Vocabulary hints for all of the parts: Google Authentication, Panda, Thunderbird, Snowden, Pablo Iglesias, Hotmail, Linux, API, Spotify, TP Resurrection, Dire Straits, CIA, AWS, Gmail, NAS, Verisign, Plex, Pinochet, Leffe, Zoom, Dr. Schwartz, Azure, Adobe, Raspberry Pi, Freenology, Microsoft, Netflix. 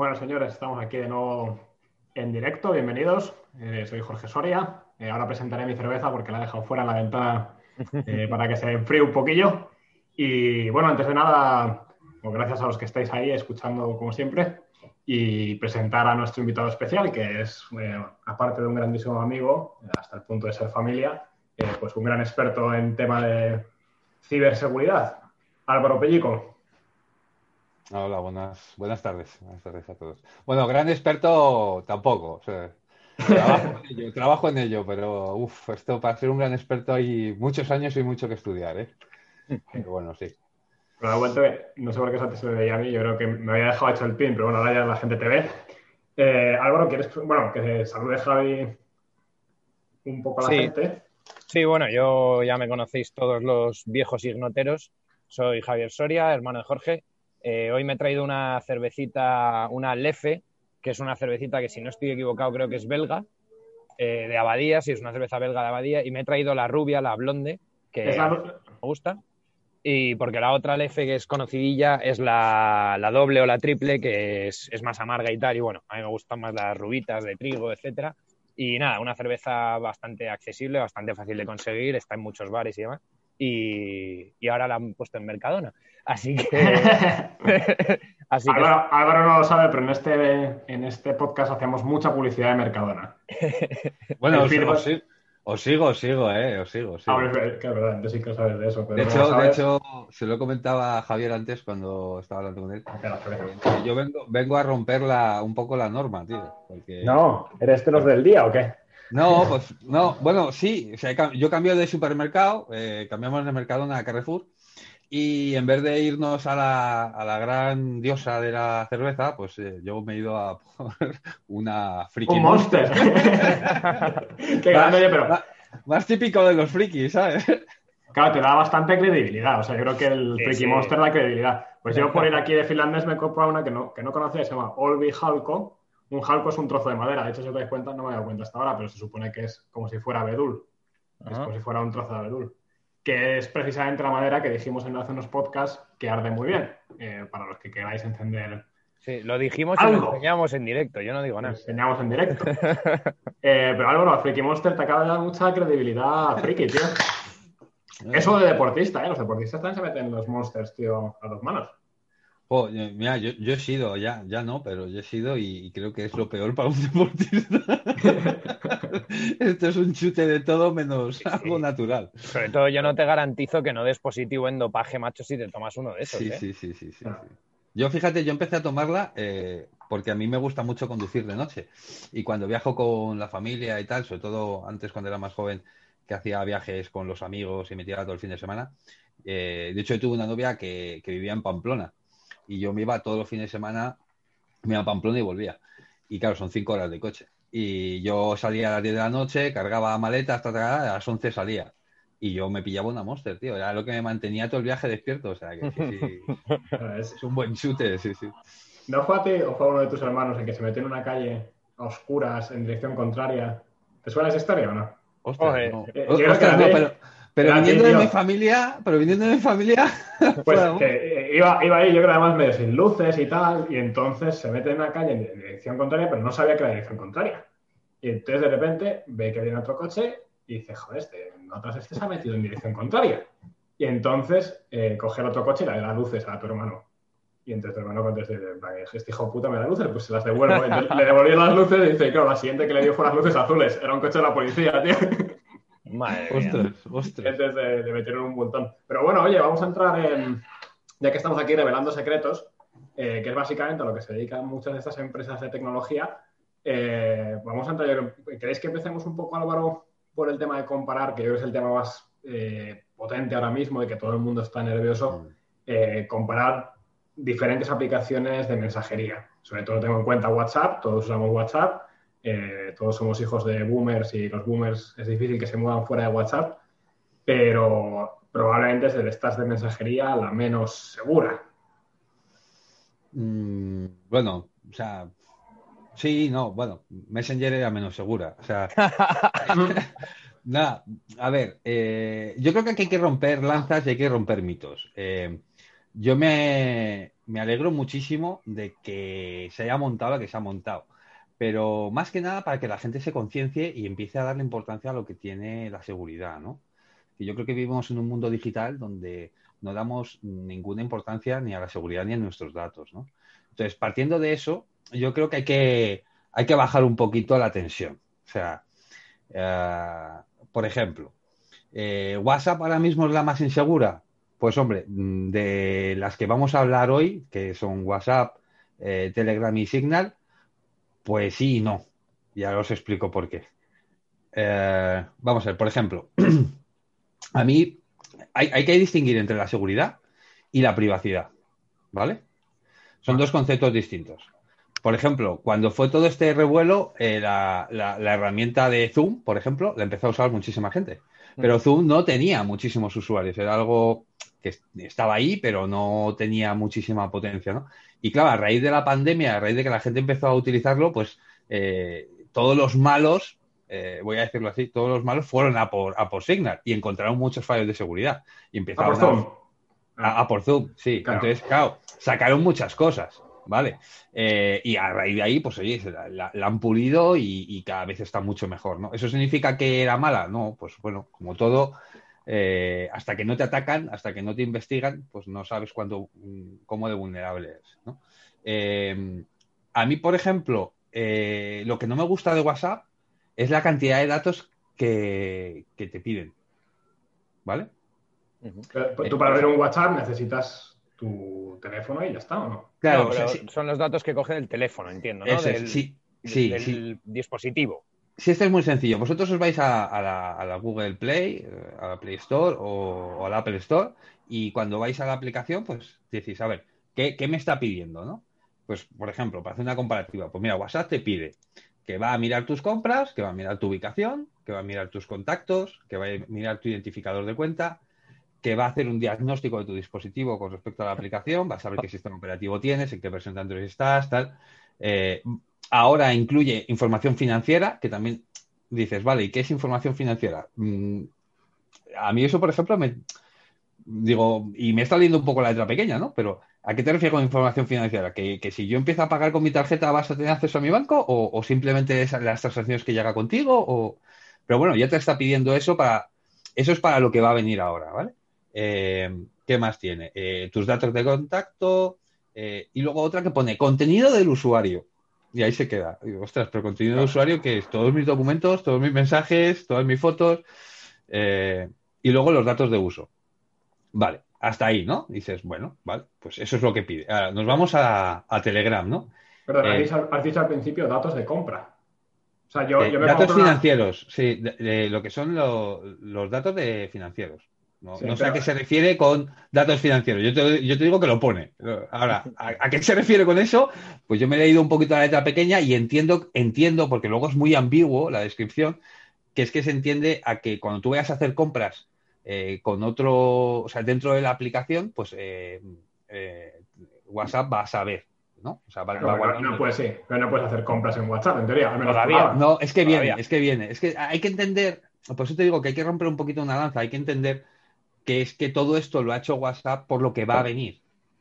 Bueno, señores, estamos aquí de nuevo en directo. Bienvenidos. Soy Jorge Soria. Ahora presentaré mi cerveza porque la he dejado fuera en la ventana para que se enfríe un poquillo. Y bueno, antes de nada, pues, gracias a los que estáis ahí escuchando como siempre y presentar a nuestro invitado especial, que es, aparte de un grandísimo amigo, hasta el punto de ser familia, pues un gran experto en tema de ciberseguridad, Álvaro Pellico. Hola, buenas tardes a todos. Bueno, gran experto tampoco, o sea, trabajo en ello, pero uff, esto para ser un gran experto hay muchos años y mucho que estudiar, ¿eh? Pero bueno, sí. Pero de vuelta, no sé por qué antes se me veía a mí, yo creo que me había dejado hecho el pin, pero bueno, ahora ya la gente te ve. Álvaro, ¿quieres que salude Javi un poco a la gente? Sí, bueno, yo ya me conocéis todos los viejos ignoteros. Soy Javier Soria, hermano de Jorge. Hoy me he traído una cervecita, una Leffe, que es una cervecita que, si no estoy equivocado, creo que es belga, de Abadía, sí, es una cerveza belga de Abadía, y me he traído la rubia, la blonde, que me gusta, y porque la otra Leffe, que es conocidilla, es la doble o la triple, que es más amarga y tal, y bueno, a mí me gustan más las rubitas de trigo, etcétera, y nada, una cerveza bastante accesible, bastante fácil de conseguir, está en muchos bares y demás. Y ahora la han puesto en Mercadona. Así que... Así que... Álvaro no lo sabe, pero en este podcast hacemos mucha publicidad de Mercadona. Bueno, os sigo. Ah, que es verdad, antes sí que sabes de eso. Pero de hecho, se lo comentaba a Javier antes cuando estaba hablando con él. Claro. Yo vengo a romper un poco la norma, tío. Porque... No, ¿eres de los del día o qué? No, pues no, bueno, sí, o sea, yo cambié de supermercado, cambiamos de Mercadona a Carrefour y en vez de irnos a la gran diosa de la cerveza, pues yo me he ido a por una friki. ¡Un Monster! ¡Qué grande! Pero más típico de los frikis, ¿sabes? Claro, te da bastante credibilidad, o sea, yo creo que el friki Monster da credibilidad. Pues yo por ir aquí de finlandés me he comprado una que no conocía, se llama Olvi Halko. Un halco es un trozo de madera. De hecho, si os dais cuenta, no me he dado cuenta hasta ahora, pero se supone que es como si fuera abedul. Es como si fuera un trozo de abedul. Que es precisamente la madera que dijimos hace unos podcasts que arde muy bien. Para los que queráis encender. Sí, lo dijimos y lo enseñamos en directo. Yo no digo nada. Lo enseñamos en directo. Pero Álvaro, el Friki Monster te acaba de dar mucha credibilidad, friki, tío. Eso de deportista, ¿eh? Los deportistas también se meten los Monsters, tío, a dos manos. Oh, mira, yo he sido, ya no, pero yo he sido y creo que es lo peor para un deportista. Esto es un chute de todo menos algo natural. Sobre todo yo no te garantizo que no des positivo en dopaje, macho, si te tomas uno de esos. Sí. Yo, fíjate, yo empecé a tomarla porque a mí me gusta mucho conducir de noche. Y cuando viajo con la familia y tal, sobre todo antes cuando era más joven, que hacía viajes con los amigos y me tiraba todo el fin de semana. De hecho, yo tuve una novia que vivía en Pamplona. Y yo me iba todos los fines de semana, me iba a Pamplona y volvía. Y claro, son 5 horas de coche. Y yo salía a las 10 de la noche, cargaba maletas, a las 11 salía. Y yo me pillaba una Monster, tío. Era lo que me mantenía todo el viaje despierto. O sea, que sí. Es un buen chute, sí. ¿No fue a ti o fue a uno de tus hermanos el que se metió en una calle a oscuras en dirección contraria? ¿Te suena esa historia o no? Ostras, no. Pero viniendo de mi familia... Pues que iba ahí, yo creo, además medio sin luces y tal, y entonces se mete en la calle en dirección contraria, pero no sabía que era dirección contraria. Y entonces de repente ve que viene otro coche y dice, joder, este se ha metido en dirección contraria. Y entonces coge el otro coche y le da luces a tu hermano. Y entonces tu hermano contesta, este hijo de puta me da luces, pues se las devuelvo. Entonces, le devolví las luces y dice, claro, la siguiente que le dio fueron las luces azules, era un coche de la policía, tío. Madre ostras. Antes de metieron un montón. Pero bueno, oye, vamos a entrar en... Ya que estamos aquí revelando secretos, que es básicamente a lo que se dedican muchas de estas empresas de tecnología, vamos a entrar... ¿Queréis que empecemos un poco, Álvaro, por el tema de comparar, que yo creo que es el tema más potente ahora mismo y que todo el mundo está nervioso, comparar diferentes aplicaciones de mensajería? Sobre todo tengo en cuenta WhatsApp, todos usamos WhatsApp. Todos somos hijos de boomers y los boomers es difícil que se muevan fuera de WhatsApp, pero probablemente es de estas de mensajería la menos segura. Bueno, o sea, sí, no, bueno, Messenger era menos segura, o sea, nada, a ver, yo creo que aquí hay que romper lanzas y hay que romper mitos. Yo me alegro muchísimo de que se haya montado lo que se ha montado, pero más que nada para que la gente se conciencie y empiece a darle importancia a lo que tiene la seguridad, ¿no? Y yo creo que vivimos en un mundo digital donde no damos ninguna importancia ni a la seguridad ni a nuestros datos, ¿no? Entonces, partiendo de eso, yo creo que hay que bajar un poquito la tensión. O sea, por ejemplo, ¿WhatsApp ahora mismo es la más insegura? Pues, hombre, de las que vamos a hablar hoy, que son WhatsApp, Telegram y Signal, pues sí y no. Ya os explico por qué. Vamos a ver, por ejemplo, a mí hay que distinguir entre la seguridad y la privacidad, ¿vale? Son dos conceptos distintos. Por ejemplo, cuando fue todo este revuelo, la herramienta de Zoom, por ejemplo, la empezó a usar muchísima gente. Pero Zoom no tenía muchísimos usuarios. Era algo que estaba ahí, pero no tenía muchísima potencia, ¿no? Y claro, a raíz de la pandemia, a raíz de que la gente empezó a utilizarlo, pues todos los malos, voy a decirlo así, todos los malos fueron a por Signal y encontraron muchos fallos de seguridad. Y empezaron a por Zoom, sí. Claro. Entonces, claro, sacaron muchas cosas, ¿vale? Y a raíz de ahí, pues oye, la han pulido y cada vez está mucho mejor, ¿no? ¿Eso significa que era mala? No, pues bueno, como todo, hasta que no te atacan, hasta que no te investigan, pues no sabes cómo de vulnerable es, ¿no? A mí, por ejemplo, lo que no me gusta de WhatsApp es la cantidad de datos que te piden, ¿vale? Uh-huh. Tú para abrir un WhatsApp necesitas tu teléfono y ya está, ¿o no? Claro, pero sí. Son los datos que cogen el teléfono, entiendo, ¿no? Del dispositivo. Sí, este es muy sencillo. Vosotros os vais a la Google Play, a la Play Store o a la Apple Store, y cuando vais a la aplicación, pues decís, a ver, ¿qué me está pidiendo, no? Pues, por ejemplo, para hacer una comparativa, pues mira, WhatsApp te pide que va a mirar tus compras, que va a mirar tu ubicación, que va a mirar tus contactos, que va a mirar tu identificador de cuenta, que va a hacer un diagnóstico de tu dispositivo con respecto a la aplicación, va a saber qué sistema operativo tienes, en qué versión de Android estás, tal. Ahora incluye información financiera, que también dices, vale, ¿y qué es información financiera? A mí eso, por ejemplo, me está leyendo un poco la letra pequeña, ¿no? Pero, ¿a qué te refieres con información financiera? ¿Que si yo empiezo a pagar con mi tarjeta vas a tener acceso a mi banco? ¿O simplemente las transacciones que llega contigo? Pero bueno, ya te está pidiendo eso eso es para lo que va a venir ahora, ¿vale? ¿Qué más tiene? Tus datos de contacto, y luego otra que pone contenido del usuario. Y ahí se queda. Digo, ostras, pero contenido del usuario, que es todos mis documentos, todos mis mensajes, todas mis fotos, y luego los datos de uso. Vale, hasta ahí, ¿no? Dices, bueno, vale, pues eso es lo que pide. Ahora, nos vamos a Telegram, ¿no? Perdón, has dicho al principio datos de compra. O sea, yo me datos financieros, sí, de lo que son los datos de financieros. No, sí, no sé a qué se refiere con datos financieros. Yo te digo que lo pone. Ahora, ¿a qué se refiere con eso? Pues yo me he leído un poquito la letra pequeña y entiendo, porque luego es muy ambiguo la descripción, que es que se entiende a que cuando tú vayas a hacer compras con otro, o sea, dentro de la aplicación, pues WhatsApp va a saber, ¿no? O sea, pero no puedes hacer compras en WhatsApp, en teoría, al menos todavía. No, es que todavía. Viene. Es que hay que entender, por eso te digo que hay que romper un poquito una lanza, hay que entender que es que todo esto lo ha hecho WhatsApp por lo que va a venir.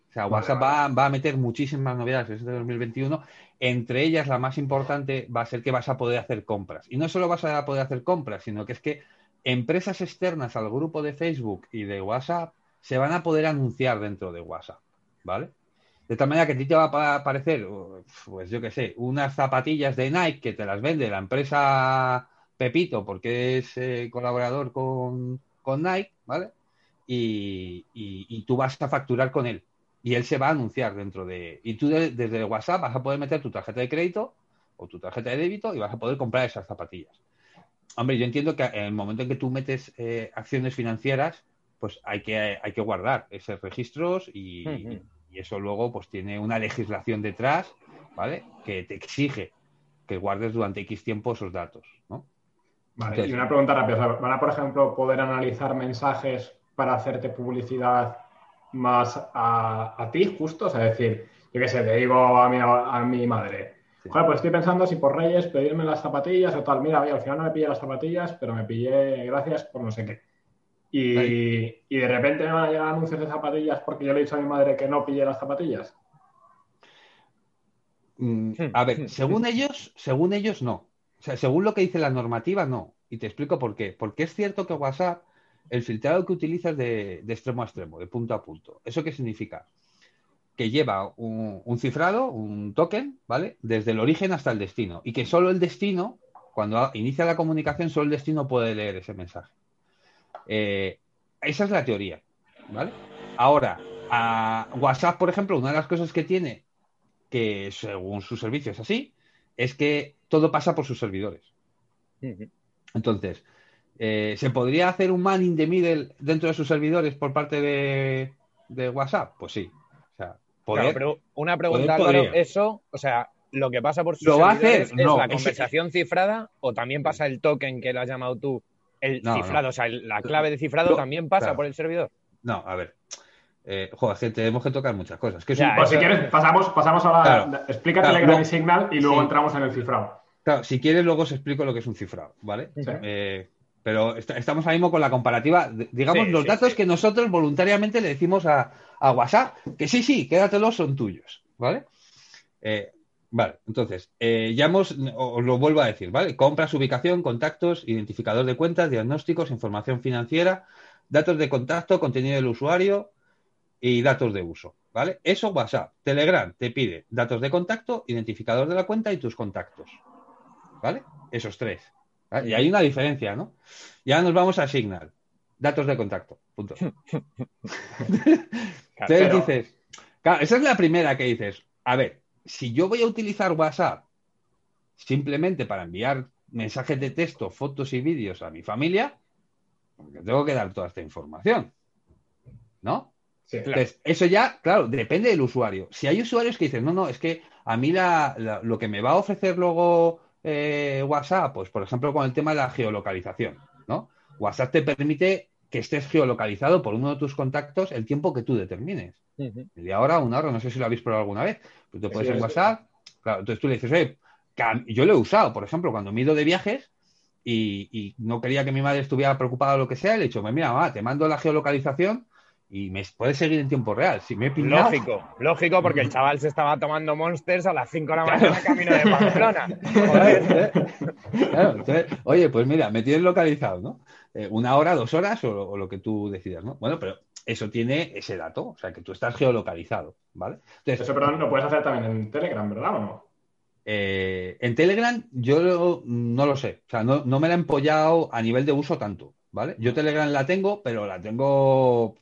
O sea, WhatsApp va a meter muchísimas novedades en este 2021. Entre ellas, la más importante va a ser que vas a poder hacer compras. Y no solo vas a poder hacer compras, sino que es que empresas externas al grupo de Facebook y de WhatsApp se van a poder anunciar dentro de WhatsApp, ¿vale? De tal manera que a ti te va a aparecer, pues yo qué sé, unas zapatillas de Nike que te las vende la empresa Pepito porque es colaborador con Nike, ¿vale? Y tú vas a facturar con él y él se va a anunciar dentro de... Y tú desde WhatsApp vas a poder meter tu tarjeta de crédito o tu tarjeta de débito y vas a poder comprar esas zapatillas. Hombre, yo entiendo que en el momento en que tú metes acciones financieras, pues hay que guardar esos registros y... Uh-huh. Y eso luego pues tiene una legislación detrás, ¿vale? Que te exige que guardes durante X tiempo esos datos, ¿no? Vale, entonces, y una pregunta rápida. ¿Van a, por ejemplo, poder analizar mensajes para hacerte publicidad más a ti, justo? O sea, decir, yo qué sé, le digo a mi madre, sí. Joder, pues estoy pensando si por Reyes pedirme las zapatillas o tal. Mira, al final no me pillé las zapatillas, pero me pillé gracias por no sé qué. y de repente me van a llegar anuncios de zapatillas porque yo le he dicho a mi madre que no pille las zapatillas. A ver, según ellos no. O sea, según lo que dice la normativa, no. Y te explico por qué. Porque es cierto que WhatsApp, el filtrado que utilizas de extremo a extremo, de punto a punto. ¿Eso qué significa? Que lleva un cifrado, un token, ¿vale? Desde el origen hasta el destino. Y que solo el destino, cuando inicia la comunicación, solo el destino puede leer ese mensaje. Esa es la teoría, ¿vale? Ahora, a WhatsApp, por ejemplo, una de las cosas que tiene, que según su servicio es así, es que todo pasa por sus servidores. Entonces, ¿se podría hacer un man in the middle dentro de sus servidores por parte de WhatsApp? Pues sí. O sea, poder, claro, pero una pregunta, Álvaro, eso, o sea, lo que pasa por sus servidores, ¿es la conversación cifrada o también pasa el token que lo has llamado tú? El cifrado, o sea, la clave de cifrado también pasa por el servidor. No, a ver. Joder, que tenemos que tocar muchas cosas. Que ya, pues si quieres, pasamos a la... Claro, explica Telegram y Signal y luego entramos en el cifrado. Claro, si quieres luego os explico lo que es un cifrado, ¿vale? Sí. Pero estamos ahora mismo con la comparativa. Digamos, los datos que nosotros voluntariamente le decimos a WhatsApp, que sí, quédatelos, son tuyos, ¿vale? Vale, entonces, os lo vuelvo a decir, ¿vale? Compras, ubicación, contactos, identificador de cuentas, diagnósticos, información financiera, datos de contacto, contenido del usuario y datos de uso, ¿vale? Eso WhatsApp. Telegram te pide datos de contacto, identificador de la cuenta y tus contactos, ¿vale? Esos tres, ¿vale? Y hay una diferencia, ¿no? Ya nos vamos a Signal. Datos de contacto, punto. Entonces dices... Claro, esa es la primera que dices, a ver... Si yo voy a utilizar WhatsApp simplemente para enviar mensajes de texto, fotos y vídeos a mi familia, porque tengo que dar toda esta información, ¿no? Sí, claro. Entonces, eso ya, claro, depende del usuario. Si hay usuarios que dicen, no, es que a mí lo que me va a ofrecer luego WhatsApp, pues por ejemplo con el tema de la geolocalización, ¿no? WhatsApp te permite que estés geolocalizado por uno de tus contactos el tiempo que tú determines. Y ahora, una hora, no sé si lo habéis probado alguna vez, pero te puedes en WhatsApp, claro, entonces tú le dices, yo lo he usado, por ejemplo, cuando me he ido de viajes y no quería que mi madre estuviera preocupada o lo que sea, le he dicho, mira, mamá, te mando la geolocalización y me puedes seguir en tiempo real. Si me he pillado... Lógico, porque el chaval se estaba tomando Monsters a las 5 de la mañana camino de Pamplona. Joder. Claro, entonces, oye, pues mira, me tienes localizado, ¿no? 1 hora, 2 horas o lo que tú decidas, ¿no? Bueno, pero eso tiene ese dato, o sea, que tú estás geolocalizado, ¿vale? Entonces, eso, perdón, lo puedes hacer también en Telegram, ¿verdad o no? En Telegram yo no lo sé, o sea, no me la he empollado a nivel de uso tanto, ¿vale? Yo Telegram la tengo, pero la tengo... O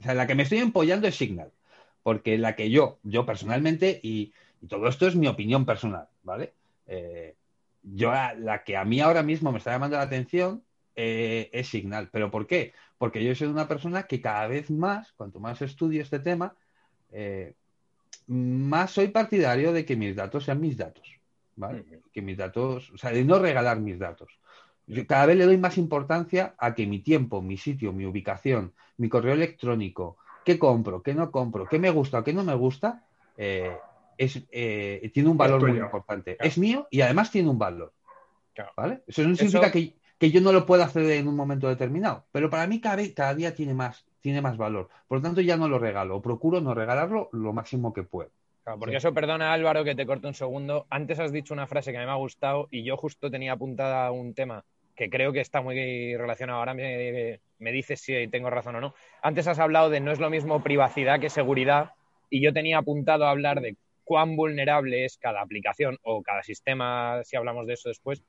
sea, la que me estoy empollando es Signal, porque la que yo personalmente, y todo esto es mi opinión personal, ¿vale? Yo la que a mí ahora mismo me está llamando la atención es Signal. ¿Pero por qué? Porque yo soy una persona que cada vez más, cuanto más estudio este tema, más soy partidario de que mis datos sean mis datos, ¿vale? Que mis datos, o sea, de no regalar mis datos. Yo cada vez le doy más importancia a que mi tiempo, mi sitio, mi ubicación, mi correo electrónico, qué compro, qué no compro, qué me gusta o qué no me gusta, tiene un valor muy importante. Claro. Es mío y además tiene un valor, ¿vale? Eso no significa que yo no lo pueda acceder en un momento determinado, pero para mí cada día tiene más valor. Por lo tanto, ya no lo regalo, procuro no regalarlo lo máximo que puedo. Claro, porque eso, perdona Álvaro que te corte un segundo, antes has dicho una frase que a mí me ha gustado y yo justo tenía apuntada un tema que creo que está muy relacionado, ahora me dices si tengo razón o no. Antes has hablado de no es lo mismo privacidad que seguridad y yo tenía apuntado a hablar de cuán vulnerable es cada aplicación o cada sistema, si hablamos de eso después,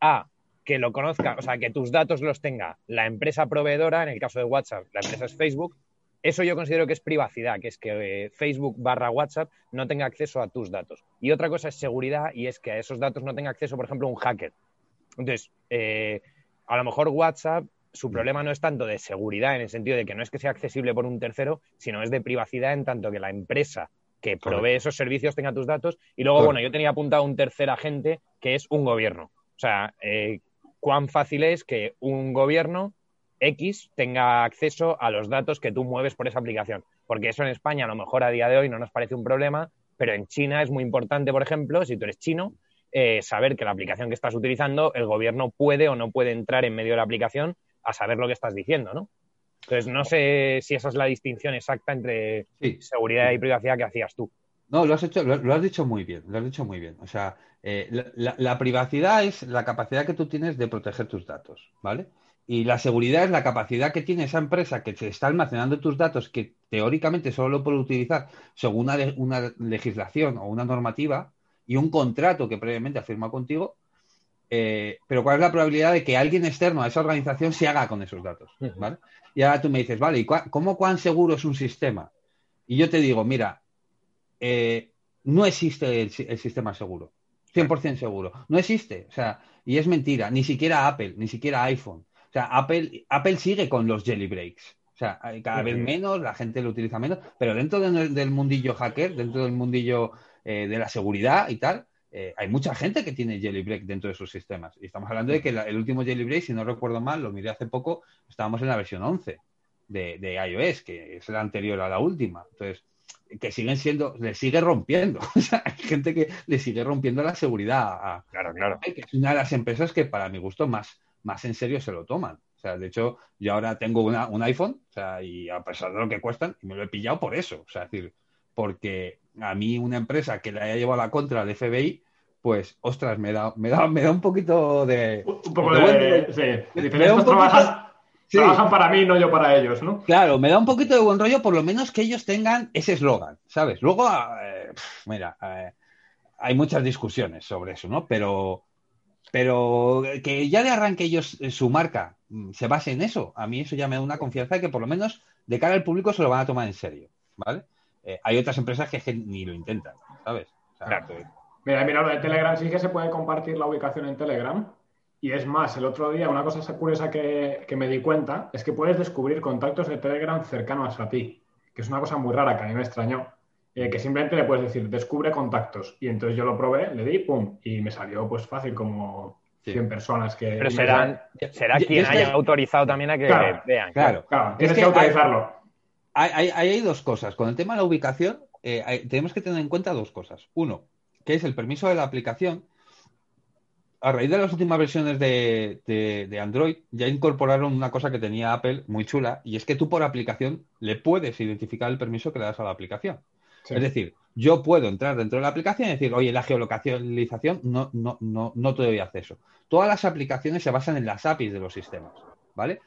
a... que lo conozca, o sea, que tus datos los tenga la empresa proveedora, en el caso de WhatsApp, la empresa es Facebook. Eso yo considero que es privacidad, que es que Facebook / WhatsApp no tenga acceso a tus datos. Y otra cosa es seguridad y es que a esos datos no tenga acceso, por ejemplo, un hacker. Entonces, a lo mejor WhatsApp, su problema no es tanto de seguridad en el sentido de que no es que sea accesible por un tercero, sino es de privacidad en tanto que la empresa que provee esos servicios tenga tus datos. Y luego, bueno, yo tenía apuntado un tercer agente que es un gobierno. O sea, cuán fácil es que un gobierno X tenga acceso a los datos que tú mueves por esa aplicación. Porque eso en España a lo mejor a día de hoy no nos parece un problema, pero en China es muy importante, por ejemplo, si tú eres chino, saber que la aplicación que estás utilizando, el gobierno puede o no puede entrar en medio de la aplicación a saber lo que estás diciendo, ¿no? Entonces, no sé si esa es la distinción exacta entre seguridad y privacidad que hacías tú. No, lo has dicho muy bien. O sea, la privacidad es la capacidad que tú tienes de proteger tus datos, ¿vale? Y la seguridad es la capacidad que tiene esa empresa que te está almacenando tus datos, que teóricamente solo lo puede utilizar según una legislación o una normativa y un contrato que previamente ha firmado contigo, pero ¿cuál es la probabilidad de que alguien externo a esa organización se haga con esos datos? ¿Vale? Y ahora tú me dices, vale, ¿y cuán seguro es un sistema? Y yo te digo, mira, no existe el sistema seguro, 100% seguro. No existe, o sea, y es mentira, ni siquiera Apple, ni siquiera iPhone. O sea, Apple sigue con los jailbreaks. O sea, cada vez menos, la gente lo utiliza menos, pero dentro del mundillo hacker, dentro del mundillo de la seguridad y tal, hay mucha gente que tiene jailbreak dentro de sus sistemas. Y estamos hablando de que el último jailbreak, si no recuerdo mal, lo miré hace poco, estábamos en la versión 11 de iOS, que es la anterior a la última. Entonces, que le sigue rompiendo. O sea, hay gente que le sigue rompiendo la seguridad a Apple, que es una de las empresas que, para mi gusto, más en serio se lo toman. O sea, de hecho, yo ahora tengo un iPhone, o sea, y a pesar de lo que cuestan, me lo he pillado por eso. O sea, es decir, porque a mí una empresa que le haya llevado la contra al FBI, pues, ostras, me da un poquito de... Un poco trabajan para mí, no yo para ellos, ¿no? Claro, me da un poquito de buen rollo, por lo menos que ellos tengan ese eslogan, ¿sabes? Luego, hay muchas discusiones sobre eso, ¿no? Pero que ya de arranque ellos, su marca, se base en eso, a mí eso ya me da una confianza de que por lo menos de cara al público se lo van a tomar en serio, ¿vale? Hay otras empresas que ni lo intentan, ¿sabes? O sea, claro. Mira, lo de Telegram sí que se puede compartir la ubicación en Telegram, y es más, el otro día una cosa curiosa que me di cuenta es que puedes descubrir contactos de Telegram cercanos a ti, que es una cosa muy rara que a mí me extrañó. Que simplemente le puedes decir, descubre contactos. Y entonces yo lo probé, le di, pum, y me salió pues fácil como 100 personas que... Pero será quien haya autorizado también a que vean. Claro. Tienes que autorizarlo. Hay dos cosas. Con el tema de la ubicación, tenemos que tener en cuenta dos cosas. Uno, que es el permiso de la aplicación. A raíz de las últimas versiones de Android, ya incorporaron una cosa que tenía Apple muy chula, y es que tú por aplicación le puedes identificar el permiso que le das a la aplicación. Sí. Es decir, yo puedo entrar dentro de la aplicación y decir, oye, la geolocalización no te doy acceso. Todas las aplicaciones se basan en las APIs de los sistemas, ¿vale?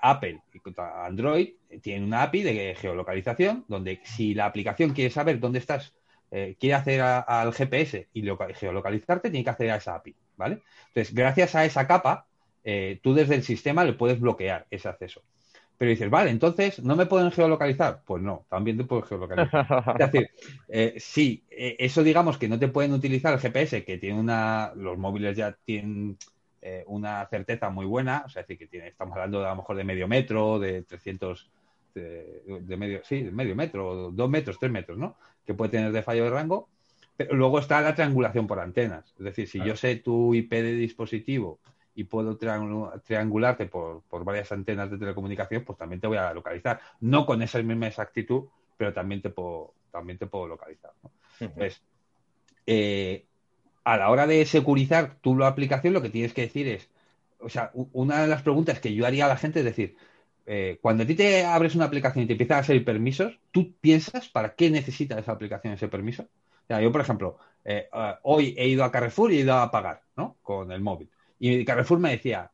Apple y Android tienen una API de geolocalización donde si la aplicación quiere saber dónde estás, quiere hacer al GPS y geolocalizarte, tiene que acceder a esa API, ¿vale? Entonces, gracias a esa capa, tú desde el sistema le puedes bloquear ese acceso. Pero dices, vale, entonces, ¿no me pueden geolocalizar? Pues no, también te pueden geolocalizar. Es decir, eso digamos que no te pueden utilizar el GPS, que tiene los móviles ya tienen una certeza muy buena, o sea, es decir, que estamos hablando de, a lo mejor de medio metro, de 300, de medio metro, 2 metros, 3 metros, ¿no? Que puede tener de fallo de rango. Pero luego está la triangulación por antenas. Es decir, si yo sé tu IP de dispositivo y puedo triangularte por varias antenas de telecomunicación, pues también te voy a localizar. No con esa misma exactitud, pero también te puedo localizar, ¿no? Uh-huh. Entonces, a la hora de securizar tu aplicación, lo que tienes que decir es, o sea, una de las preguntas que yo haría a la gente es decir, cuando a ti te abres una aplicación y te empiezan a salir permisos, ¿tú piensas para qué necesita esa aplicación ese permiso? O sea, yo, por ejemplo, hoy he ido a Carrefour y he ido a pagar, ¿no? Con el móvil. Y Carrefour me decía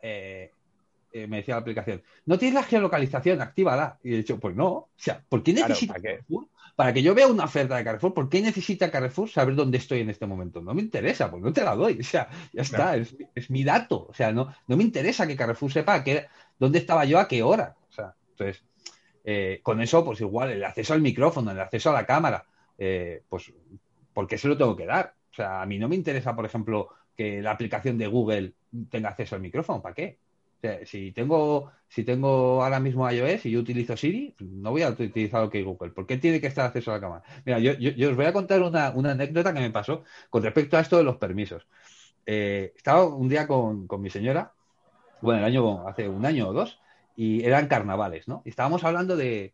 la aplicación, ¿no tienes la geolocalización? Actívala. Y he dicho, pues no. O sea, ¿por qué necesita Carrefour? Para que yo vea una oferta de Carrefour, ¿por qué necesita Carrefour saber dónde estoy en este momento? No me interesa, pues no te la doy. O sea, ya está, claro. Es mi dato. O sea, no me interesa que Carrefour sepa dónde estaba yo a qué hora. O sea, entonces, con eso, pues igual, el acceso al micrófono, el acceso a la cámara, pues, ¿por qué se lo tengo que dar? O sea, a mí no me interesa, por ejemplo, que la aplicación de Google tenga acceso al micrófono, ¿para qué? O sea, si tengo ahora mismo iOS y yo utilizo Siri, no voy a utilizar OK Google. ¿Por qué tiene que estar acceso a la cámara? Mira, yo os voy a contar una anécdota que me pasó con respecto a esto de los permisos. Estaba un día con mi señora, bueno, hace un año o dos, y eran carnavales, ¿no? Y estábamos hablando de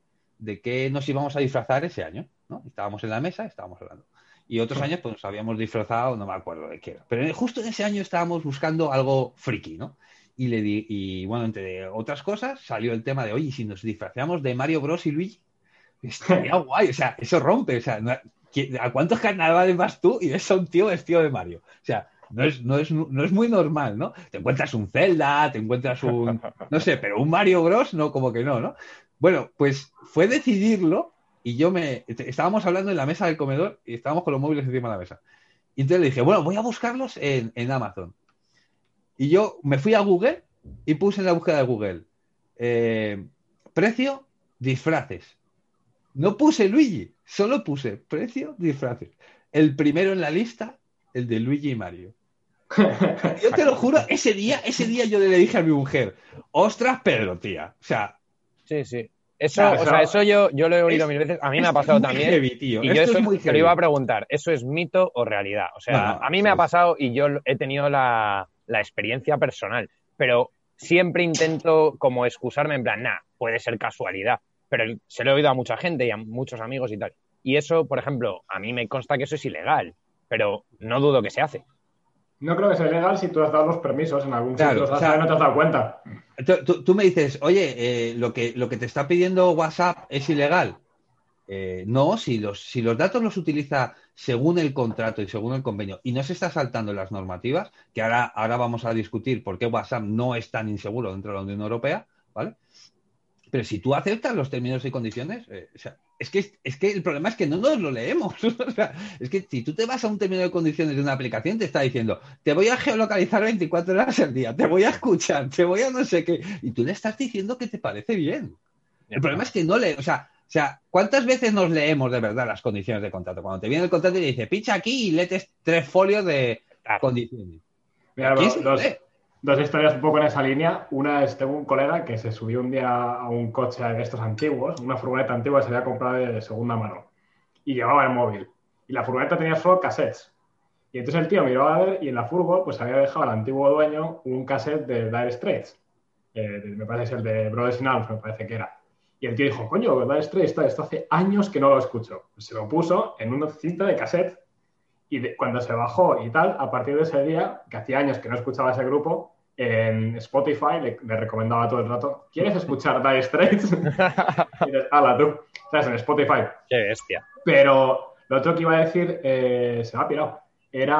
qué nos íbamos a disfrazar ese año, ¿no? Estábamos en la mesa, estábamos hablando. Y otros años, pues, nos habíamos disfrazado, no me acuerdo de qué era. Pero justo en ese año estábamos buscando algo friki, ¿no? y bueno, entre otras cosas, salió el tema de, oye, si nos disfrazamos de Mario Bros y Luigi, estaría guay, o sea, eso rompe, o sea, ¿a cuántos carnavales vas tú y ves a un tío vestido de Mario? O sea, no es muy normal, ¿no? Te encuentras un Zelda, te encuentras un, no sé, pero un Mario Bros, no, como que no, ¿no? Bueno, pues fue decidirlo y estábamos hablando en la mesa del comedor y estábamos con los móviles encima de la mesa. Y entonces le dije, bueno, voy a buscarlos en Amazon. Y yo me fui a Google y puse en la búsqueda de Google precio, disfraces. No puse Luigi, solo puse precio, disfraces. El primero en la lista, el de Luigi y Mario. Yo te lo juro, ese día yo le dije a mi mujer, ostras, Pedro, tía. O sea... Sí, sí. Eso, claro, o sea, eso yo lo he oído mil veces. A mí me ha pasado también. Heavy, tío. Y yo eso es muy te lo iba a preguntar. ¿Eso es mito o realidad? O sea, no, a mí me ha pasado y yo he tenido la experiencia personal. Pero siempre intento como excusarme en plan, nah, puede ser casualidad. Pero se lo he oído a mucha gente y a muchos amigos y tal. Y eso, por ejemplo, a mí me consta que eso es ilegal. Pero no dudo que se hace. No creo que sea legal si tú has dado los permisos en algún sitio, claro, o sea, no te has dado cuenta. Tú me dices, oye, lo que te está pidiendo WhatsApp es ilegal. No, si los datos los utiliza según el contrato y según el convenio y no se está saltando las normativas, que ahora vamos a discutir por qué WhatsApp no es tan inseguro dentro de la Unión Europea, ¿vale? Pero si tú aceptas los términos y condiciones, o sea, es que el problema es que no nos lo leemos. O sea, es que si tú te vas a un término de condiciones de una aplicación, te está diciendo, te voy a geolocalizar 24 horas al día, te voy a escuchar, te voy a no sé qué. Y tú le estás diciendo que te parece bien. El problema es que no leemos. O sea, ¿cuántas veces nos leemos de verdad las condiciones de contrato? Cuando te viene el contrato y te dice, pincha aquí y lees 3 folios de condiciones. Mira, dos historias un poco en esa línea. Una es, tengo un colega que se subió un día a un coche de estos antiguos, una furgoneta antigua que se había comprado de segunda mano, y llevaba el móvil. Y la furgoneta tenía solo cassettes. Y entonces el tío miró a ver y en la furgo pues había dejado al antiguo dueño un cassette de Dire Straits. Me parece que es el de Brothers in Arms, me parece que era. Y el tío dijo, coño, Dire Straits, esto hace años que no lo escucho. Pues se lo puso en una cinta de cassette. Y cuando se bajó y tal, a partir de ese día, que hacía años que no escuchaba ese grupo, en Spotify le recomendaba todo el rato, ¿quieres escuchar Dire Straits? Y dices, hala tú, ¿sabes? En Spotify. Qué bestia. Pero lo otro que iba a decir, se me ha pirado, era...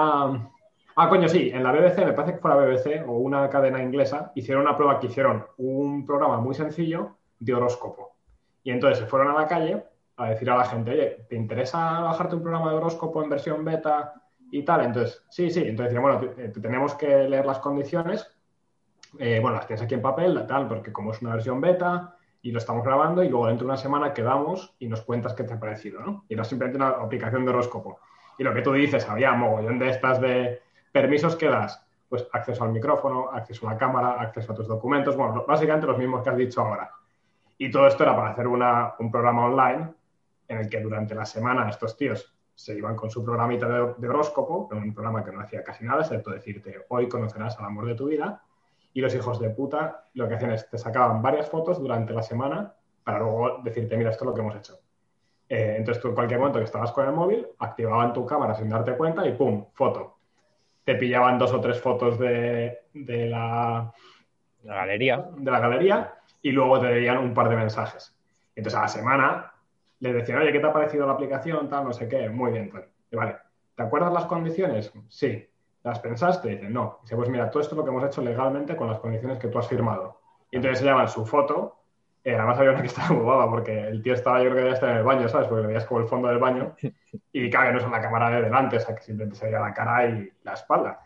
Ah, coño, sí, en la BBC, me parece que fue la BBC o una cadena inglesa, hicieron una prueba que hicieron un programa muy sencillo de horóscopo. Y entonces se fueron a la calle a decir a la gente, oye, ¿te interesa bajarte un programa de horóscopo en versión beta y tal? Entonces, sí. Entonces, bueno, tenemos que leer las condiciones. Bueno, las tienes aquí en papel, tal, porque como es una versión beta y lo estamos grabando y luego dentro de una semana quedamos y nos cuentas qué te ha parecido, ¿no? Y no es simplemente una aplicación de horóscopo. Y lo que tú dices, había mogollón de estas de permisos que das, pues acceso al micrófono, acceso a la cámara, acceso a tus documentos, bueno, básicamente los mismos que has dicho ahora. Y todo esto era para hacer un programa online en el que durante la semana estos tíos se iban con su programita de horóscopo, un programa que no hacía casi nada, excepto decirte, hoy conocerás al amor de tu vida, y los hijos de puta lo que hacían es te sacaban varias fotos durante la semana para luego decirte, mira, esto es lo que hemos hecho. Entonces tú en cualquier momento que estabas con el móvil, activaban tu cámara sin darte cuenta y ¡pum! Foto. Te pillaban 2 o 3 fotos de la galería y luego te veían un par de mensajes. Entonces a la semana... Les decían, oye, ¿qué te ha parecido la aplicación? Tal, no sé qué. Muy bien, tal. Y vale, ¿te acuerdas las condiciones? Sí. ¿Las pensaste? Dicen, no. Dice, pues mira, todo esto es lo que hemos hecho legalmente con las condiciones que tú has firmado. Y entonces se llaman su foto. Además había una que estaba muy guapa porque el tío estaba, yo creo que ya estaba en el baño, ¿sabes? Porque le veías como el fondo del baño. Y claro, no es en la cámara de delante, o sea, que simplemente se veía la cara y la espalda.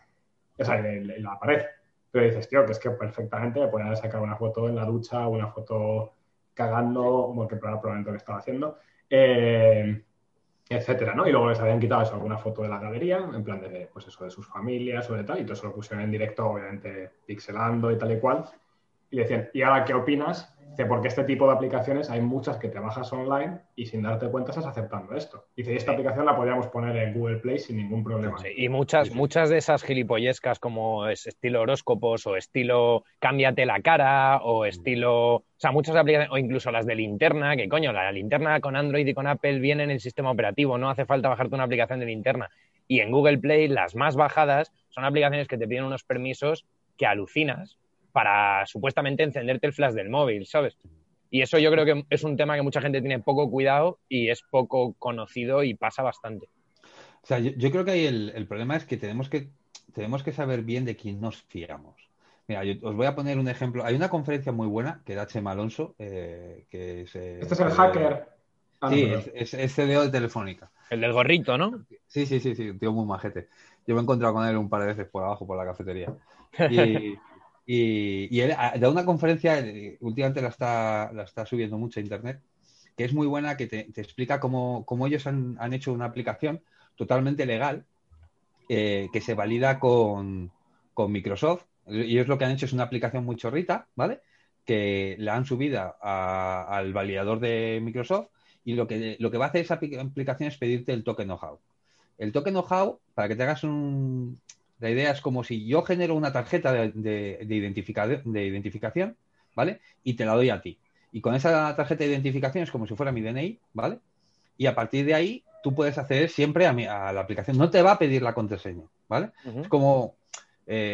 O sea, en la pared. Pero dices, tío, que es que perfectamente me podían sacar una foto en la ducha, una foto... cagando, como que probablemente lo que estaba haciendo, etcétera, ¿no? Y luego les habían quitado eso, alguna foto de la galería, en plan de, pues eso, de sus familias o de tal, y todo eso lo pusieron en directo, obviamente, pixelando y tal y cual, y le decían, ¿y ahora qué opinas? Dice, porque este tipo de aplicaciones hay muchas que trabajas online y sin darte cuenta estás aceptando esto. Dice, y esta aplicación la podríamos poner en Google Play sin ningún problema. Sí, y muchas de esas gilipollescas como estilo horóscopos o estilo cámbiate la cara o estilo... O sea, muchas aplicaciones, o incluso las de linterna, que coño, la linterna con Android y con Apple viene en el sistema operativo, no hace falta bajarte una aplicación de linterna. Y en Google Play las más bajadas son aplicaciones que te piden unos permisos que alucinas. para supuestamente encenderte el flash del móvil, ¿sabes? Y eso yo creo que es un tema que mucha gente tiene poco cuidado y es poco conocido y pasa bastante. O sea, yo creo que ahí el problema es que tenemos que saber bien de quién nos fiamos. Mira, yo os voy a poner un ejemplo. Hay una conferencia muy buena que da Chema Alonso, que es... este es el hacker. Sí, es CDO de Telefónica. El del gorrito, ¿no? Sí, un tío muy majete. Yo me he encontrado con él un par de veces por abajo, por la cafetería. Y él da una conferencia, últimamente la está subiendo mucho a internet, que es muy buena, que te explica cómo ellos han hecho una aplicación totalmente legal que se valida con Microsoft. Ellos lo que han hecho es una aplicación muy chorrita, ¿vale? Que la han subido al validador de Microsoft y lo que va a hacer esa aplicación es pedirte el token know-how. El token know-how, para que te hagas la idea, es como si yo genero una tarjeta de identificación, ¿vale? Y te la doy a ti. Y con esa tarjeta de identificación es como si fuera mi DNI, ¿vale? Y a partir de ahí tú puedes acceder siempre a la aplicación. No te va a pedir la contraseña, ¿vale? Uh-huh. Es como...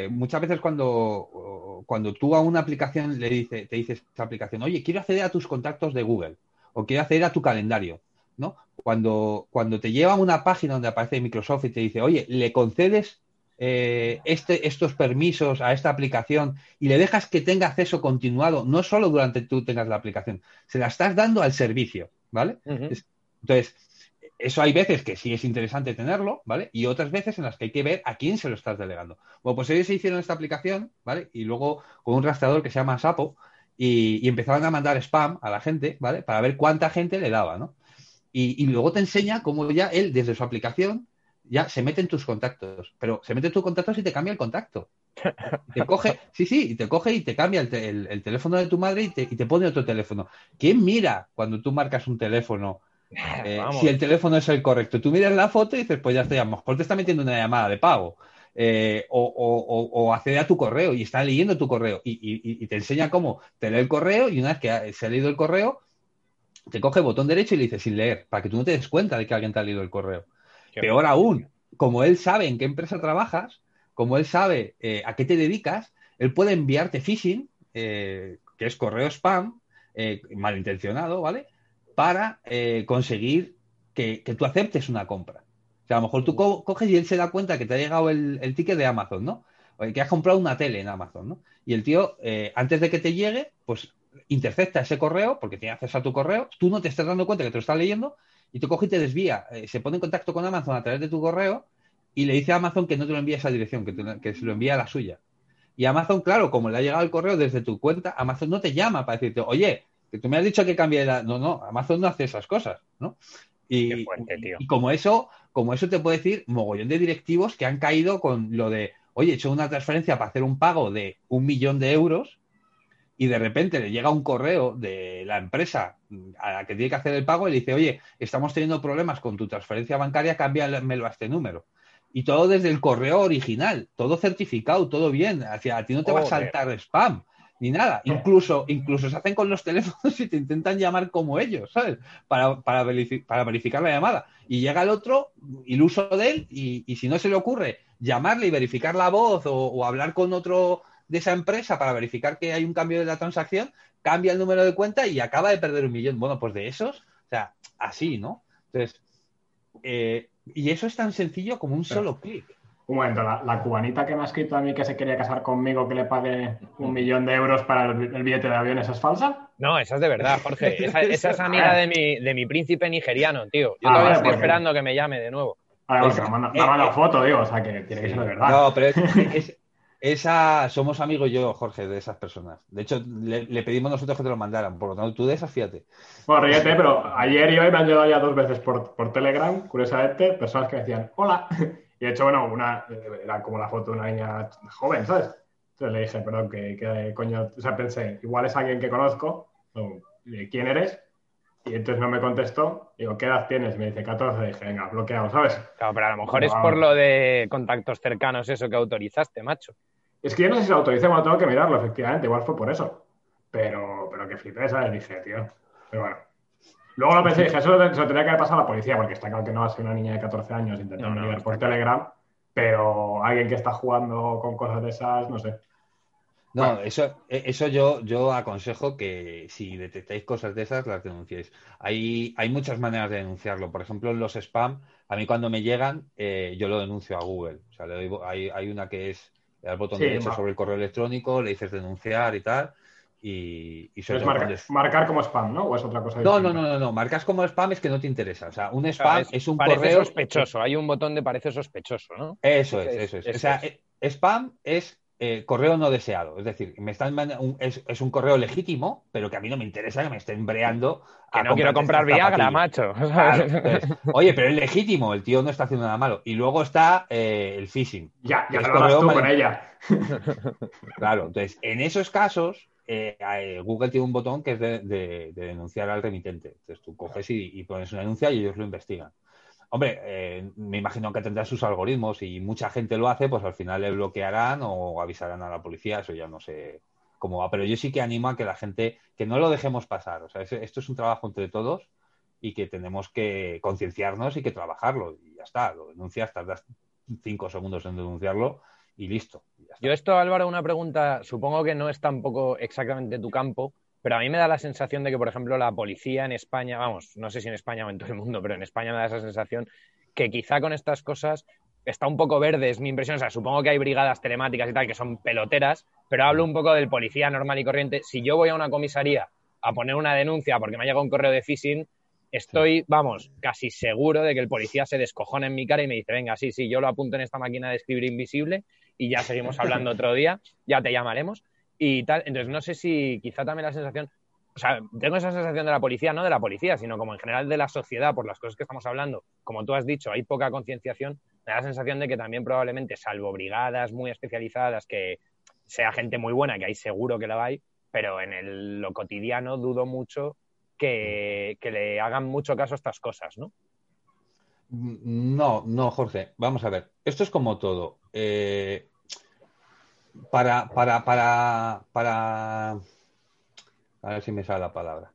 muchas veces cuando tú a una aplicación te dices esta aplicación, oye, quiero acceder a tus contactos de Google o quiero acceder a tu calendario, ¿no? Cuando te lleva a una página donde aparece Microsoft y te dice, oye, le concedes estos permisos a esta aplicación y le dejas que tenga acceso continuado, no solo durante tú tengas la aplicación, se la estás dando al servicio, ¿vale? Uh-huh. Entonces, eso hay veces que sí es interesante tenerlo, ¿vale? Y otras veces en las que hay que ver a quién se lo estás delegando. Bueno, pues ellos se hicieron esta aplicación, ¿vale? Y luego con un rastreador que se llama Sapo y empezaban a mandar spam a la gente, ¿vale? Para ver cuánta gente le daba, ¿no? Y luego te enseña cómo ya él, desde su aplicación, ya se mete en tus contactos. Pero se mete en tus contactos y te cambia el contacto. Te coge, sí, y te coge y te cambia el teléfono de tu madre y te pone otro teléfono. ¿Quién mira cuando tú marcas un teléfono? Si el teléfono es el correcto, tú miras la foto y dices, pues ya estoy, a lo mejor te está metiendo una llamada de pago o accede a tu correo y está leyendo tu correo y te enseña cómo te lee el correo y una vez que se ha leído el correo te coge el botón derecho y le dice sin leer, para que tú no te des cuenta de que alguien te ha leído el correo. Peor aún, como él sabe en qué empresa trabajas, como él sabe a qué te dedicas, él puede enviarte phishing, que es correo spam malintencionado, ¿vale? Para conseguir que tú aceptes una compra. O sea, a lo mejor tú coges y él se da cuenta que te ha llegado el ticket de Amazon, ¿no? O que has comprado una tele en Amazon, ¿no? Y el tío, antes de que te llegue, pues intercepta ese correo, porque tiene acceso a tu correo, tú no te estás dando cuenta que te lo estás leyendo, y te coge y te desvía. Se pone en contacto con Amazon a través de tu correo y le dice a Amazon que no te lo envía a esa dirección, que se lo envía a la suya. Y Amazon, claro, como le ha llegado el correo desde tu cuenta, Amazon no te llama para decirte, oye, que tú me has dicho que cambie la... No, Amazon no hace esas cosas, ¿no? Qué fuerte, tío. Y como eso te puedo decir, mogollón de directivos que han caído con lo de, oye, he hecho una transferencia para hacer un pago de 1 millón de euros y de repente le llega un correo de la empresa a la que tiene que hacer el pago y le dice, oye, estamos teniendo problemas con tu transferencia bancaria, cámbiamelo a este número. Y todo desde el correo original, todo certificado, todo bien. A ti no te va a saltar spam ni nada. Incluso se hacen con los teléfonos y te intentan llamar como ellos, ¿sabes? Para verificar la llamada. Y llega el otro, iluso de él, y si no se le ocurre llamarle y verificar la voz o hablar con otro de esa empresa para verificar que hay un cambio de la transacción, cambia el número de cuenta y acaba de perder 1 millón. Bueno, pues de esos, o sea, así, ¿no? Entonces, y eso es tan sencillo como un solo clic. Un momento, la cubanita que me ha escrito a mí que se quería casar conmigo, que le pague 1 millón de euros para el billete de avión, ¿esa es falsa? No, esa es de verdad, Jorge. Esa es amiga de mi príncipe nigeriano, tío. Yo todavía estoy esperando que me llame de nuevo. A ver, me manda la foto, digo, o sea, que tiene que ser de verdad. No, pero somos amigos yo, Jorge, de esas personas. De hecho, le pedimos nosotros que te lo mandaran. Por lo tanto, tú de esas, fíjate. Bueno, ríete, pero ayer y hoy me han llegado ya 2 veces por Telegram, curiosamente, personas que decían, hola... Y de hecho, bueno, era como la foto de una niña joven, ¿sabes? Entonces le dije, perdón, ¿qué coño? O sea, pensé, igual es alguien que conozco, o, ¿quién eres? Y entonces no me contestó, digo, ¿qué edad tienes? Me dice 14, dije, venga, bloqueado, ¿sabes? Claro, pero a lo mejor es por lo de contactos cercanos eso que autorizaste, macho. Es que yo no sé si lo autoricé, bueno, tengo que mirarlo, efectivamente, igual fue por eso. Pero que flipé, ¿sabes? Dije, tío, pero bueno. Luego lo pensé, dije, eso se lo tenía que haber pasado a la policía, porque está claro que no va a ser una niña de 14 años intentando ligar por Telegram, pero alguien que está jugando con cosas de esas, no sé. No, bueno, eso yo aconsejo que si detectáis cosas de esas, las denunciéis. Hay muchas maneras de denunciarlo. Por ejemplo, los spam, a mí cuando me llegan, yo lo denuncio a Google. O sea, le doy, hay una que es el botón derecho sobre el correo electrónico, le dices denunciar y tal. Y es marcar como spam, ¿no? ¿O es otra cosa? No. Marcas como spam es que no te interesa. O sea, un spam es un parece correo... sospechoso. Hay un botón de parece sospechoso, ¿no? Eso es. O sea, spam es correo no deseado. Es decir, me están es un correo legítimo, pero que a mí no me interesa que me estén breando. Que no quiero comprar Viagra, macho. Claro, entonces, oye, pero es legítimo. El tío no está haciendo nada malo. Y luego está el phishing. Ya lo hablas tú con ella. Claro, entonces, en esos casos... Google tiene un botón que es de denunciar al remitente. Entonces tú coges y pones una denuncia y ellos lo investigan. Hombre, me imagino que tendrán sus algoritmos y mucha gente lo hace, pues al final le bloquearán o avisarán a la policía, eso ya no sé cómo va. Pero yo sí que animo a que la gente, que no lo dejemos pasar. O sea, esto es un trabajo entre todos y que tenemos que concienciarnos y que trabajarlo. Y ya está, lo denuncias, tardas 5 segundos en denunciarlo y listo. Yo esto, Álvaro, una pregunta, supongo que no es tampoco exactamente tu campo, pero a mí me da la sensación de que, por ejemplo, la policía en España, vamos, no sé si en España o en todo el mundo, pero en España me da esa sensación que quizá con estas cosas está un poco verde, es mi impresión. O sea, supongo que hay brigadas telemáticas y tal que son peloteras, pero hablo un poco del policía normal y corriente. Si yo voy a una comisaría a poner una denuncia porque me ha llegado un correo de phishing, estoy, vamos, casi seguro de que el policía se descojona en mi cara y me dice, venga, sí, yo lo apunto en esta máquina de escribir invisible y ya seguimos hablando otro día, ya te llamaremos y tal. Entonces no sé si quizá también la sensación, o sea, tengo esa sensación de la policía, no de la policía, sino como en general de la sociedad, por las cosas que estamos hablando, como tú has dicho, hay poca concienciación, me da la sensación de que también probablemente, salvo brigadas muy especializadas, que sea gente muy buena, que ahí seguro que la hay, pero en lo cotidiano dudo mucho que le hagan mucho caso a estas cosas, ¿no? No, Jorge, vamos a ver. Esto es como todo. Para a ver si me sale la palabra.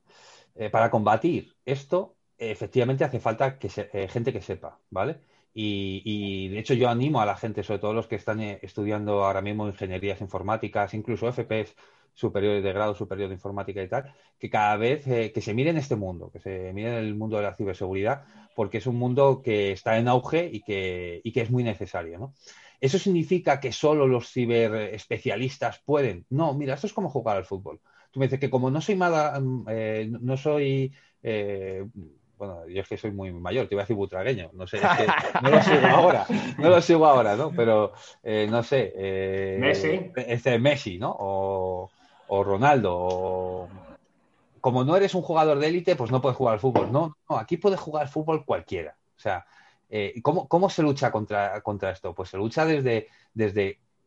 Para combatir esto, efectivamente hace falta que gente que sepa, ¿vale? Y de hecho yo animo a la gente, sobre todo los que están estudiando ahora mismo ingenierías informáticas, incluso FPs, superiores de grado superior de informática y tal, que cada vez que se miren este mundo, que se miren el mundo de la ciberseguridad, porque es un mundo que está en auge y que es muy necesario, ¿no? ¿Eso significa que solo los ciberespecialistas pueden? No, mira, esto es como jugar al fútbol. Tú me dices que como no soy mala, no soy... Bueno, yo es que soy muy mayor, te iba a decir butragueño, no sé, es que no lo sigo ahora, ¿no? Pero, no sé... Messi. Messi, ¿no? O Ronaldo, o... como no eres un jugador de élite, pues no puedes jugar al fútbol. No, aquí puede jugar al fútbol cualquiera. O sea, ¿cómo se lucha contra esto? Pues se lucha desde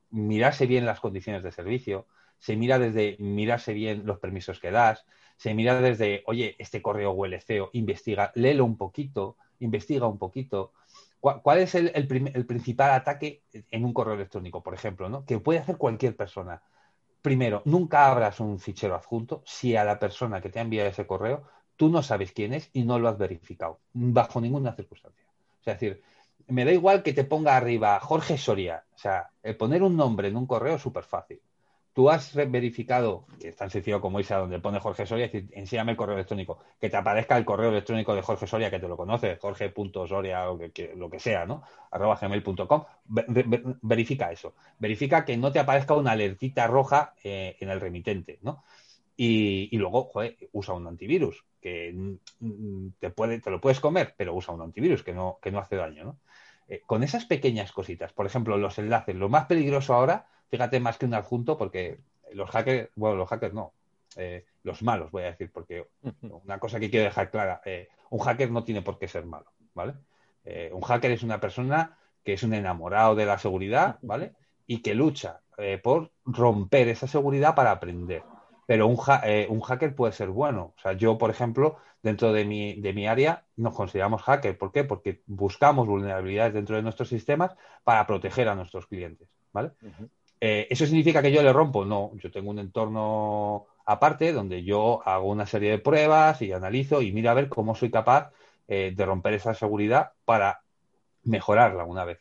mirarse bien las condiciones de servicio, se mira desde mirarse bien los permisos que das, se mira desde, oye, este correo huele feo, investiga, léelo un poquito, investiga un poquito. ¿Cuál es el principal ataque en un correo electrónico, por ejemplo, ¿no? Que puede hacer cualquier persona. Primero, nunca abras un fichero adjunto si a la persona que te ha enviado ese correo tú no sabes quién es y no lo has verificado, bajo ninguna circunstancia. O sea, es decir, me da igual que te ponga arriba Jorge Soria. O sea, poner un nombre en un correo es súper fácil. Tú has verificado, que es tan sencillo como irse a donde pone Jorge Soria y decir, enséñame el correo electrónico, que te aparezca el correo electrónico de Jorge Soria, que te lo conoces, jorge.soria o lo que sea, ¿no? @gmail.com. Verifica eso. Verifica que no te aparezca una alertita roja en el remitente, ¿no? Y luego, joder, usa un antivirus, que te lo puedes comer, pero usa un antivirus que no hace daño, ¿no? Con esas pequeñas cositas, por ejemplo, los enlaces, lo más peligroso ahora, fíjate, más que un adjunto, porque los malos, voy a decir, porque una cosa que quiero dejar clara, un hacker no tiene por qué ser malo, ¿vale? Un hacker es una persona que es un enamorado de la seguridad, ¿vale? Y que lucha por romper esa seguridad para aprender. Pero un hacker puede ser bueno. O sea, yo, por ejemplo, dentro de mi área nos consideramos hacker. ¿Por qué? Porque buscamos vulnerabilidades dentro de nuestros sistemas para proteger a nuestros clientes, ¿vale? Uh-huh. ¿Eso significa que yo le rompo? No, yo tengo un entorno aparte donde yo hago una serie de pruebas y analizo y miro a ver cómo soy capaz de romper esa seguridad para mejorarla una vez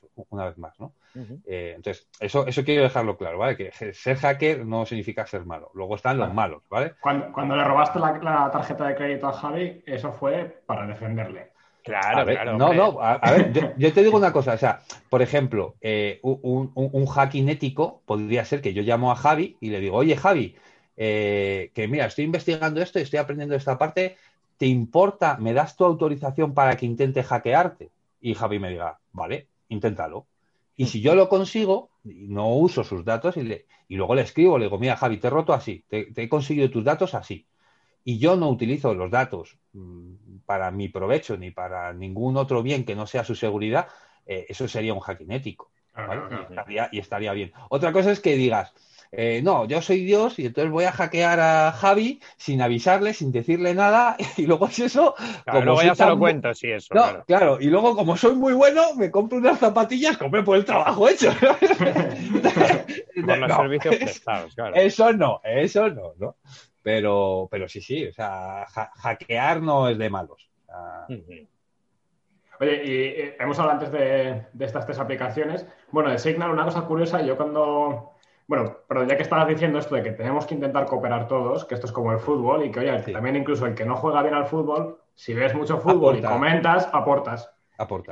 más, ¿no? Uh-huh. Entonces, eso quiero dejarlo claro, ¿vale? Que ser hacker no significa ser malo. Luego están los malos, ¿vale? Cuando le robaste la tarjeta de crédito a Javi, eso fue para defenderle. Claro, a ver, yo te digo una cosa, o sea, por ejemplo, un hacking ético podría ser que yo llamo a Javi y le digo, oye, Javi, que mira, estoy investigando esto y estoy aprendiendo esta parte, ¿te importa? ¿Me das tu autorización para que intente hackearte? Y Javi me diga, vale, inténtalo. Y si yo lo consigo, no uso sus datos y luego le escribo, le digo, mira, Javi, te he roto así, te he conseguido tus datos así. Y yo no utilizo los datos para mi provecho ni para ningún otro bien que no sea su seguridad, eso sería un hacking ético, ¿vale? Y estaría bien. Otra cosa es que digas, no, yo soy Dios y entonces voy a hackear a Javi sin avisarle, sin decirle nada, y luego es eso... Claro, luego ya se lo cuento, sí, eso. No, claro, y luego como soy muy bueno, me compro unas zapatillas, compré por el trabajo hecho. Por los servicios prestados, claro. Eso no. Pero sí, o sea, hackear no es de malos. Uh-huh. Oye, y hemos hablado antes de estas tres aplicaciones. Bueno, de Signal, una cosa curiosa, yo cuando... Bueno, pero ya que estabas diciendo esto de que tenemos que intentar cooperar todos, que esto es como el fútbol y que, oye, sí, también incluso el que no juega bien al fútbol, si ves mucho fútbol y comentas, aportas. Pues yo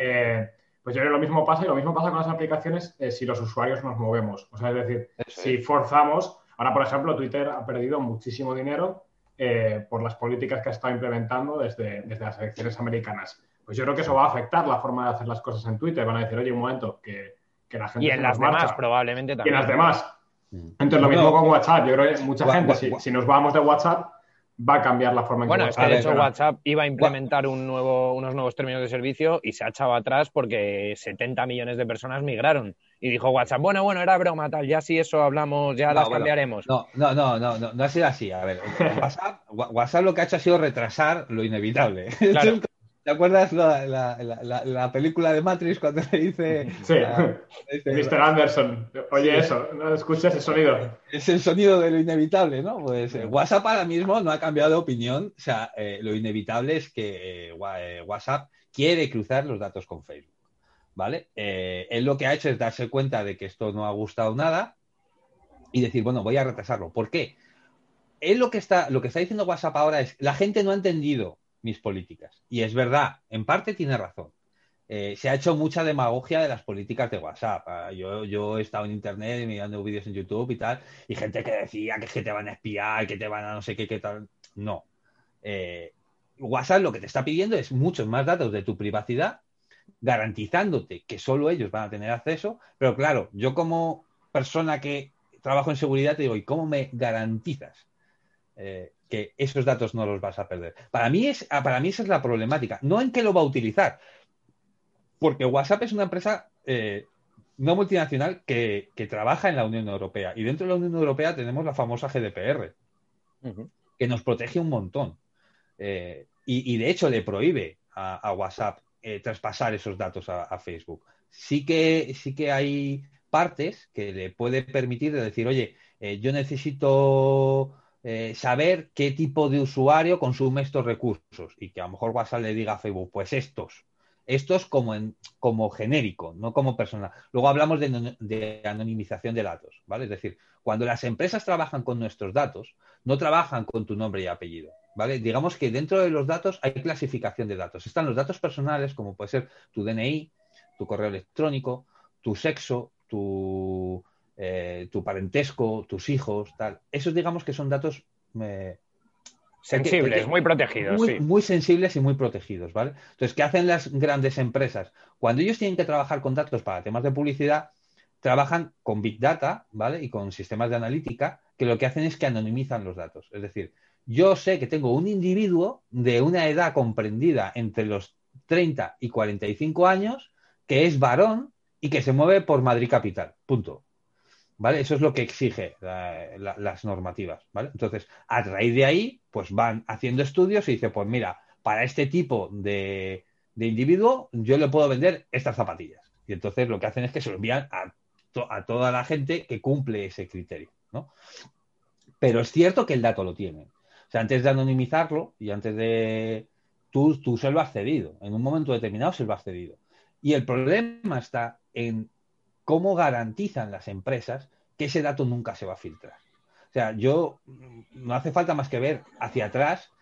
creo que lo mismo pasa, y lo mismo pasa con las aplicaciones si los usuarios nos movemos. O sea, es decir, si forzamos... Ahora, por ejemplo, Twitter ha perdido muchísimo dinero por las políticas que ha estado implementando desde las elecciones americanas. Pues yo creo que eso va a afectar la forma de hacer las cosas en Twitter. Van a decir, oye, un momento, que la gente... Y en las demás, probablemente también. Y en las demás. Entonces, lo mismo con WhatsApp. Yo creo que mucha gente, si nos vamos de WhatsApp, va a cambiar la forma en que... Bueno, es que de hecho WhatsApp iba a implementar unos nuevos términos de servicio y se ha echado atrás porque 70 millones de personas migraron. Y dijo WhatsApp, bueno, era broma, tal, ya si eso hablamos, ya cambiaremos. No ha sido así. A ver, WhatsApp lo que ha hecho ha sido retrasar lo inevitable. Claro. ¿Te acuerdas la película de Matrix cuando le dice... Sí, Mr. Anderson, oye eso, no escuchas ese sonido. Es el sonido de lo inevitable, ¿no? Pues WhatsApp ahora mismo no ha cambiado de opinión. O sea, lo inevitable es que WhatsApp quiere cruzar los datos con Facebook, ¿vale? Él lo que ha hecho es darse cuenta de que esto no ha gustado nada y decir, bueno, voy a retrasarlo. ¿Por qué? Él lo que está diciendo WhatsApp ahora es, la gente no ha entendido mis políticas. Y es verdad, en parte tiene razón. Se ha hecho mucha demagogia de las políticas de WhatsApp. Yo he estado en internet mirando vídeos en YouTube y tal, y gente que decía que te van a espiar, que te van a no sé qué tal. No. WhatsApp lo que te está pidiendo es muchos más datos de tu privacidad, garantizándote que solo ellos van a tener acceso. Pero claro, yo como persona que trabajo en seguridad te digo, ¿y cómo me garantizas que esos datos no los vas a perder? Para mí esa es la problemática, no en qué lo va a utilizar, porque WhatsApp es una empresa no multinacional que trabaja en la Unión Europea, y dentro de la Unión Europea tenemos la famosa GDPR, uh-huh, que nos protege un montón, y de hecho le prohíbe a WhatsApp traspasar esos datos a Facebook. Sí que hay partes que le puede permitir de decir, oye, yo necesito... saber qué tipo de usuario consume estos recursos, y que a lo mejor WhatsApp le diga a Facebook, pues estos como genérico, no como personal. Luego hablamos de anonimización de datos, ¿vale? Es decir, cuando las empresas trabajan con nuestros datos, no trabajan con tu nombre y apellido, ¿vale? Digamos que dentro de los datos hay clasificación de datos. Están los datos personales, como puede ser tu DNI, tu correo electrónico, tu sexo, tu parentesco, tus hijos, tal. Esos digamos que son datos sensibles, muy protegidos. Muy sensibles y muy protegidos, ¿vale? Entonces, ¿qué hacen las grandes empresas? Cuando ellos tienen que trabajar con datos para temas de publicidad, trabajan con Big Data, ¿vale? Y con sistemas de analítica, que lo que hacen es que anonimizan los datos. Es decir, yo sé que tengo un individuo de una edad comprendida entre los 30 y 45 años, que es varón y que se mueve por Madrid capital, punto. ¿Vale? Eso es lo que exige las normativas, ¿vale? Entonces, a raíz de ahí, pues van haciendo estudios y dice, pues mira, para este tipo de individuo yo le puedo vender estas zapatillas. Y entonces lo que hacen es que se lo envían a toda la gente que cumple ese criterio, ¿no? Pero es cierto que el dato lo tienen. O sea, antes de anonimizarlo y antes de... Tú se lo has cedido. En un momento determinado se lo has cedido. Y el problema está en ¿cómo garantizan las empresas que ese dato nunca se va a filtrar? O sea, yo no hace falta más que ver hacia atrás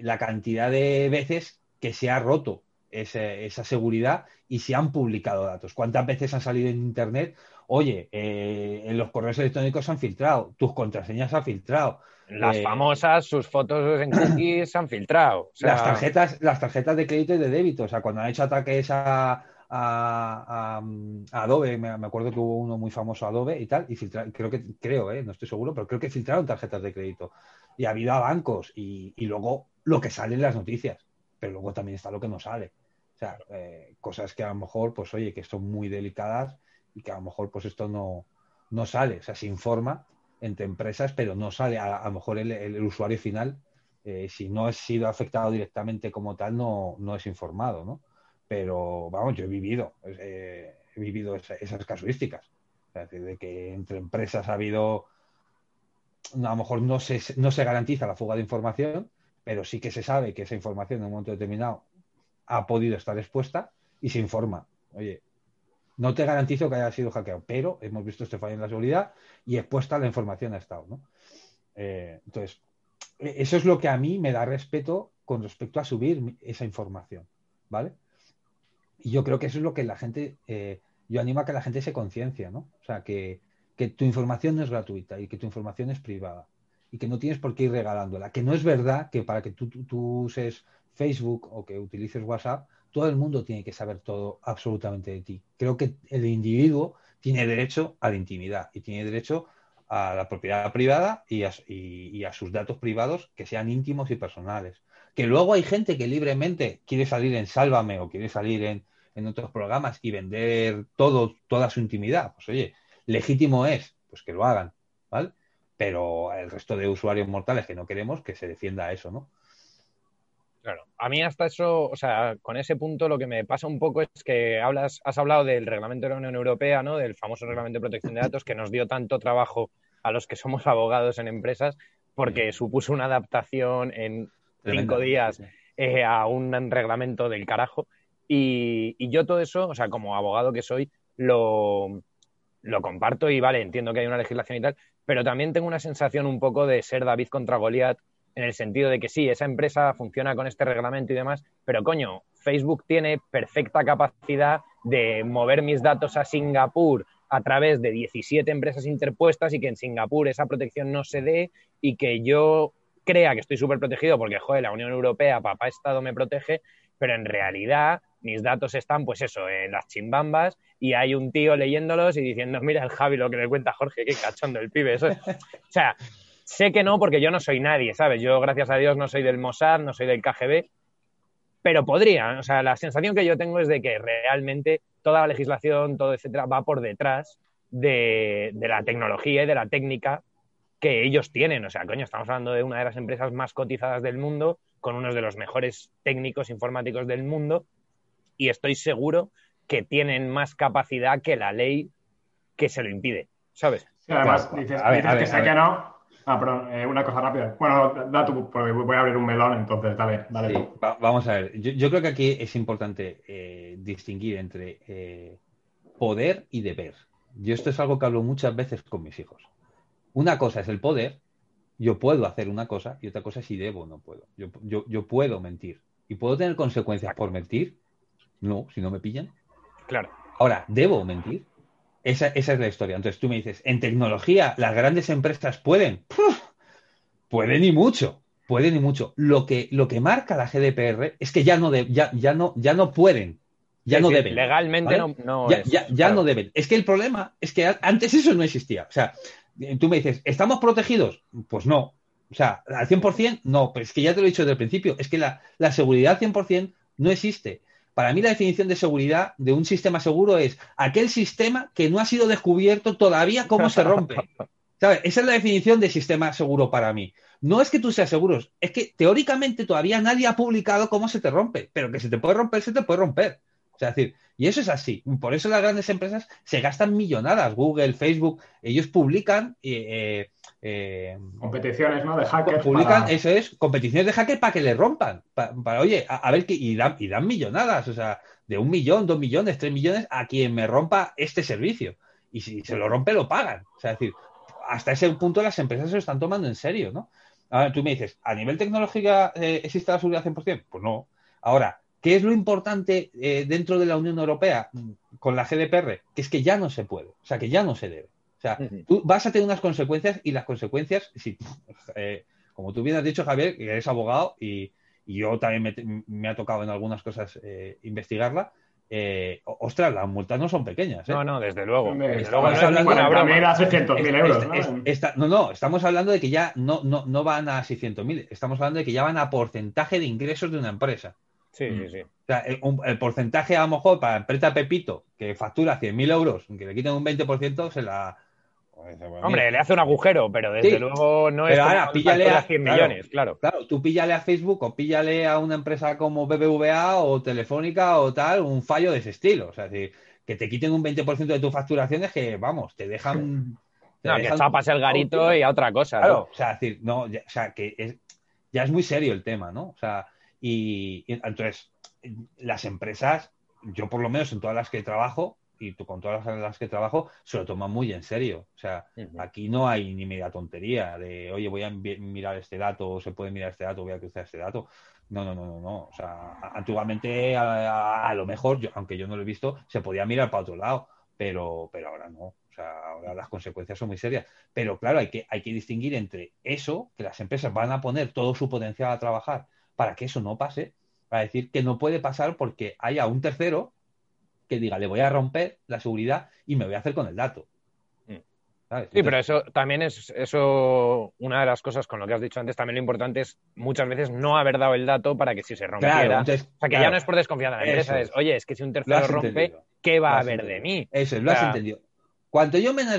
la cantidad de veces que se ha roto esa seguridad y se han publicado datos. ¿Cuántas veces han salido en Internet? Oye, en los correos electrónicos se han filtrado, tus contraseñas se han filtrado. Las famosas, sus fotos en cookies se han filtrado. O sea... Las tarjetas de crédito y de débito. O sea, cuando han hecho ataques a Adobe, me acuerdo que hubo uno muy famoso, Adobe y tal, y filtraron, no estoy seguro, pero creo que filtraron tarjetas de crédito. Y ha habido a bancos y luego lo que sale en las noticias. Pero luego también está lo que no sale. O sea, cosas que a lo mejor, pues oye, que son muy delicadas y que a lo mejor pues esto no sale. O sea, se informa entre empresas, pero no sale. A lo mejor el usuario final, si no ha sido afectado directamente como tal, no es informado, ¿no? Pero, vamos, yo he vivido esas casuísticas. O sea, de que entre empresas ha habido... A lo mejor no se garantiza la fuga de información, pero sí que se sabe que esa información en un momento determinado ha podido estar expuesta y se informa. Oye, no te garantizo que haya sido hackeado, pero hemos visto este fallo en la seguridad y expuesta la información ha estado, ¿no? Entonces, eso es lo que a mí me da respeto con respecto a subir esa información, ¿vale? Y yo creo que eso es lo que la gente... yo animo a que la gente se conciencie, ¿no? O sea, que tu información no es gratuita y que tu información es privada y que no tienes por qué ir regalándola. Que no es verdad que para que tú uses Facebook o que utilices WhatsApp, todo el mundo tiene que saber todo absolutamente de ti. Creo que el individuo tiene derecho a la intimidad y tiene derecho a la propiedad privada y a sus datos privados que sean íntimos y personales. Que luego hay gente que libremente quiere salir en Sálvame o quiere salir en otros programas y vender toda su intimidad. Pues oye, legítimo es, pues que lo hagan, ¿vale? Pero el resto de usuarios mortales que no queremos que se defienda eso, ¿no? Claro. A mí hasta eso, o sea, con ese punto lo que me pasa un poco es que has hablado del reglamento de la Unión Europea, ¿no? Del famoso reglamento de protección de datos que nos dio tanto trabajo a los que somos abogados en empresas porque supuso una adaptación en 5 días a un reglamento del carajo y yo todo eso, o sea, como abogado que soy, lo comparto y vale, entiendo que hay una legislación y tal, pero también tengo una sensación un poco de ser David contra Goliat, en el sentido de que sí, esa empresa funciona con este reglamento y demás, pero coño, Facebook tiene perfecta capacidad de mover mis datos a Singapur a través de 17 empresas interpuestas y que en Singapur esa protección no se dé y que yo crea que estoy súper protegido porque, joder, la Unión Europea, papá Estado me protege, pero en realidad... mis datos están, pues eso, en las chimbambas y hay un tío leyéndolos y diciendo, mira el Javi lo que le cuenta Jorge, qué cachondo el pibe. Eso es. O sea, sé que no porque yo no soy nadie, ¿sabes? Yo, gracias a Dios, no soy del Mossad, no soy del KGB, pero podría. O sea, la sensación que yo tengo es de que realmente toda la legislación, todo etcétera, va por detrás de la tecnología y de la técnica que ellos tienen. O sea, coño, estamos hablando de una de las empresas más cotizadas del mundo, con unos de los mejores técnicos informáticos del mundo, y estoy seguro que tienen más capacidad que la ley que se lo impide, ¿sabes? Sí, además, claro, dices que se ha quedado... Ah, perdón, una cosa rápida. Bueno, porque voy a abrir un melón, entonces, dale. Sí, vamos a ver. Yo creo que aquí es importante distinguir entre poder y deber. Yo esto es algo que hablo muchas veces con mis hijos. Una cosa es el poder, yo puedo hacer una cosa, y otra cosa es si debo o no puedo. Yo puedo mentir. ¿Y puedo tener consecuencias por mentir? No, si no me pillan. Claro. Ahora, ¿debo mentir? Esa es la historia. Entonces tú me dices, en tecnología, las grandes empresas pueden. ¡Puf! Pueden y mucho. Lo que marca la GDPR es que ya no pueden. Ya no deben. Legalmente ¿vale? no. Ya no deben. Es que el problema es que antes eso no existía. O sea, tú me dices, ¿estamos protegidos? Pues no. O sea, al 100% no. Pero es que ya te lo he dicho desde el principio. Es que la seguridad al 100% no existe. Para mí la definición de seguridad de un sistema seguro es aquel sistema que no ha sido descubierto todavía cómo se rompe. ¿Sabes? Esa es la definición de sistema seguro para mí. No es que tú seas seguro, es que teóricamente todavía nadie ha publicado cómo se te rompe, pero que se te puede romper. O sea, es decir, y eso es así. Por eso las grandes empresas se gastan millonadas. Google, Facebook, ellos publican... competiciones, ¿no? De hackers. Publican, eso es, competiciones de hackers para que le rompan. Para oye, a ver qué... Y dan millonadas, o sea, de 1 millón, 2 millones, 3 millones a quien me rompa este servicio. y si se lo rompe lo pagan. O sea, es decir, hasta ese punto las empresas se lo están tomando en serio, ¿no? Ahora tú me dices, ¿a nivel tecnológico existe la seguridad 100%? Pues no. Ahora, ¿qué es lo importante dentro de la Unión Europea con la GDPR? Que es que ya no se puede, o sea, que ya no se debe. O sea, tú vas a tener unas consecuencias y las consecuencias, si, como tú bien has dicho, Javier, que eres abogado y yo también me ha tocado en algunas cosas investigarla. Ostras, las multas no son pequeñas, ¿eh? No, no, desde luego. Estamos hablando de que ya no van a 600.000, estamos hablando de que ya van a porcentaje de ingresos de una empresa. Sí, sí, sí. O sea, el porcentaje, a lo mejor, para la empresa Pepito, que factura 100.000 euros, que le quiten un 20%, se la... Hombre, le hace un agujero, pero desde luego no es... Pero ahora, píllale a 100 millones, claro. Claro, tú píllale a Facebook o píllale a una empresa como BBVA o Telefónica o tal, un fallo de ese estilo. O sea, si, que te quiten un 20% de tus facturaciones que, vamos, te dejan... que tapas el garito y a otra cosa. Claro, ¿no? O sea, decir, no, ya, o sea, que ya es muy serio el tema, ¿no? O sea, y entonces, las empresas, yo por lo menos en todas las que trabajo... y tú con todas las que trabajo, se lo toman muy en serio. O sea, aquí no hay ni media tontería de, oye, voy a mirar este dato, o se puede mirar este dato, voy a cruzar este dato. No. O sea, antiguamente, a lo mejor, aunque yo no lo he visto, se podía mirar para otro lado, pero ahora no. O sea, ahora las consecuencias son muy serias. Pero claro, hay que distinguir entre eso, que las empresas van a poner todo su potencial a trabajar para que eso no pase, para decir que no puede pasar porque haya un tercero que diga, le voy a romper la seguridad y me voy a hacer con el dato. ¿Sabes? Sí, pero eso también es una de las cosas con lo que has dicho antes. También lo importante es muchas veces no haber dado el dato para que si se rompiera. Claro, entonces, o sea, que ya no es por desconfianza de la empresa. Es, oye, es que si un tercero rompe, ¿qué va a haber de mí? Eso, lo has entendido. Cuanto yo menos...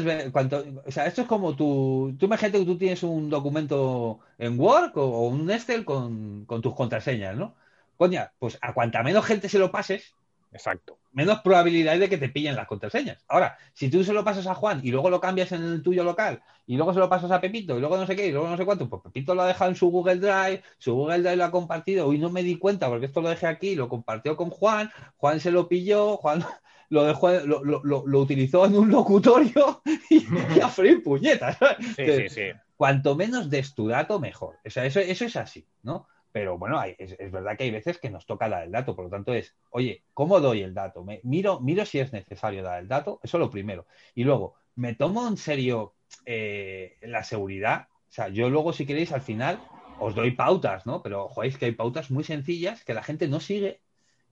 o sea, esto es como tú imagínate que tú tienes un documento en Word o un Excel con tus contraseñas, ¿no? Coña, pues a cuanta menos gente se lo pases... Exacto. Menos probabilidad de que te pillen las contraseñas. Ahora, si tú se lo pasas a Juan y luego lo cambias en el tuyo local y luego se lo pasas a Pepito y luego no sé qué y luego no sé cuánto, pues Pepito lo ha dejado en su Google Drive lo ha compartido, hoy no me di cuenta porque esto lo dejé aquí, lo compartió con Juan, Juan se lo pilló, Juan lo dejó, lo utilizó en un locutorio y a freír puñetas. Entonces, sí. Cuanto menos des tu dato, mejor. O sea, eso es así, ¿no? Pero bueno, es verdad que hay veces que nos toca dar el dato. Por lo tanto es, oye, ¿cómo doy el dato? Miro si es necesario dar el dato. Eso es lo primero. Y luego, ¿me tomo en serio la seguridad? O sea, yo luego, si queréis, al final os doy pautas, ¿no? Pero, joder, es que hay pautas muy sencillas que la gente no sigue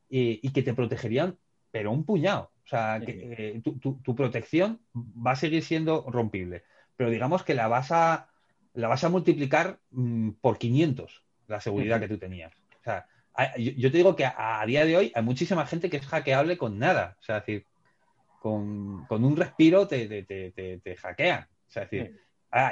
y que te protegerían, pero un puñado. O sea, que tu protección va a seguir siendo rompible. Pero digamos que la vas a multiplicar por 500. La seguridad que tú tenías. O sea, yo te digo que a día de hoy hay muchísima gente que es hackeable con nada. O sea, es decir, con un respiro te hackean. O sea, es decir,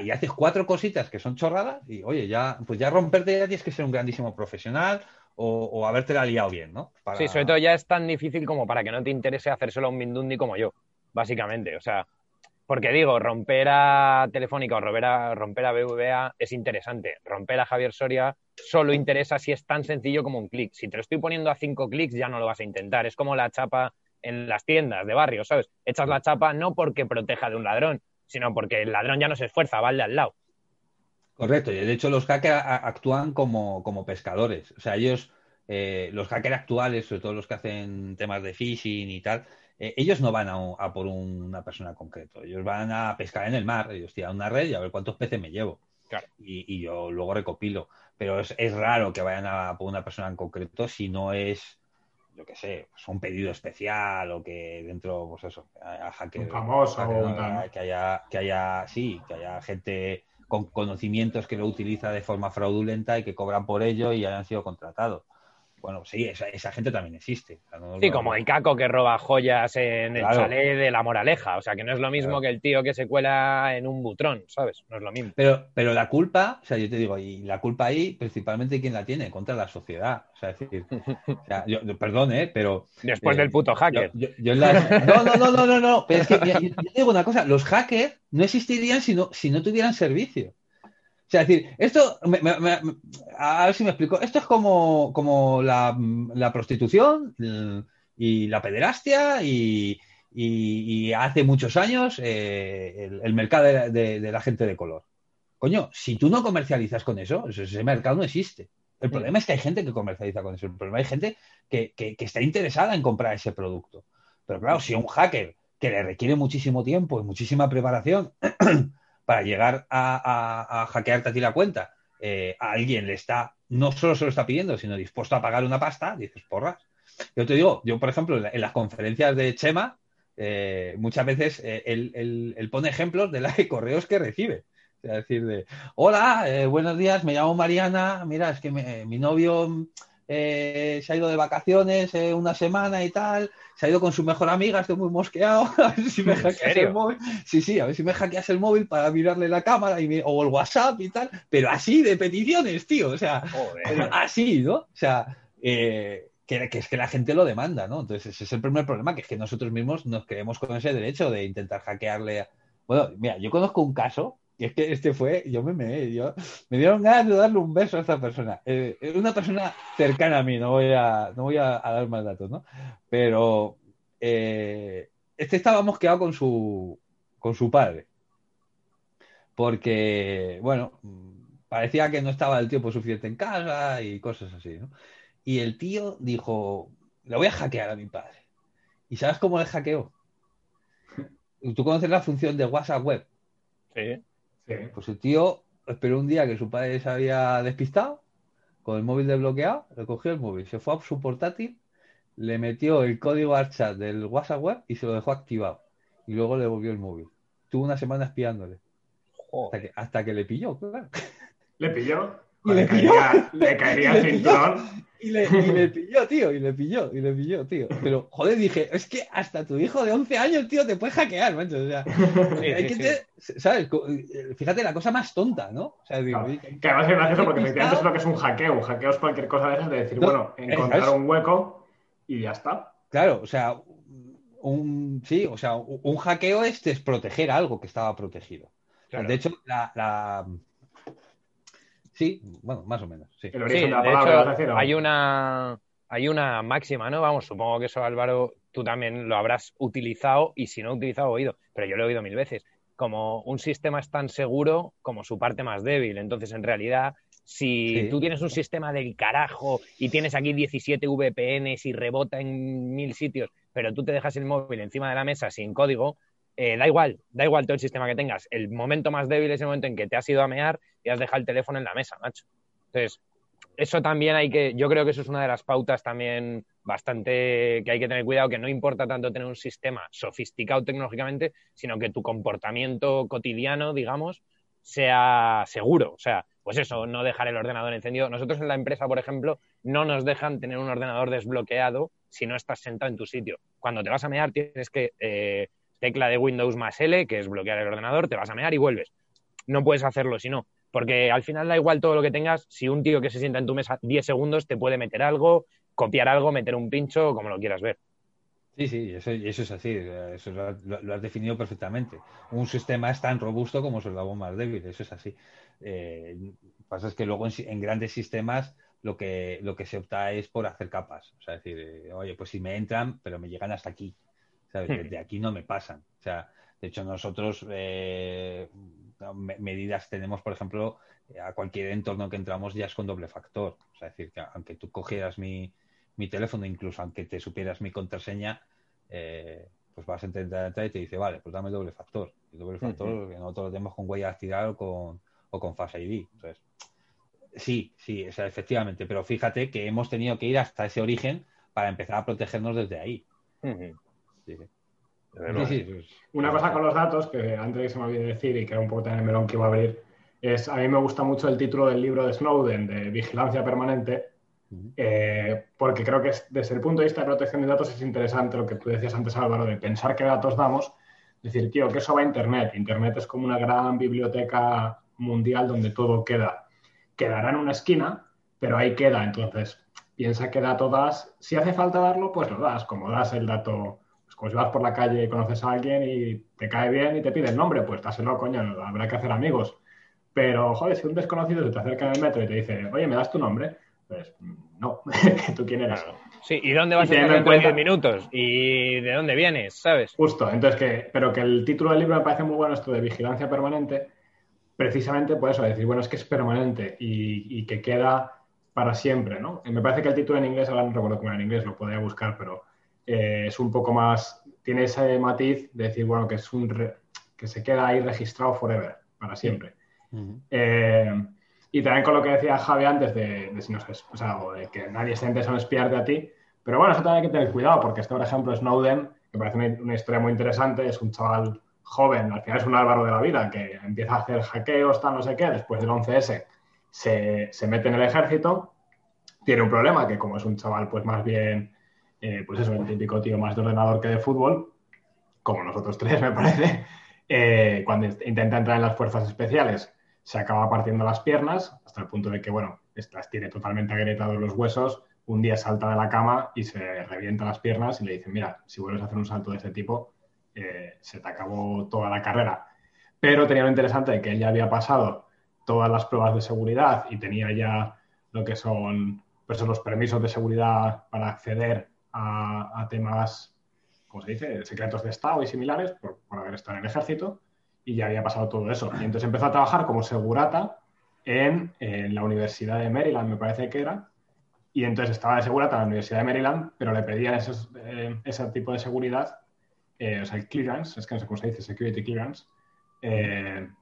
y haces 4 cositas que son chorradas y, oye, ya romperte ya tienes que ser un grandísimo profesional o haberte la liado bien, ¿no? Sí, sobre todo ya es tan difícil como para que no te interese hacérselo a un mindundi como yo, básicamente. O sea, porque digo, romper a Telefónica o romper a BBVA es interesante. Romper a Javier Soria solo interesa si es tan sencillo como un clic. Si te lo estoy poniendo a 5 clics ya no lo vas a intentar. Es como la chapa en las tiendas de barrio, ¿sabes? Echas la chapa no porque proteja de un ladrón, sino porque el ladrón ya no se esfuerza, va al de al lado. Correcto. Y de hecho los hackers actúan como pescadores. O sea, ellos, los hackers actuales, sobre todo los que hacen temas de phishing y tal... ellos no van a por una persona concreta, ellos van a pescar en el mar, ellos tiran una red y a ver cuántos peces me llevo. Claro. Y yo luego recopilo. Pero es raro que vayan a por una persona en concreto si no es, yo qué sé, pues un pedido especial o que dentro, pues eso, haya hackers, un famoso, que haya gente con conocimientos que lo utiliza de forma fraudulenta y que cobran por ello y hayan sido contratados. Bueno, sí, esa gente también existe. O sea, como el caco que roba joyas en el chalet de La Moraleja. O sea, que no es lo mismo que el tío que se cuela en un butrón, ¿sabes? No es lo mismo. Pero la culpa, o sea, yo te digo, y la culpa ahí, principalmente, ¿quién la tiene? Contra la sociedad. O sea, es decir, perdón, pero... Después del puto hacker. No. Pero es que yo te digo una cosa, los hackers no existirían si no tuvieran servicio. O sea, es decir, esto, a ver si me explico, esto es como la prostitución y la pederastia y, Y hace muchos años el mercado de la gente de color. Coño, si tú no comercializas con eso, ese mercado no existe. El problema es que hay gente que comercializa con eso. El problema es que hay gente que está interesada en comprar ese producto. Pero claro, si un hacker que le requiere muchísimo tiempo y muchísima preparación para llegar a hackearte a ti la cuenta, a alguien le está, no solo se lo está pidiendo, sino dispuesto a pagar una pasta, dices, porras. Yo te digo, yo por ejemplo, en las conferencias de Chema, muchas veces él pone ejemplos de los correos que recibe. Es decir, de hola, buenos días, me llamo Mariana, mira, es que mi novio se ha ido de vacaciones una semana y tal, se ha ido con su mejor amiga, estoy muy mosqueado, a ver si me hackeas el móvil. Sí, a ver si me hackeas el móvil para mirarle la cámara o el WhatsApp y tal, pero así de peticiones, tío, o sea, joder. Así, ¿no? O sea, que es que la gente lo demanda, ¿no? Entonces ese es el primer problema, que es que nosotros mismos nos creemos con ese derecho de intentar hackearle. Bueno, mira, yo conozco un caso. Y es que este fue, me dieron ganas de darle un beso a esta persona. Una persona cercana a mí, no voy a dar más datos, ¿no? Pero este estaba mosqueado con su padre. Porque, bueno, parecía que no estaba el tiempo suficiente en casa y cosas así, ¿no? Y el tío dijo, le voy a hackear a mi padre. ¿Y sabes cómo le hackeó? ¿Tú conoces la función de WhatsApp Web? Sí. Pues el tío esperó un día que su padre se había despistado, con el móvil desbloqueado, le cogió el móvil, se fue a su portátil, le metió el código al chat del WhatsApp Web y se lo dejó activado. Y luego le devolvió el móvil. Tuvo una semana espiándole. Hasta que le pilló, claro. ¿Le pilló? Le caería el cinturón. Y le pilló, tío. Pero, joder, dije, es que hasta tu hijo de 11 años, tío, te puede hackear, macho. O sea, ¿sabes? Fíjate, la cosa más tonta, ¿no? O sea, digo, claro. Que además es gracioso porque efectivamente es lo que es un hackeo. Un hackeo es cualquier cosa de esas de decir, encontrar un hueco y ya está. Claro, o sea, un hackeo es desproteger algo que estaba protegido. Claro. De hecho, sí, bueno, más o menos. Sí. El origen de la palabra, de hecho, hay una máxima, ¿no? Vamos, supongo que eso, Álvaro, tú también lo habrás utilizado y si no utilizado, oído. Pero yo lo he oído 1000 veces. Como un sistema es tan seguro como su parte más débil. Entonces, en realidad, si tú tienes un sistema del carajo y tienes aquí 17 VPNs y rebota en 1000 sitios, pero tú te dejas el móvil encima de la mesa sin código, da igual todo el sistema que tengas. El momento más débil es el momento en que te has ido a mear y has dejado el teléfono en la mesa, macho. Entonces, eso también yo creo que eso es una de las pautas también bastante que hay que tener cuidado, que no importa tanto tener un sistema sofisticado tecnológicamente, sino que tu comportamiento cotidiano, digamos, sea seguro. O sea, pues eso, no dejar el ordenador encendido. Nosotros en la empresa, por ejemplo, no nos dejan tener un ordenador desbloqueado si no estás sentado en tu sitio. Cuando te vas a mear tienes que... tecla de Windows más L, que es bloquear el ordenador, te vas a mear y vuelves. No puedes hacerlo si no, porque al final da igual todo lo que tengas, si un tío que se sienta en tu mesa 10 segundos te puede meter algo, copiar algo, meter un pincho, como lo quieras ver. Sí, eso es así, eso lo has definido perfectamente. Un sistema es tan robusto como su eslabón más débil, eso es así. Pasa es que luego en grandes sistemas lo que se opta es por hacer capas, o sea, decir, oye, pues si me entran, pero me llegan hasta aquí. ¿Sabes? De aquí no me pasan. O sea, de hecho, nosotros medidas tenemos, por ejemplo, a cualquier entorno que entramos ya es con doble factor. O sea, es decir, que aunque tú cogieras mi teléfono, incluso aunque te supieras mi contraseña, pues vas a entrar y te dice, vale, pues dame doble factor. El doble factor que nosotros lo tenemos con huella dactilar o con Face ID. Entonces, sí, o sea, efectivamente. Pero fíjate que hemos tenido que ir hasta ese origen para empezar a protegernos desde ahí. Sí. Una cosa con los datos que antes que se me olvidé decir y que era un poco también el melón que iba a abrir es, a mí me gusta mucho el título del libro de Snowden de Vigilancia Permanente, porque creo que desde el punto de vista de protección de datos es interesante lo que tú decías antes, Álvaro, de pensar qué datos damos, decir, tío, que eso va a Internet es como una gran biblioteca mundial donde todo quedará en una esquina, pero ahí queda. Entonces piensa qué dato das. Si hace falta darlo, pues lo das. Como das el dato, pues como si vas por la calle y conoces a alguien y te cae bien y te pide el nombre, pues dáselo, coño, habrá que hacer amigos. Pero, joder, si un desconocido se te acerca en el metro y te dice, oye, ¿me das tu nombre? Pues no, ¿tú quién eres? Claro. Sí, ¿y dónde vas a estar dentro de 10 minutos? ¿Y de dónde vienes? ¿Sabes? Justo, entonces pero que el título del libro me parece muy bueno, esto de vigilancia permanente, precisamente por eso, decir, bueno, es que es permanente y que queda para siempre, ¿no? Me parece que el título en inglés, ahora no recuerdo cómo era en inglés, lo podría buscar, pero es un poco más, tiene ese matiz de decir, bueno, que es que se queda ahí registrado forever, para siempre. Uh-huh. Y también con lo que decía Javi antes de si no sabes, o sea, o de que nadie esté interesado en espiarte a ti. Pero bueno, eso también hay que tener cuidado, porque este, por ejemplo, Snowden, que parece una historia muy interesante, es un chaval joven, al final es un Álvaro de la vida, que empieza a hacer hackeos, tal, no sé qué, después del 11S se mete en el ejército, tiene un problema, que como es un chaval, pues más bien, pues eso, el típico tío más de ordenador que de fútbol, como nosotros tres, me parece, cuando intenta entrar en las fuerzas especiales, se acaba partiendo las piernas hasta el punto de que, bueno, las tiene totalmente agrietados los huesos, un día salta de la cama y se revienta las piernas y le dicen, mira, si vuelves a hacer un salto de este tipo, se te acabó toda la carrera. Pero tenía lo interesante de que él ya había pasado todas las pruebas de seguridad y tenía ya lo que son, pues, los permisos de seguridad para acceder a temas, ¿cómo se dice?, secretos de Estado y similares por haber estado en el ejército. Y ya había pasado todo eso. Y entonces empezó a trabajar como segurata en la Universidad de Maryland, me parece que era. Y entonces estaba de segurata en la Universidad de Maryland, pero le pedían ese tipo de seguridad, o sea, el clearance, es que no sé cómo se dice, security clearance,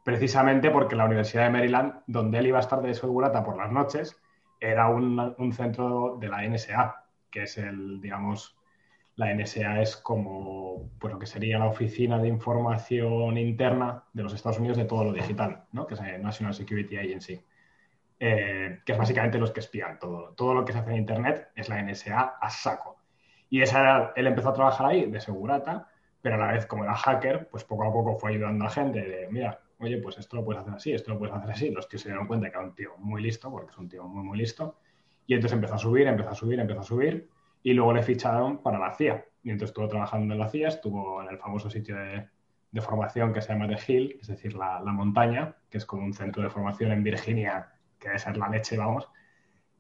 precisamente porque la Universidad de Maryland, donde él iba a estar de segurata por las noches, era un centro de la NSA, que es digamos... La NSA es como, pues, lo que sería la Oficina de Información Interna de los Estados Unidos de todo lo digital, ¿no? Que es el National Security Agency, que es básicamente los que espían todo. Todo lo que se hace en Internet es la NSA a saco. Y él empezó a trabajar ahí de segurata, pero a la vez, como era hacker, pues poco a poco fue ayudando a gente de, mira, oye, pues esto lo puedes hacer así, esto lo puedes hacer así. Los tíos se dieron cuenta que era un tío muy listo, porque es un tío muy, muy listo. Y entonces empezó a subir. Y luego le ficharon para la CIA. Y entonces estuvo trabajando en la CIA, estuvo en el famoso sitio de formación que se llama The Hill, es decir, la montaña, que es como un centro de formación en Virginia, que debe ser la leche, vamos.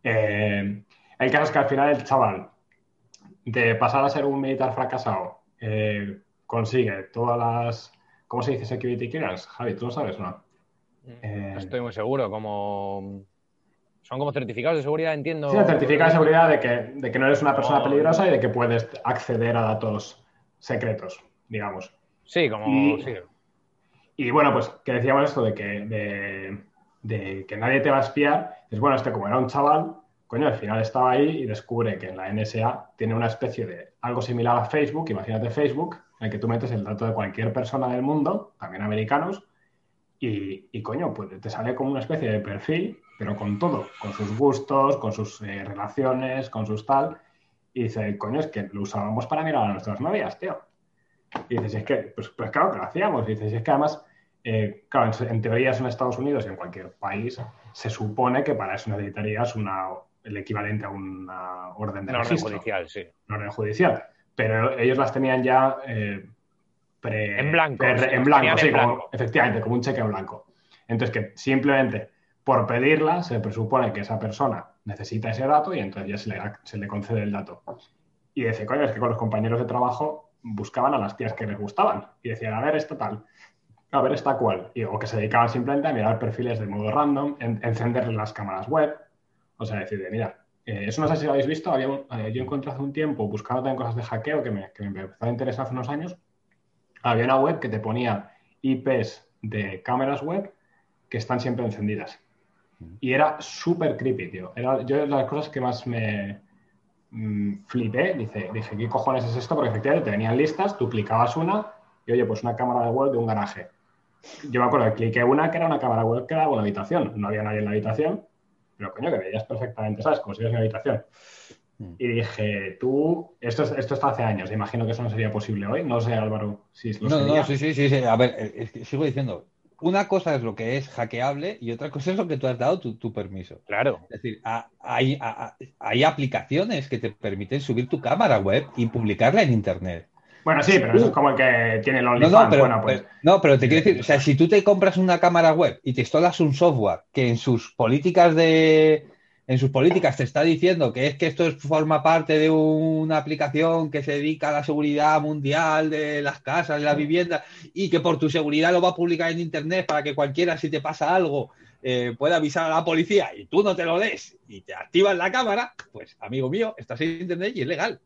El caso es que al final el chaval, de pasar a ser un militar fracasado, consigue todas las... ¿Cómo se dice security clearance? Javi, ¿tú lo sabes o no? Estoy muy seguro, como... Son como certificados de seguridad, entiendo. Sí, certificados de seguridad de que no eres una persona peligrosa y de que puedes acceder a datos secretos, digamos. Sí, como... Sí. Y bueno, pues que decíamos esto de que nadie te va a espiar. Es bueno, como era un chaval, coño, al final estaba ahí y descubre que en la NSA tiene una especie de algo similar a Facebook. Imagínate Facebook, en el que tú metes el dato de cualquier persona del mundo, también americanos, y coño, pues te sale como una especie de perfil, pero con todo, con sus gustos, con sus relaciones, con sus tal. Y dice, coño, es que lo usábamos para mirar a nuestras novias, tío. Y dices, es que, pues claro que lo hacíamos. Y dices, es que además, claro, en teoría es en Estados Unidos y en cualquier país, se supone que para eso necesitarías el equivalente a una orden de registro. Una orden judicial, sí. Una orden judicial. Pero ellos las tenían ya en blanco. Efectivamente, como un cheque en blanco. Entonces, que simplemente... Por pedirla, se presupone que esa persona necesita ese dato y entonces ya se le concede el dato. Y dice, coño, es que con los compañeros de trabajo buscaban a las tías que les gustaban. Y decían, a ver, esta tal, a ver, esta cual. O que se dedicaban simplemente a mirar perfiles de modo random, encenderles las cámaras web. O sea, decir, mira, eso no sé si lo habéis visto. Yo encontré hace un tiempo, buscando también cosas de hackeo, que me empezó a interesar hace unos años. Había una web que te ponía IPs de cámaras web que están siempre encendidas. Y era súper creepy, tío. Yo de las cosas que más me flipé, dije, ¿qué cojones es esto? Porque efectivamente te venían listas, tú clicabas una y, oye, pues una cámara de web de un garaje. Yo me acuerdo que cliqué una que era una cámara web que era una habitación. No había nadie en la habitación, pero coño, que veías perfectamente, ¿sabes? Como si eres una habitación. Y dije, tú, esto está hace años, imagino que eso no sería posible hoy. No sé, Álvaro, si lo sería. No, sí. A ver, es que sigo diciendo... Una cosa es lo que es hackeable y otra cosa es lo que tú has dado tu permiso. Claro. Es decir, hay aplicaciones que te permiten subir tu cámara web y publicarla en Internet. Bueno, sí, pero eso es como el que tiene el OnlyFans. Pero te quiero decir, o sea, si tú te compras una cámara web y te instalas un software que en sus políticas de en sus políticas te está diciendo que es que esto forma parte de una aplicación que se dedica a la seguridad mundial de las casas, de las viviendas, y que por tu seguridad lo va a publicar en internet para que cualquiera, si te pasa algo, pueda avisar a la policía, y tú no te lo lees y te activas la cámara, pues, amigo mío, estás en internet y es legal.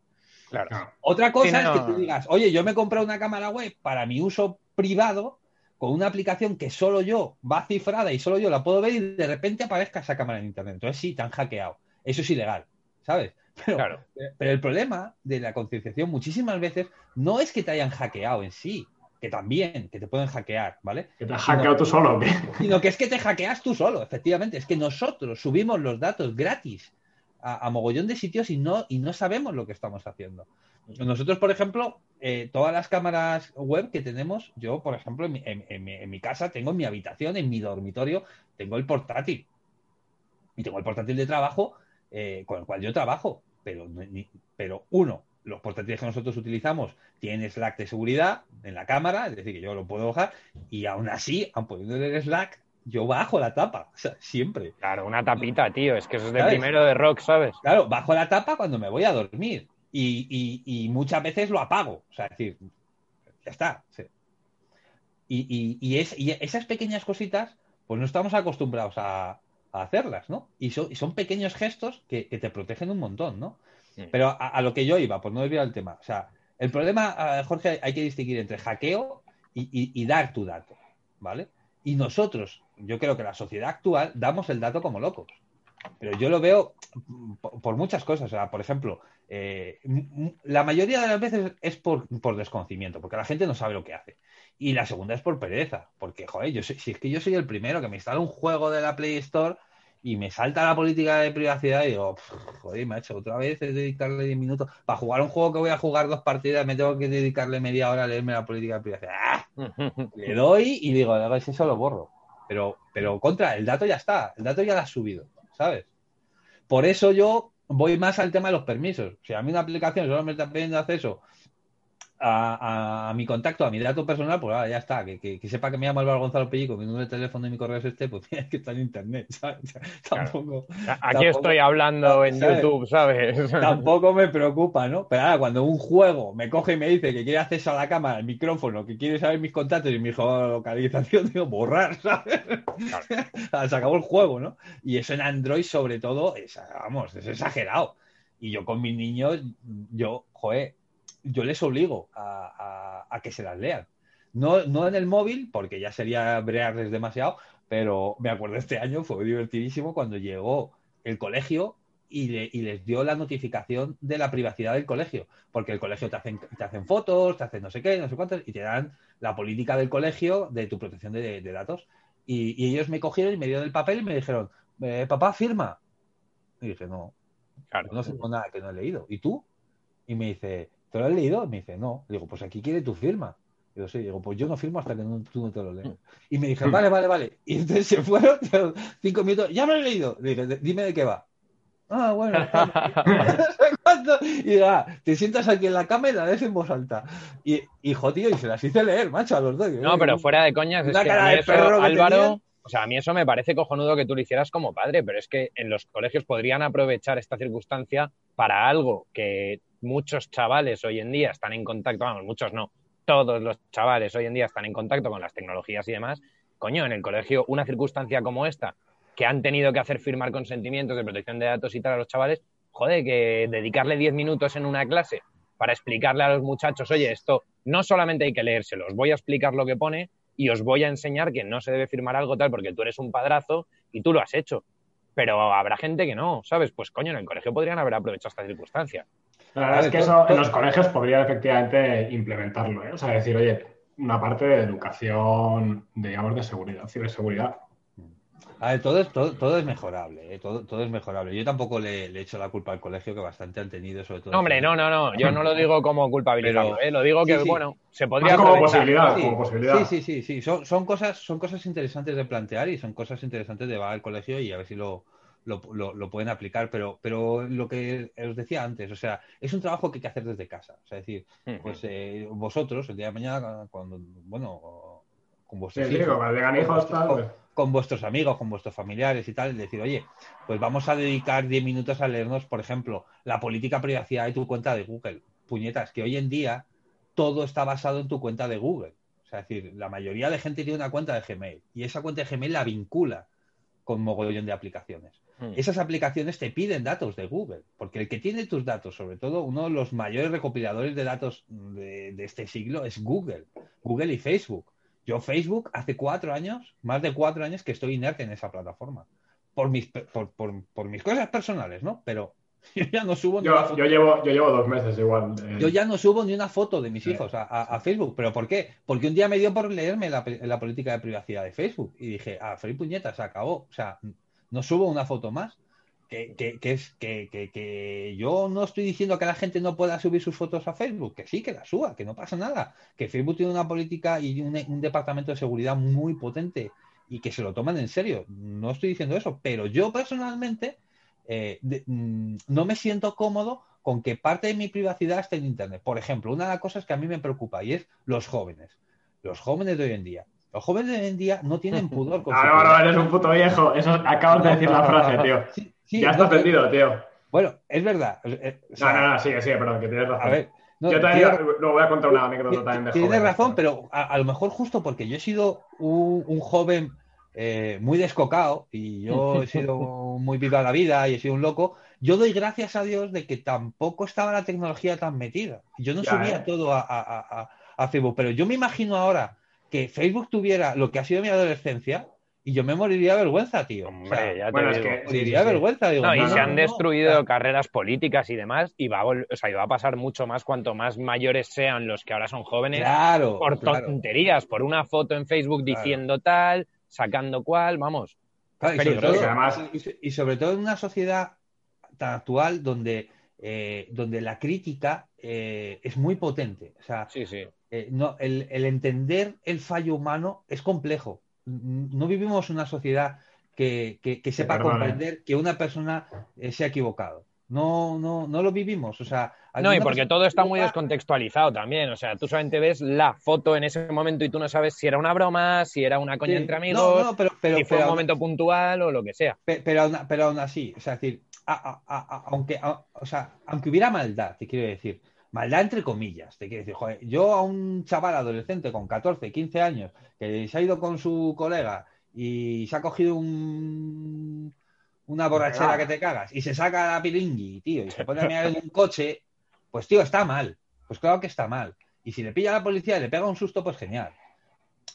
Claro. No. Otra cosa es que tú digas, oye, yo me he comprado una cámara web para mi uso privado con una aplicación que solo yo va cifrada y solo yo la puedo ver, y de repente aparezca esa cámara en internet. Entonces sí, te han hackeado. Eso es ilegal, ¿sabes? Pero, claro, pero el problema de la concienciación muchísimas veces no es que te hayan hackeado en sí, que también, que te pueden hackear, ¿vale? Que te has hackeado tú solo, ¿qué? Sino que es que te hackeas tú solo, efectivamente. Es que nosotros subimos los datos gratis a mogollón de sitios y no sabemos lo que estamos haciendo. Nosotros, por ejemplo, todas las cámaras web que tenemos, yo, por ejemplo, en mi casa tengo, en mi habitación, en mi dormitorio, tengo el portátil. Y tengo el portátil de trabajo con el cual yo trabajo. Pero uno, los portátiles que nosotros utilizamos tienen Slack de seguridad en la cámara, es decir, que yo lo puedo bajar, y aún así, aun poniéndole el Slack, yo bajo la tapa, o sea, siempre. Claro, una tapita, tío, es que eso es de, ¿sabes?, primero de rock, ¿sabes? Claro, bajo la tapa cuando me voy a dormir. Y muchas veces lo apago, o sea, es decir, ya está. Sí. Y esas pequeñas cositas, pues no estamos acostumbrados a hacerlas, ¿no? Y son pequeños gestos que te protegen un montón, ¿no? Sí. Pero a lo que yo iba, por no desviar el tema, o sea, el problema, Jorge, hay que distinguir entre hackeo y dar tu dato, ¿vale? Y nosotros, yo creo que la sociedad actual, damos el dato como locos. Pero yo lo veo por muchas cosas. O sea, por ejemplo, la mayoría de las veces es por desconocimiento, porque la gente no sabe lo que hace. Y la segunda es por pereza, porque, joder, yo soy el primero que me instala un juego de la Play Store y me salta la política de privacidad y digo, joder, macho, otra vez he de dedicarle 10 minutos. Para jugar un juego que voy a jugar 2 partidas me tengo que dedicarle media hora a leerme la política de privacidad. ¡Ah! Le doy y digo, eso lo borro. Pero contra, el dato ya está, el dato ya lo has subido, ¿sabes? Por eso yo voy más al tema de los permisos. Si a mí una aplicación solo me está pidiendo acceso a mi contacto, a mi dato personal, pues ya está. Que sepa que me llamo Álvaro Gonzalo Pellico, mi número de teléfono y mi correo es este, pues mira, es que está en internet, ¿sabes? Tampoco. Claro. Aquí estoy hablando en YouTube, ¿sabes? Tampoco me preocupa, ¿no? Pero ahora, cuando un juego me coge y me dice que quiere acceso a la cámara, al micrófono, que quiere saber mis contactos y mi localización, digo, borrar, ¿sabes? Claro. Se acabó el juego, ¿no? Y eso en Android, sobre todo, es exagerado. Y yo con mis niños, yo les obligo a que se las lean. No en el móvil, porque ya sería brearles demasiado, pero me acuerdo este año, fue divertidísimo cuando llegó el colegio y les dio la notificación de la privacidad del colegio, porque el colegio te hacen fotos, te hacen no sé qué, no sé cuántas, y te dan la política del colegio de tu protección de datos. Y ellos me cogieron y me dieron el papel y me dijeron, papá, firma. Y dije, no, claro, no sé nada que no he leído. ¿Y tú? Y me dice, ¿te lo has leído? Me dice, no. Digo, pues aquí quiere tu firma. Digo, sí. Digo, pues yo no firmo hasta que tú no te lo lees. Y me dijeron, vale. Y entonces se fueron 5 minutos. ¡Ya me lo he leído! Dije, dime de qué va. Ah, bueno. Y digo, te sientas aquí en la cama y la lees en voz alta. Y, hijo, tío, y se las hice leer, macho, a los dos. No, pero fuera de coñas, es que a eso, Álvaro, o sea, a mí eso me parece cojonudo que tú lo hicieras como padre, pero es que en los colegios podrían aprovechar esta circunstancia para algo que muchos chavales hoy en día están en contacto, vamos, muchos no, todos los chavales hoy en día están en contacto con las tecnologías y demás. Coño, en el colegio una circunstancia como esta, que han tenido que hacer firmar consentimientos de protección de datos y tal a los chavales, joder, que dedicarle 10 minutos en una clase para explicarle a los muchachos, oye, esto no solamente hay que leérselo, os voy a explicar lo que pone y os voy a enseñar que no se debe firmar algo tal porque tú eres un padrazo y tú lo has hecho. Pero habrá gente que no, ¿sabes? Pues coño, en el colegio podrían haber aprovechado esta circunstancia. La verdad es que eso en los colegios podría efectivamente implementarlo, ¿eh? O sea, decir, oye, una parte de educación, digamos, de seguridad, ciberseguridad. A ver, todo es mejorable, ¿eh? Todo es mejorable. Yo tampoco le echo la culpa al colegio, que bastante han tenido, sobre todo... No, hombre, no. Yo no lo digo como culpabilidad, ¿eh? Lo digo que, sí. Bueno, se podría... Como posibilidad. Sí. Son cosas interesantes de plantear y son cosas interesantes de llevar al colegio y a ver si lo pueden aplicar, pero lo que os decía antes, o sea, es un trabajo que hay que hacer desde casa, o sea, es decir, pues vosotros el día de mañana, cuando, bueno, con vuestros hijos, con vuestros amigos, con vuestros familiares y tal, es decir, oye, pues vamos a dedicar 10 minutos a leernos, por ejemplo, la política de privacidad de tu cuenta de Google. Puñetas, que hoy en día todo está basado en tu cuenta de Google. O sea, es decir, la mayoría de gente tiene una cuenta de Gmail y esa cuenta de Gmail la vincula con mogollón de aplicaciones. Esas aplicaciones te piden datos de Google, porque el que tiene tus datos, sobre todo uno de los mayores recopiladores de datos de este siglo es Google, Google y Facebook. Yo Facebook hace 4 años, más de 4 años que estoy inerte en esa plataforma, por mis cosas personales, ¿no? Pero yo ya no subo ni una foto. Yo llevo 2 meses igual. Yo ya no subo ni una foto de mis hijos a Facebook. ¿Pero por qué? Porque un día me dio por leerme la política de privacidad de Facebook y dije, ah, Free Puñetas, se acabó. O sea, no subo una foto más. Que yo no estoy diciendo que la gente no pueda subir sus fotos a Facebook, que sí, que las suba, que no pasa nada, que Facebook tiene una política y un departamento de seguridad muy potente y que se lo toman en serio, no estoy diciendo eso, pero yo personalmente no me siento cómodo con que parte de mi privacidad esté en Internet. Por ejemplo, una de las cosas que a mí me preocupa y es los jóvenes de hoy en día. Los jóvenes de hoy en día no tienen pudor con su privacidad. No, eres un puto viejo. Eso acabas de decir la frase, tío. Sí, ya está perdido, tío. Bueno, es verdad. O sea, no, sigue, perdón, que tienes razón. A ver, yo también voy a contar una anécdota también de joven. Tienes razón, pero a lo mejor justo porque yo he sido un joven muy descocado y yo he sido muy viva la vida y he sido un loco, yo doy gracias a Dios de que tampoco estaba la tecnología tan metida. Yo no subía todo a Facebook, pero yo me imagino ahora que Facebook tuviera lo que ha sido mi adolescencia y yo me moriría de vergüenza, tío. Hombre, o sea, ya te bueno, digo. Es que moriría de vergüenza. Digo, no, y se han destruido carreras políticas y demás y va a pasar mucho más cuanto más mayores sean los que ahora son jóvenes por tonterías, por una foto en Facebook diciendo tal, sacando cual, vamos. Claro, y sobre todo en una sociedad tan actual donde la crítica es muy potente. O sea, sí. El entender el fallo humano es complejo. No vivimos una sociedad que sepa comprender que una persona se ha equivocado. No lo vivimos. O sea, no, y porque todo está muy descontextualizado también. O sea, tú solamente ves la foto en ese momento y tú no sabes si era una broma, si era una coña entre amigos, si fue un momento puntual o lo que sea. Pero aún así, o sea, es decir, aunque hubiera maldad, te quiero decir. Maldad entre comillas, te quiero decir, joder, yo a un chaval adolescente con 14, 15 años que se ha ido con su colega y se ha cogido una borrachera que te cagas y se saca la pilingui, tío, y se pone a mirar en un coche, pues tío, está mal, pues claro que está mal. Y si le pilla a la policía y le pega un susto, pues genial.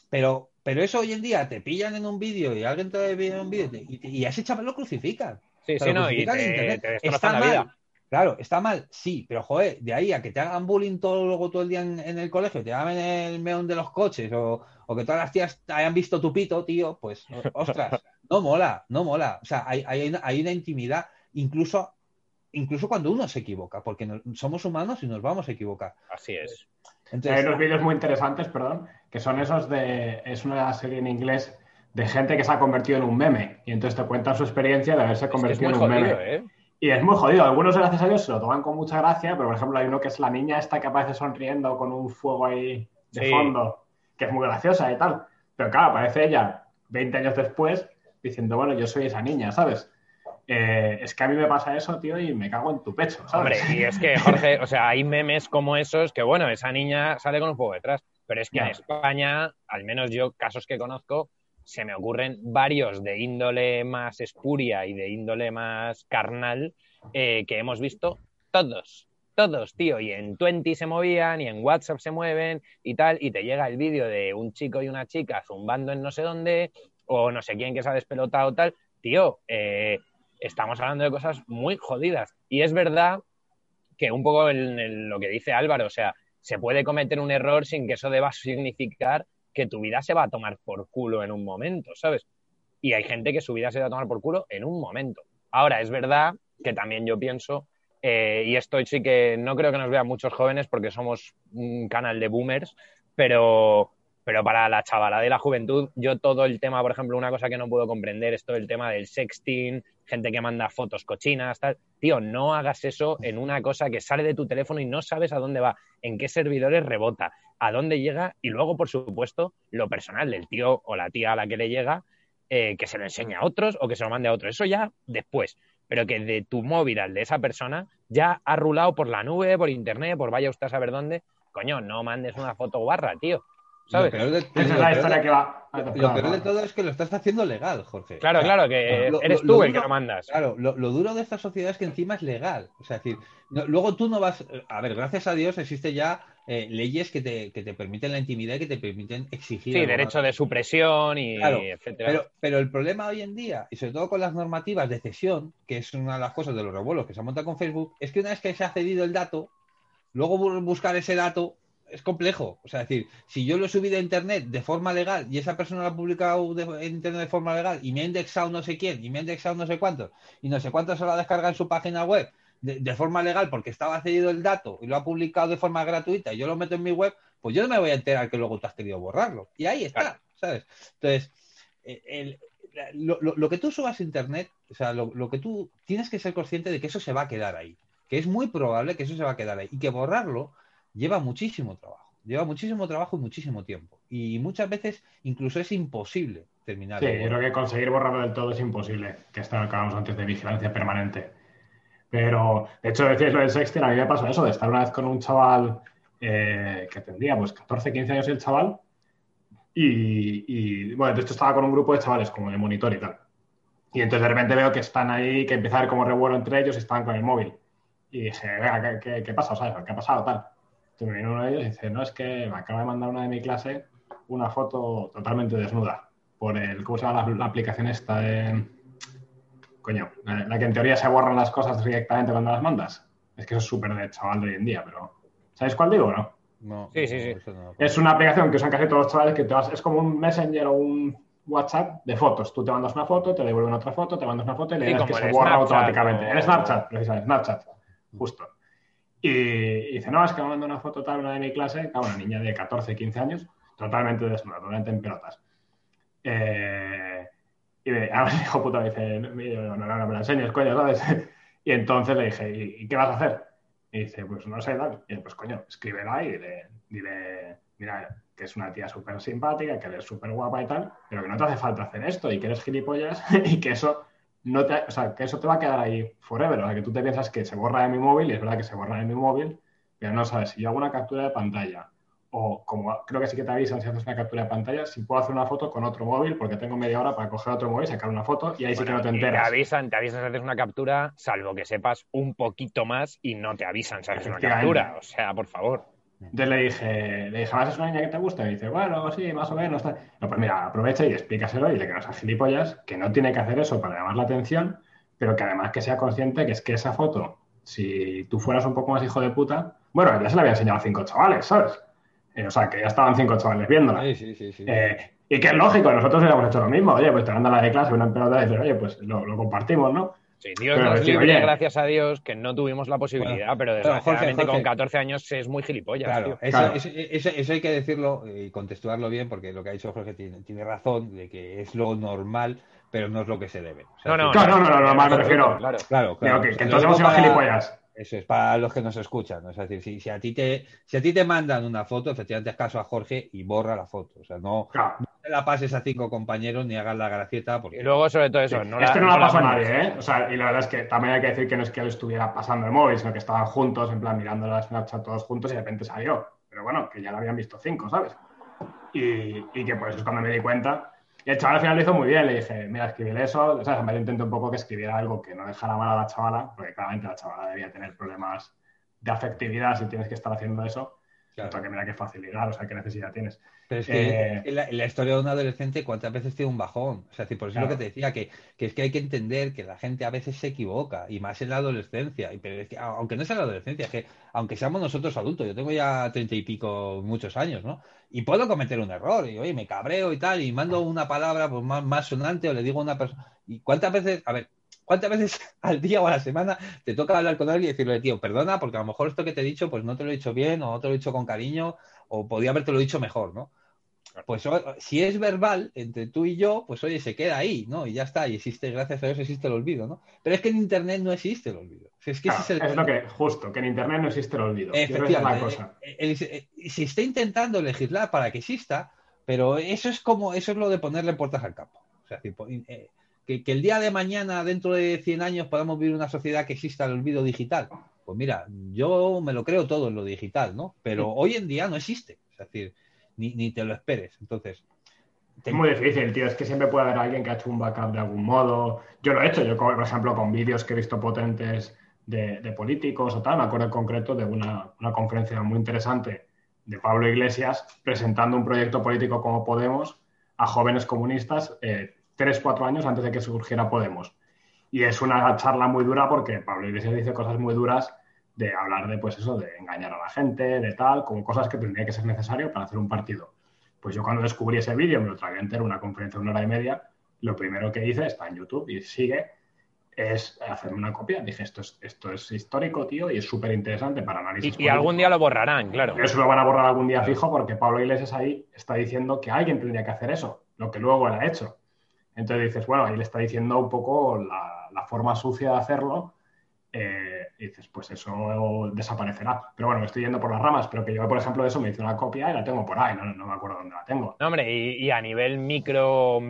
Pero eso hoy en día te pillan en un vídeo y alguien te ve en un vídeo y a ese chaval lo crucifican. Te destrozan la vida. Claro, está mal, sí, pero joder, de ahí a que te hagan bullying todo el día en el colegio, te hagan el meón de los coches o que todas las tías hayan visto tu pito, tío, pues, ostras, no mola. O sea, hay una intimidad, incluso cuando uno se equivoca, porque somos humanos y nos vamos a equivocar. Así es. Entonces, hay unos vídeos muy interesantes, que son esos es una serie en inglés de gente que se ha convertido en un meme y entonces te cuentan su experiencia de haberse convertido en un meme. Y es muy jodido. Algunos, gracias a Dios, se lo toman con mucha gracia, pero, por ejemplo, hay uno que es la niña esta que aparece sonriendo con un fuego ahí de fondo, que es muy graciosa y tal. Pero, claro, aparece ella 20 años después diciendo, bueno, yo soy esa niña, ¿sabes? Es que a mí me pasa eso, tío, y me cago en tu pecho, ¿sabes? Hombre, y es que, Jorge, o sea, hay memes como esos que, bueno, esa niña sale con un fuego detrás. Pero es que en España, al menos yo, casos que conozco, se me ocurren varios de índole más espuria y de índole más carnal que hemos visto todos, tío. Y en Twenty se movían y en WhatsApp se mueven y tal. Y te llega el vídeo de un chico y una chica zumbando en no sé dónde o no sé quién que se ha despelotado tal. Tío, estamos hablando de cosas muy jodidas. Y es verdad que un poco lo que dice Álvaro, o sea, se puede cometer un error sin que eso deba significar que tu vida se va a tomar por culo en un momento, ¿sabes? Y hay gente que su vida se va a tomar por culo en un momento. Ahora, es verdad que también yo pienso, y esto sí que no creo que nos vean muchos jóvenes porque somos un canal de boomers, pero para la chavalada y la juventud, yo todo el tema, por ejemplo, una cosa que no puedo comprender es todo el tema del sexting, gente que manda fotos cochinas, tal. Tío, no hagas eso en una cosa que sale de tu teléfono y no sabes a dónde va, en qué servidores rebota, a dónde llega y luego, por supuesto, lo personal del tío o la tía a la que le llega que se lo enseñe a otros o que se lo mande a otros. Eso ya después. Pero que de tu móvil al de esa persona ya ha rulado por la nube, por internet, por vaya usted a saber dónde. Coño, no mandes una foto guarra, tío. ¿Sabes? Lo peor de todo es que lo estás haciendo legal, Jorge. Claro, claro, que eres tú el que lo mandas. Claro, lo duro de esta sociedad es que encima es legal. O sea, es decir, no, luego tú no vas... A ver, gracias a Dios existe ya leyes que te permiten la intimidad y que te permiten exigir... Sí, derecho de supresión y claro, etcétera. Pero el problema hoy en día, y sobre todo con las normativas de cesión, que es una de las cosas de los revuelos que se monta con Facebook, es que una vez que se ha cedido el dato, luego buscar ese dato... Es complejo. O sea, es decir, si yo lo he subido a internet de forma legal y esa persona lo ha publicado en internet de forma legal y me ha indexado no sé quién y me ha indexado no sé cuántos y no sé cuántos se lo ha descargado en su página web de forma legal porque estaba cedido el dato y lo ha publicado de forma gratuita y yo lo meto en mi web, pues yo no me voy a enterar que luego tú has querido borrarlo. Y ahí está, claro. ¿Sabes? Entonces, lo que tú subas a internet, o sea, lo que tú tienes que ser consciente de que eso se va a quedar ahí, que es muy probable que eso se va a quedar ahí y que borrarlo lleva muchísimo trabajo. Lleva muchísimo trabajo y muchísimo tiempo. Y muchas veces incluso es imposible terminar. Sí, yo creo que conseguir borrarlo del todo es imposible, que está lo que hablábamos antes de vigilancia permanente. Pero, de hecho, decías lo del sexting, a mí me pasó eso, de estar una vez con un chaval que tendría pues 14, 15 años el chaval y bueno, de hecho estaba con un grupo de chavales como de monitor y tal. Y entonces de repente veo que están ahí, que empieza a haber como revuelo entre ellos y están con el móvil. Y dije, venga, ¿qué pasa? ¿Sabes? ¿Qué ha pasado? Tal. Me viene uno de ellos y dice, no, es que me acaba de mandar una de mi clase una foto totalmente desnuda por el, ¿cómo se llama la aplicación esta? Coño, la que en teoría se borran las cosas directamente cuando las mandas. Es que eso es súper de chaval de hoy en día, pero... ¿Sabes cuál digo o no? No. Sí, sí, sí. No, es una aplicación que usan casi todos los chavales que te vas... Es como un Messenger o un WhatsApp de fotos. Tú te mandas una foto, te devuelven otra foto, te mandas una foto y le das que se borra automáticamente. O... El Snapchat, precisamente, Snapchat. Justo. Y dice, no, es que me mandó una foto tal, una de mi clase, claro, una niña de 14, 15 años, totalmente desnuda, totalmente en pelotas. Y ahora me dijo, puta, me dice, no me la enseñes, coño, ¿sabes? Y entonces le dije, ¿y qué vas a hacer? Y dice, pues no sé, tal. Y pues coño, escríbela y dile, mira, que es una tía súper simpática, que eres súper guapa y tal, pero que no te hace falta hacer esto y que eres gilipollas y que eso... No te, o sea, que eso te va a quedar ahí forever, o sea, que tú te piensas que se borra de mi móvil y es verdad que se borra de mi móvil, pero no sabes, si yo hago una captura de pantalla o como creo que sí que te avisan si haces una captura de pantalla, si puedo hacer una foto con otro móvil porque tengo media hora para coger otro móvil y sacar una foto y ahí bueno, sí que no te enteras. Te avisan si haces una captura, salvo que sepas un poquito más y no te avisan si haces una captura, o sea, por favor. Entonces le dije, ¿vas a una niña que te gusta? Y dice, bueno, sí, más o menos. Tal. No, pues mira, aprovecha y explícaselo y le que no seas gilipollas, que no tiene que hacer eso para llamar la atención, pero que además que sea consciente que es que esa foto, si tú fueras un poco más hijo de puta, bueno, ya se la había enseñado a 5 chavales, ¿sabes? O sea, que ya estaban 5 chavales viéndola. Sí. Y que es lógico, nosotros hubiéramos hecho lo mismo. Oye, pues te mandan la de clase, una pelota y dices, oye, pues lo compartimos, ¿no? Sí, Dios pero nos libre, oye, gracias a Dios, que no tuvimos la posibilidad, bueno, pero desgraciadamente Jorge, con 14 años es muy gilipollas. Claro, tío. Eso hay que decirlo y contextuarlo bien, porque lo que ha dicho Jorge tiene razón, de que es lo normal, pero no es lo que se debe. O sea, no, normal me refiero. Claro. Que entonces hemos sido gilipollas. Eso es para los que nos escuchan, ¿no? Es decir, si a ti te mandan una foto, efectivamente haz caso a Jorge y borra la foto. O sea, no te la pases a 5 compañeros ni hagas la gracieta. Porque... Y luego, sobre todo eso... Sí. No la pasó a nadie, ¿eh? O sea, y la verdad es que también hay que decir que no es que lo estuviera pasando el móvil, sino que estaban juntos, en plan, mirando la Snapchat todos juntos y de repente salió. Pero bueno, que ya lo habían visto 5, ¿sabes? Y que por eso es cuando me di cuenta... Y el chaval al final lo hizo muy bien, le dije, mira, escribirle eso, ¿sabes? Me intenté un poco que escribiera algo que no dejara mal a la chavala, porque claramente la chavala debía tener problemas de afectividad si tienes que estar haciendo eso. Claro. Entonces, mira qué facilidad, o sea, qué necesidad tienes. Pero es que la historia de un adolescente, ¿cuántas veces tiene un bajón? O sea, por eso claro. Es lo que te decía, que es que hay que entender que la gente a veces se equivoca, y más en la adolescencia. Pero es que, aunque no sea la adolescencia, es que aunque seamos nosotros adultos, yo tengo ya 30 y pico muchos años, ¿no? Y puedo cometer un error, y oye, me cabreo y tal, y mando una palabra pues, más sonante, o le digo a una persona... ¿Y cuántas veces, a ver, cuántas veces al día o a la semana te toca hablar con alguien y decirle, tío, perdona, porque a lo mejor esto que te he dicho, pues no te lo he dicho bien, o no te lo he dicho con cariño, o podía haberte lo dicho mejor, ¿no? Pues si es verbal, entre tú y yo, pues oye, se queda ahí, ¿no? Y ya está, y existe, gracias a Dios, existe el olvido, ¿no? Pero es que en internet no existe el olvido. Es que claro, es lo que, justo, que en internet no existe el olvido. Efectivamente. Cosa. Se está intentando legislar para que exista, pero eso es lo de ponerle puertas al campo. O sea, que el día de mañana, dentro de 100 años, podamos vivir una sociedad que exista el olvido digital. Pues mira, yo me lo creo todo en lo digital, ¿no? Pero hoy en día no existe, es decir, ni te lo esperes. Entonces, es muy difícil, tío. Es que siempre puede haber alguien que ha hecho un backup de algún modo. Yo lo he hecho, yo por ejemplo con vídeos que he visto potentes de políticos o tal. Me acuerdo en concreto de una conferencia muy interesante de Pablo Iglesias presentando un proyecto político como Podemos a jóvenes comunistas 3-4 años antes de que surgiera Podemos. Y es una charla muy dura porque Pablo Iglesias dice cosas muy duras de hablar de, pues eso, de engañar a la gente, de tal, como cosas que tendría que ser necesario para hacer un partido. Pues yo cuando descubrí ese vídeo, me lo tragué entero, una conferencia de 1 hora y media, lo primero que hice, está en YouTube y sigue, es hacerme una copia. Dije, esto es histórico, tío, y es súper interesante para análisis. Y algún día lo borrarán, claro. Eso lo van a borrar algún día fijo, porque Pablo Iglesias ahí está diciendo que alguien tendría que hacer eso, lo que luego él ha hecho. Entonces dices, bueno, ahí le está diciendo un poco la forma sucia de hacerlo, y dices, pues eso desaparecerá. Pero bueno, me estoy yendo por las ramas, pero que yo, por ejemplo, de eso me hice una copia y la tengo por ahí, no me acuerdo dónde la tengo. No, hombre, y a nivel micro,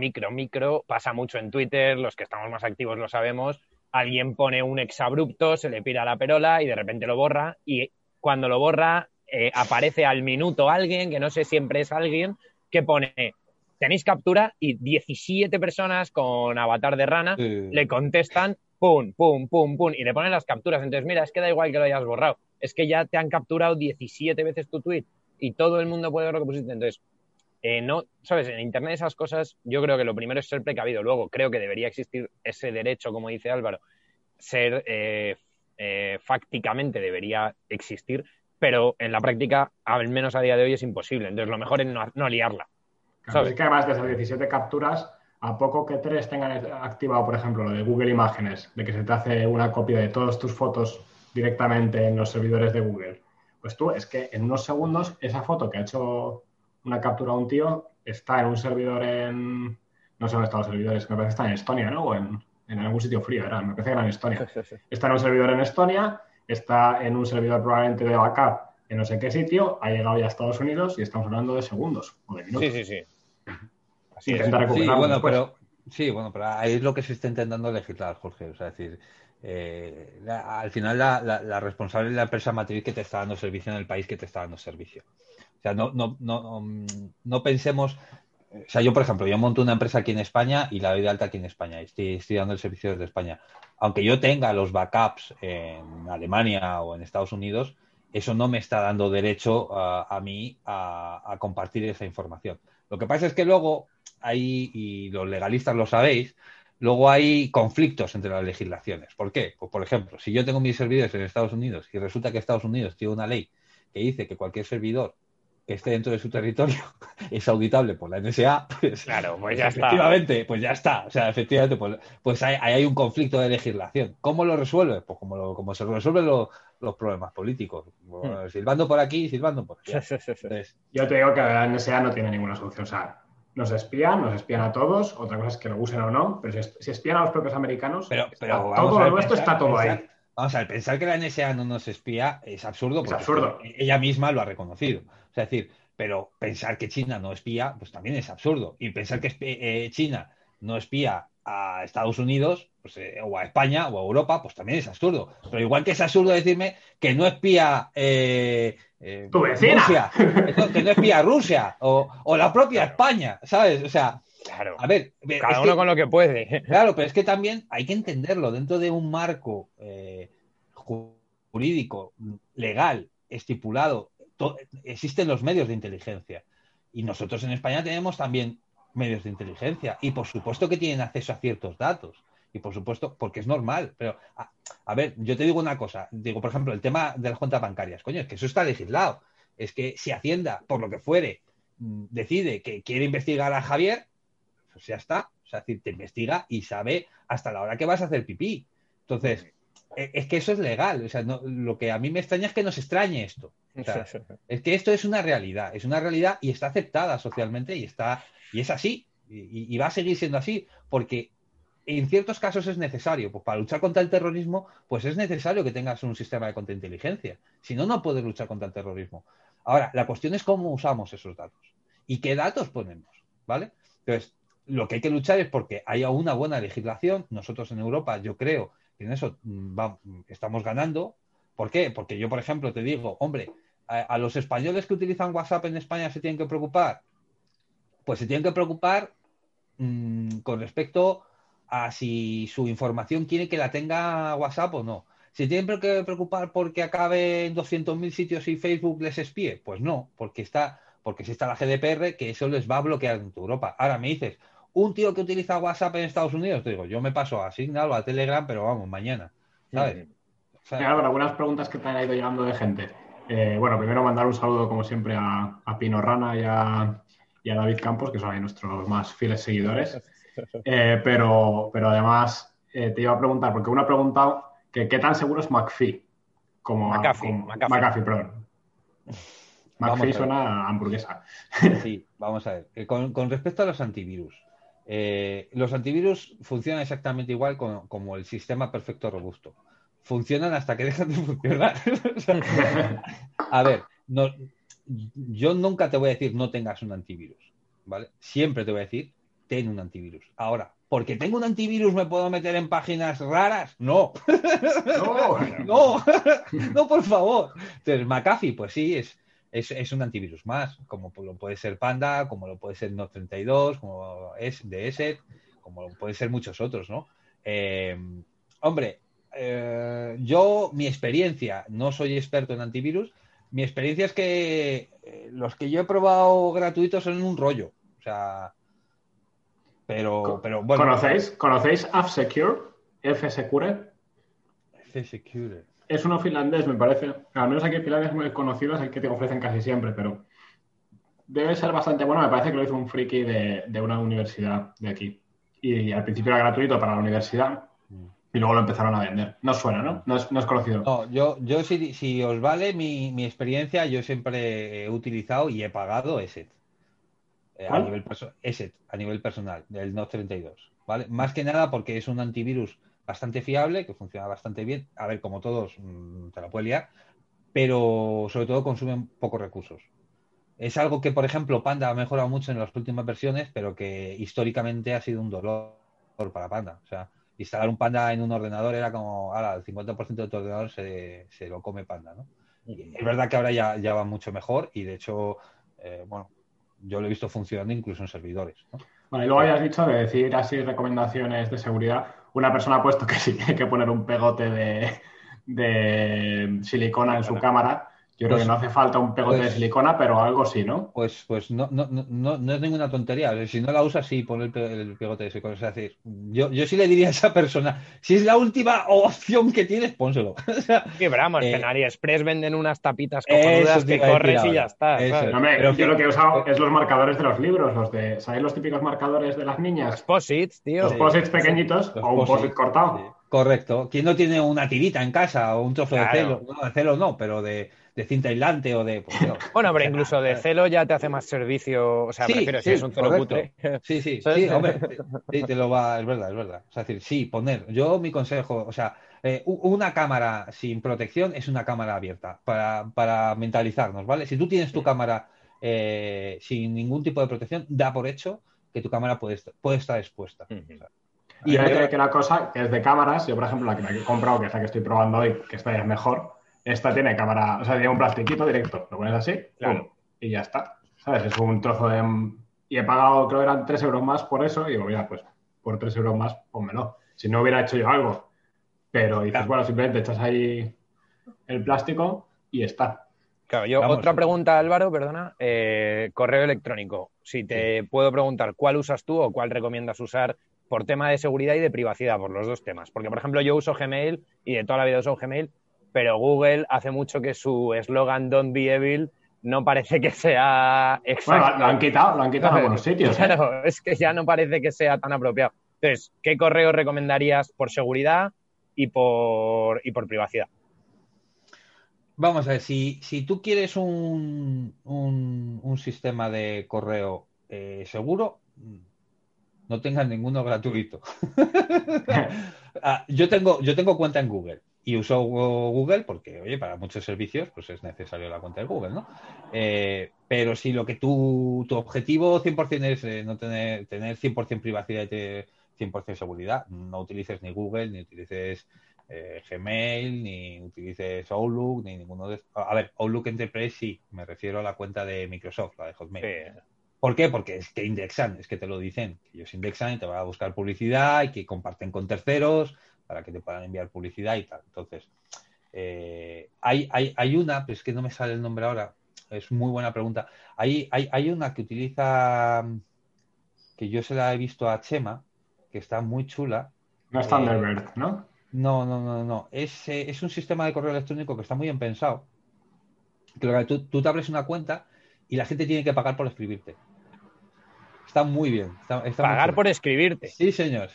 pasa mucho en Twitter, los que estamos más activos lo sabemos, alguien pone un exabrupto, se le pira la perola y de repente lo borra, y cuando lo borra aparece al minuto alguien, que no sé, siempre es alguien, que pone... tenéis captura y 17 personas con avatar de rana le contestan pum, pum, pum, pum y le ponen las capturas. Entonces, mira, es que da igual que lo hayas borrado. Es que ya te han capturado 17 veces tu tweet y todo el mundo puede ver lo que pusiste. Entonces, no, ¿sabes? En Internet esas cosas, yo creo que lo primero es ser precavido. Luego, creo que debería existir ese derecho, como dice Álvaro. Ser fácticamente debería existir, pero en la práctica, al menos a día de hoy, es imposible. Entonces, lo mejor es no liarla. Es que además de esas 17 capturas, a poco que 3 tengan activado, por ejemplo, lo de Google Imágenes, de que se te hace una copia de todas tus fotos directamente en los servidores de Google, pues tú, es que en unos segundos esa foto que ha hecho una captura a un tío está en un servidor en... no sé dónde están los servidores, me parece que está en Estonia, ¿no? O en algún sitio frío, era, me parece que era en Estonia. Sí. Está en un servidor en Estonia, está en un servidor probablemente de backup en no sé qué sitio, ha llegado ya a Estados Unidos y estamos hablando de segundos o de minutos. Sí. Así es. Pero ahí es lo que se está intentando legislar, Jorge. O sea, es decir, al final la responsable es la empresa matriz que te está dando servicio en el país que te está dando servicio. O sea, no pensemos... O sea, yo, por ejemplo, yo monto una empresa aquí en España y la doy de alta aquí en España. Y estoy dando el servicio desde España. Aunque yo tenga los backups en Alemania o en Estados Unidos, eso no me está dando derecho a mí a compartir esa información. Lo que pasa es que luego hay, y los legalistas lo sabéis, luego hay conflictos entre las legislaciones. ¿Por qué? Pues, por ejemplo, si yo tengo mis servidores en Estados Unidos y resulta que Estados Unidos tiene una ley que dice que cualquier servidor que esté dentro de su territorio es auditable por la NSA, pues claro, pues ya está. O sea, efectivamente, pues hay un conflicto de legislación. ¿Cómo lo resuelve? Pues como se resuelven los problemas políticos. Bueno, silbando por aquí, silbando por allá. Entonces, yo te digo que la NSA no tiene ninguna solución. O sea, nos espían a todos. Otra cosa es que lo usen o no, pero si espían a los propios americanos, pero todo lo nuestro está todo ahí. Vamos a ver, pensar que la NSA no nos espía es absurdo, porque ella misma lo ha reconocido. O sea, es decir, pero pensar que China no espía, pues también es absurdo. Y pensar que China no espía a Estados Unidos, pues, o a España o a Europa, pues también es absurdo. Pero igual que es absurdo decirme que no espía tu vecina. Rusia, que no espía a Rusia o la propia España, ¿sabes? O sea... Claro, a ver, cada uno con lo que puede. Claro, pero es que también hay que entenderlo dentro de un marco jurídico, legal, estipulado. Existen los medios de inteligencia y nosotros en España tenemos también medios de inteligencia y por supuesto que tienen acceso a ciertos datos y por supuesto, porque es normal. Pero, a ver, yo te digo una cosa. Digo, por ejemplo, el tema de las cuentas bancarias. Coño, es que eso está legislado. Es que si Hacienda, por lo que fuere, decide que quiere investigar a Javier... pues ya está, o sea, te investiga y sabe hasta la hora que vas a hacer pipí. Entonces, es que eso es legal. O sea, no, lo que a mí me extraña es que nos extrañe esto. O sea, es que esto es una realidad y está aceptada socialmente y es así, y va a seguir siendo así, porque en ciertos casos es necesario. Pues para luchar contra el terrorismo, pues es necesario que tengas un sistema de contrainteligencia. Si no, no puedes luchar contra el terrorismo. Ahora, la cuestión es cómo usamos esos datos y qué datos ponemos, ¿vale? Entonces, lo que hay que luchar es porque haya una buena legislación. Nosotros en Europa, yo creo que en eso estamos ganando. ¿Por qué? Porque yo, por ejemplo, te digo, hombre, a los españoles que utilizan WhatsApp en España se tienen que preocupar. Pues se tienen que preocupar con respecto a si su información quiere que la tenga WhatsApp o no. ¿Se tienen que preocupar porque acabe en 200.000 sitios y Facebook les espíe? Pues no, porque si está la GDPR, que eso les va a bloquear en tu Europa. Ahora me dices, un tío que utiliza WhatsApp en Estados Unidos, te digo, yo me paso a Signal o a Telegram, pero vamos, mañana, ¿sabes? Sí. O sea, Álvaro, algunas preguntas que te han ido llegando de gente. Bueno, primero mandar un saludo, como siempre, a Pino Rana y a David Campos, que son ahí nuestros más fieles seguidores. Pero además te iba a preguntar, porque uno ha preguntado que qué tan seguro es McAfee. McAfee, perdón. McAfee suena a hamburguesa. Sí, vamos a ver. Con respecto a los antivirus, los antivirus funcionan exactamente igual como el sistema perfecto robusto. Funcionan hasta que dejan de funcionar. A ver, yo nunca te voy a decir no tengas un antivirus, ¿vale? Siempre te voy a decir ten un antivirus. Ahora, porque tengo un antivirus, ¿me puedo meter en páginas raras? No. No, por favor. Entonces, McAfee, pues sí, es un antivirus más, como lo puede ser Panda, como lo puede ser Node 32, como es DS, como lo pueden ser muchos otros, ¿no? Yo, mi experiencia, no soy experto en antivirus, mi experiencia es que los que yo he probado gratuitos son un rollo, o sea... Pero bueno. ¿Conocéis F-Secure? F-Secure. Es uno finlandés, me parece. Al menos aquí en Finlandia es muy conocido, es el que te ofrecen casi siempre, pero debe ser bastante bueno. Me parece que lo hizo un friki de una universidad de aquí. Y al principio era gratuito para la universidad y luego lo empezaron a vender. No suena, ¿no? No es conocido. No, yo si os vale mi experiencia, yo siempre he utilizado y he pagado ese. A nivel personal, del Node 32, ¿vale? Más que nada porque es un antivirus bastante fiable, que funciona bastante bien. A ver, como todos, te la puede liar, pero sobre todo consumen pocos recursos. Es algo que, por ejemplo, Panda ha mejorado mucho en las últimas versiones, pero que históricamente ha sido un dolor para Panda. O sea, instalar un Panda en un ordenador era como, ahora el 50% de tu ordenador se lo come Panda, ¿no? Y es verdad que ahora ya va mucho mejor y, de hecho, yo lo he visto funcionando incluso en servidores, ¿no? Bueno, y luego habías dicho de decir así recomendaciones de seguridad. Una persona ha puesto que sí, hay que poner un pegote de silicona en su cámara. Yo creo que no hace falta un pegote de silicona, pero algo sí, ¿no? Pues no es ninguna tontería. Si no la usas, sí, pon el pegote de silicona. O sea, es decir, yo sí le diría a esa persona, si es la última opción que tienes, pónselo. O sea, quebramos, que en AliExpress venden unas tapitas cojonudas que corres y ya está. ¿Sabes? No, pero yo lo que he usado es los marcadores de los libros, ¿sabéis los típicos marcadores de las niñas? Los posits, tío. Los posits pequeñitos o un posit cortado. Sí. Correcto. ¿Quién no tiene una tirita en casa o un trozo de celo? No, de celo no, pero de cinta aislante o de... Pues, bueno, pero incluso de celo ya te hace más servicio, o sea, sí, prefiero si es un celo putre. Sí, hombre, sí, te lo va... Es verdad. O sea, es decir, sí, poner... Yo, mi consejo, o sea, una cámara sin protección es una cámara abierta, para mentalizarnos, ¿vale? Si tú tienes tu cámara sin ningún tipo de protección, da por hecho que tu cámara puede estar expuesta. Uh-huh. Y yo creo que la cosa es de cámaras. Yo, por ejemplo, la que he comprado, que es la que estoy probando hoy, que esta ya es mejor. Esta tiene cámara, o sea, tiene un plastiquito directo, lo pones así, claro, y ya está, ¿sabes? Es un trozo de... Y he pagado, creo que eran 3 euros más por eso, y digo, mira, pues por 3 euros más, pónmelo. Si no hubiera hecho yo algo, pero dices, claro, bueno, simplemente echas ahí el plástico y está. Claro, yo otra pregunta, Álvaro, perdona, correo electrónico. Si te puedo preguntar, ¿cuál usas tú o cuál recomiendas usar por tema de seguridad y de privacidad, por los dos temas? Porque, por ejemplo, yo uso Gmail y de toda la vida uso Gmail, pero Google hace mucho que su eslogan "Don't be evil" no parece que sea exacto. Bueno, lo han quitado en algunos sitios. Claro, es que ya no parece que sea tan apropiado. Entonces, ¿qué correo recomendarías por seguridad y por privacidad? Vamos a ver, si tú quieres un sistema de correo seguro, no tengas ninguno gratuito. Yo tengo cuenta en Google. Y uso Google porque, oye, para muchos servicios pues es necesario la cuenta de Google, ¿no? Pero si lo que tu objetivo 100% es no tener 100% privacidad y 100% seguridad, no utilices ni Google, ni utilices Gmail, ni utilices Outlook, ni ninguno de... A ver, Outlook Enterprise sí, me refiero a la cuenta de Microsoft, la de Hotmail. Sí. ¿Por qué? Porque es que indexan, es que te lo dicen. Ellos indexan y te van a buscar publicidad y que comparten con terceros para que te puedan enviar publicidad y tal. Entonces, hay una, pero es que no me sale el nombre ahora, es muy buena pregunta. Hay una que utiliza, que yo se la he visto a Chema, que está muy chula. No es Thunderbird, ¿no? No. Es un sistema de correo electrónico que está muy bien pensado. Claro, tú te abres una cuenta y la gente tiene que pagar por escribirte. Está muy bien. Está pagar por escribirte. Sí, señor.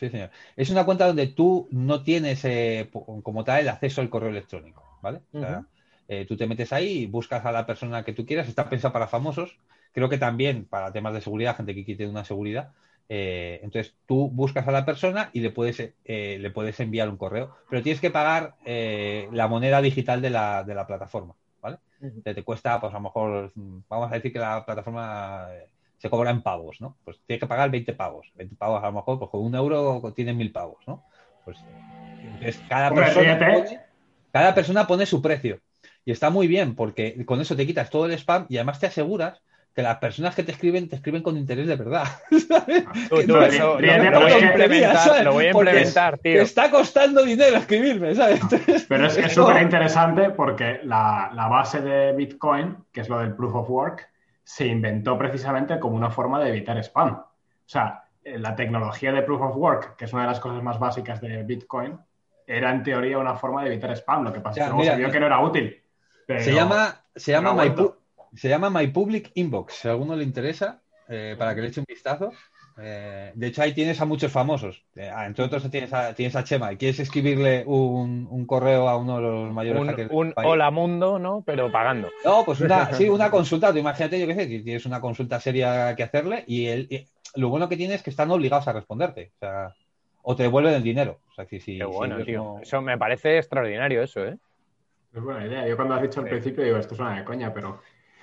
Es una cuenta donde tú no tienes como tal el acceso al correo electrónico, ¿vale? Uh-huh. O sea, tú te metes ahí y buscas a la persona que tú quieras. Está pensado para famosos. Creo que también para temas de seguridad, gente que quiere una seguridad. Entonces tú buscas a la persona y le puedes enviar un correo. Pero tienes que pagar la moneda digital de la plataforma, ¿vale? Uh-huh. Te cuesta, pues a lo mejor, vamos a decir que la plataforma... se cobra en pavos, ¿no? Pues tiene que pagar 20 pavos. 20 pavos a lo mejor, pues con 1 euro tienes 1.000 pavos, ¿no? Pues entonces cada persona pone su precio. Y está muy bien, porque con eso te quitas todo el spam y además te aseguras que las personas que te escriben con interés de verdad. Lo voy a implementar, tío. Está costando dinero escribirme, ¿sabes? Entonces, pero es que es súper interesante porque la base de Bitcoin, que es lo del proof of work, se inventó precisamente como una forma de evitar spam. O sea, la tecnología de Proof of Work, que es una de las cosas más básicas de Bitcoin, era en teoría una forma de evitar spam. Lo que pasa es que luego se vio que no era útil. Pero se llama My Public Inbox. Si a alguno le interesa, para que le eche un vistazo. De hecho, ahí tienes a muchos famosos. Entre otros tienes a Chema. Y quieres escribirle un correo a uno de los mayores hackers. Un hola mundo, ¿no? Pero pagando. No, pues una consulta. Tú imagínate, yo qué sé, tienes una consulta seria que hacerle y lo bueno que tienes es que están obligados a responderte. O sea, o te devuelven el dinero. O sea, qué bueno, tío. No... Eso me parece extraordinario, eso, ¿eh? Es buena idea. Yo cuando has dicho al principio digo, esto suena de coña, pero...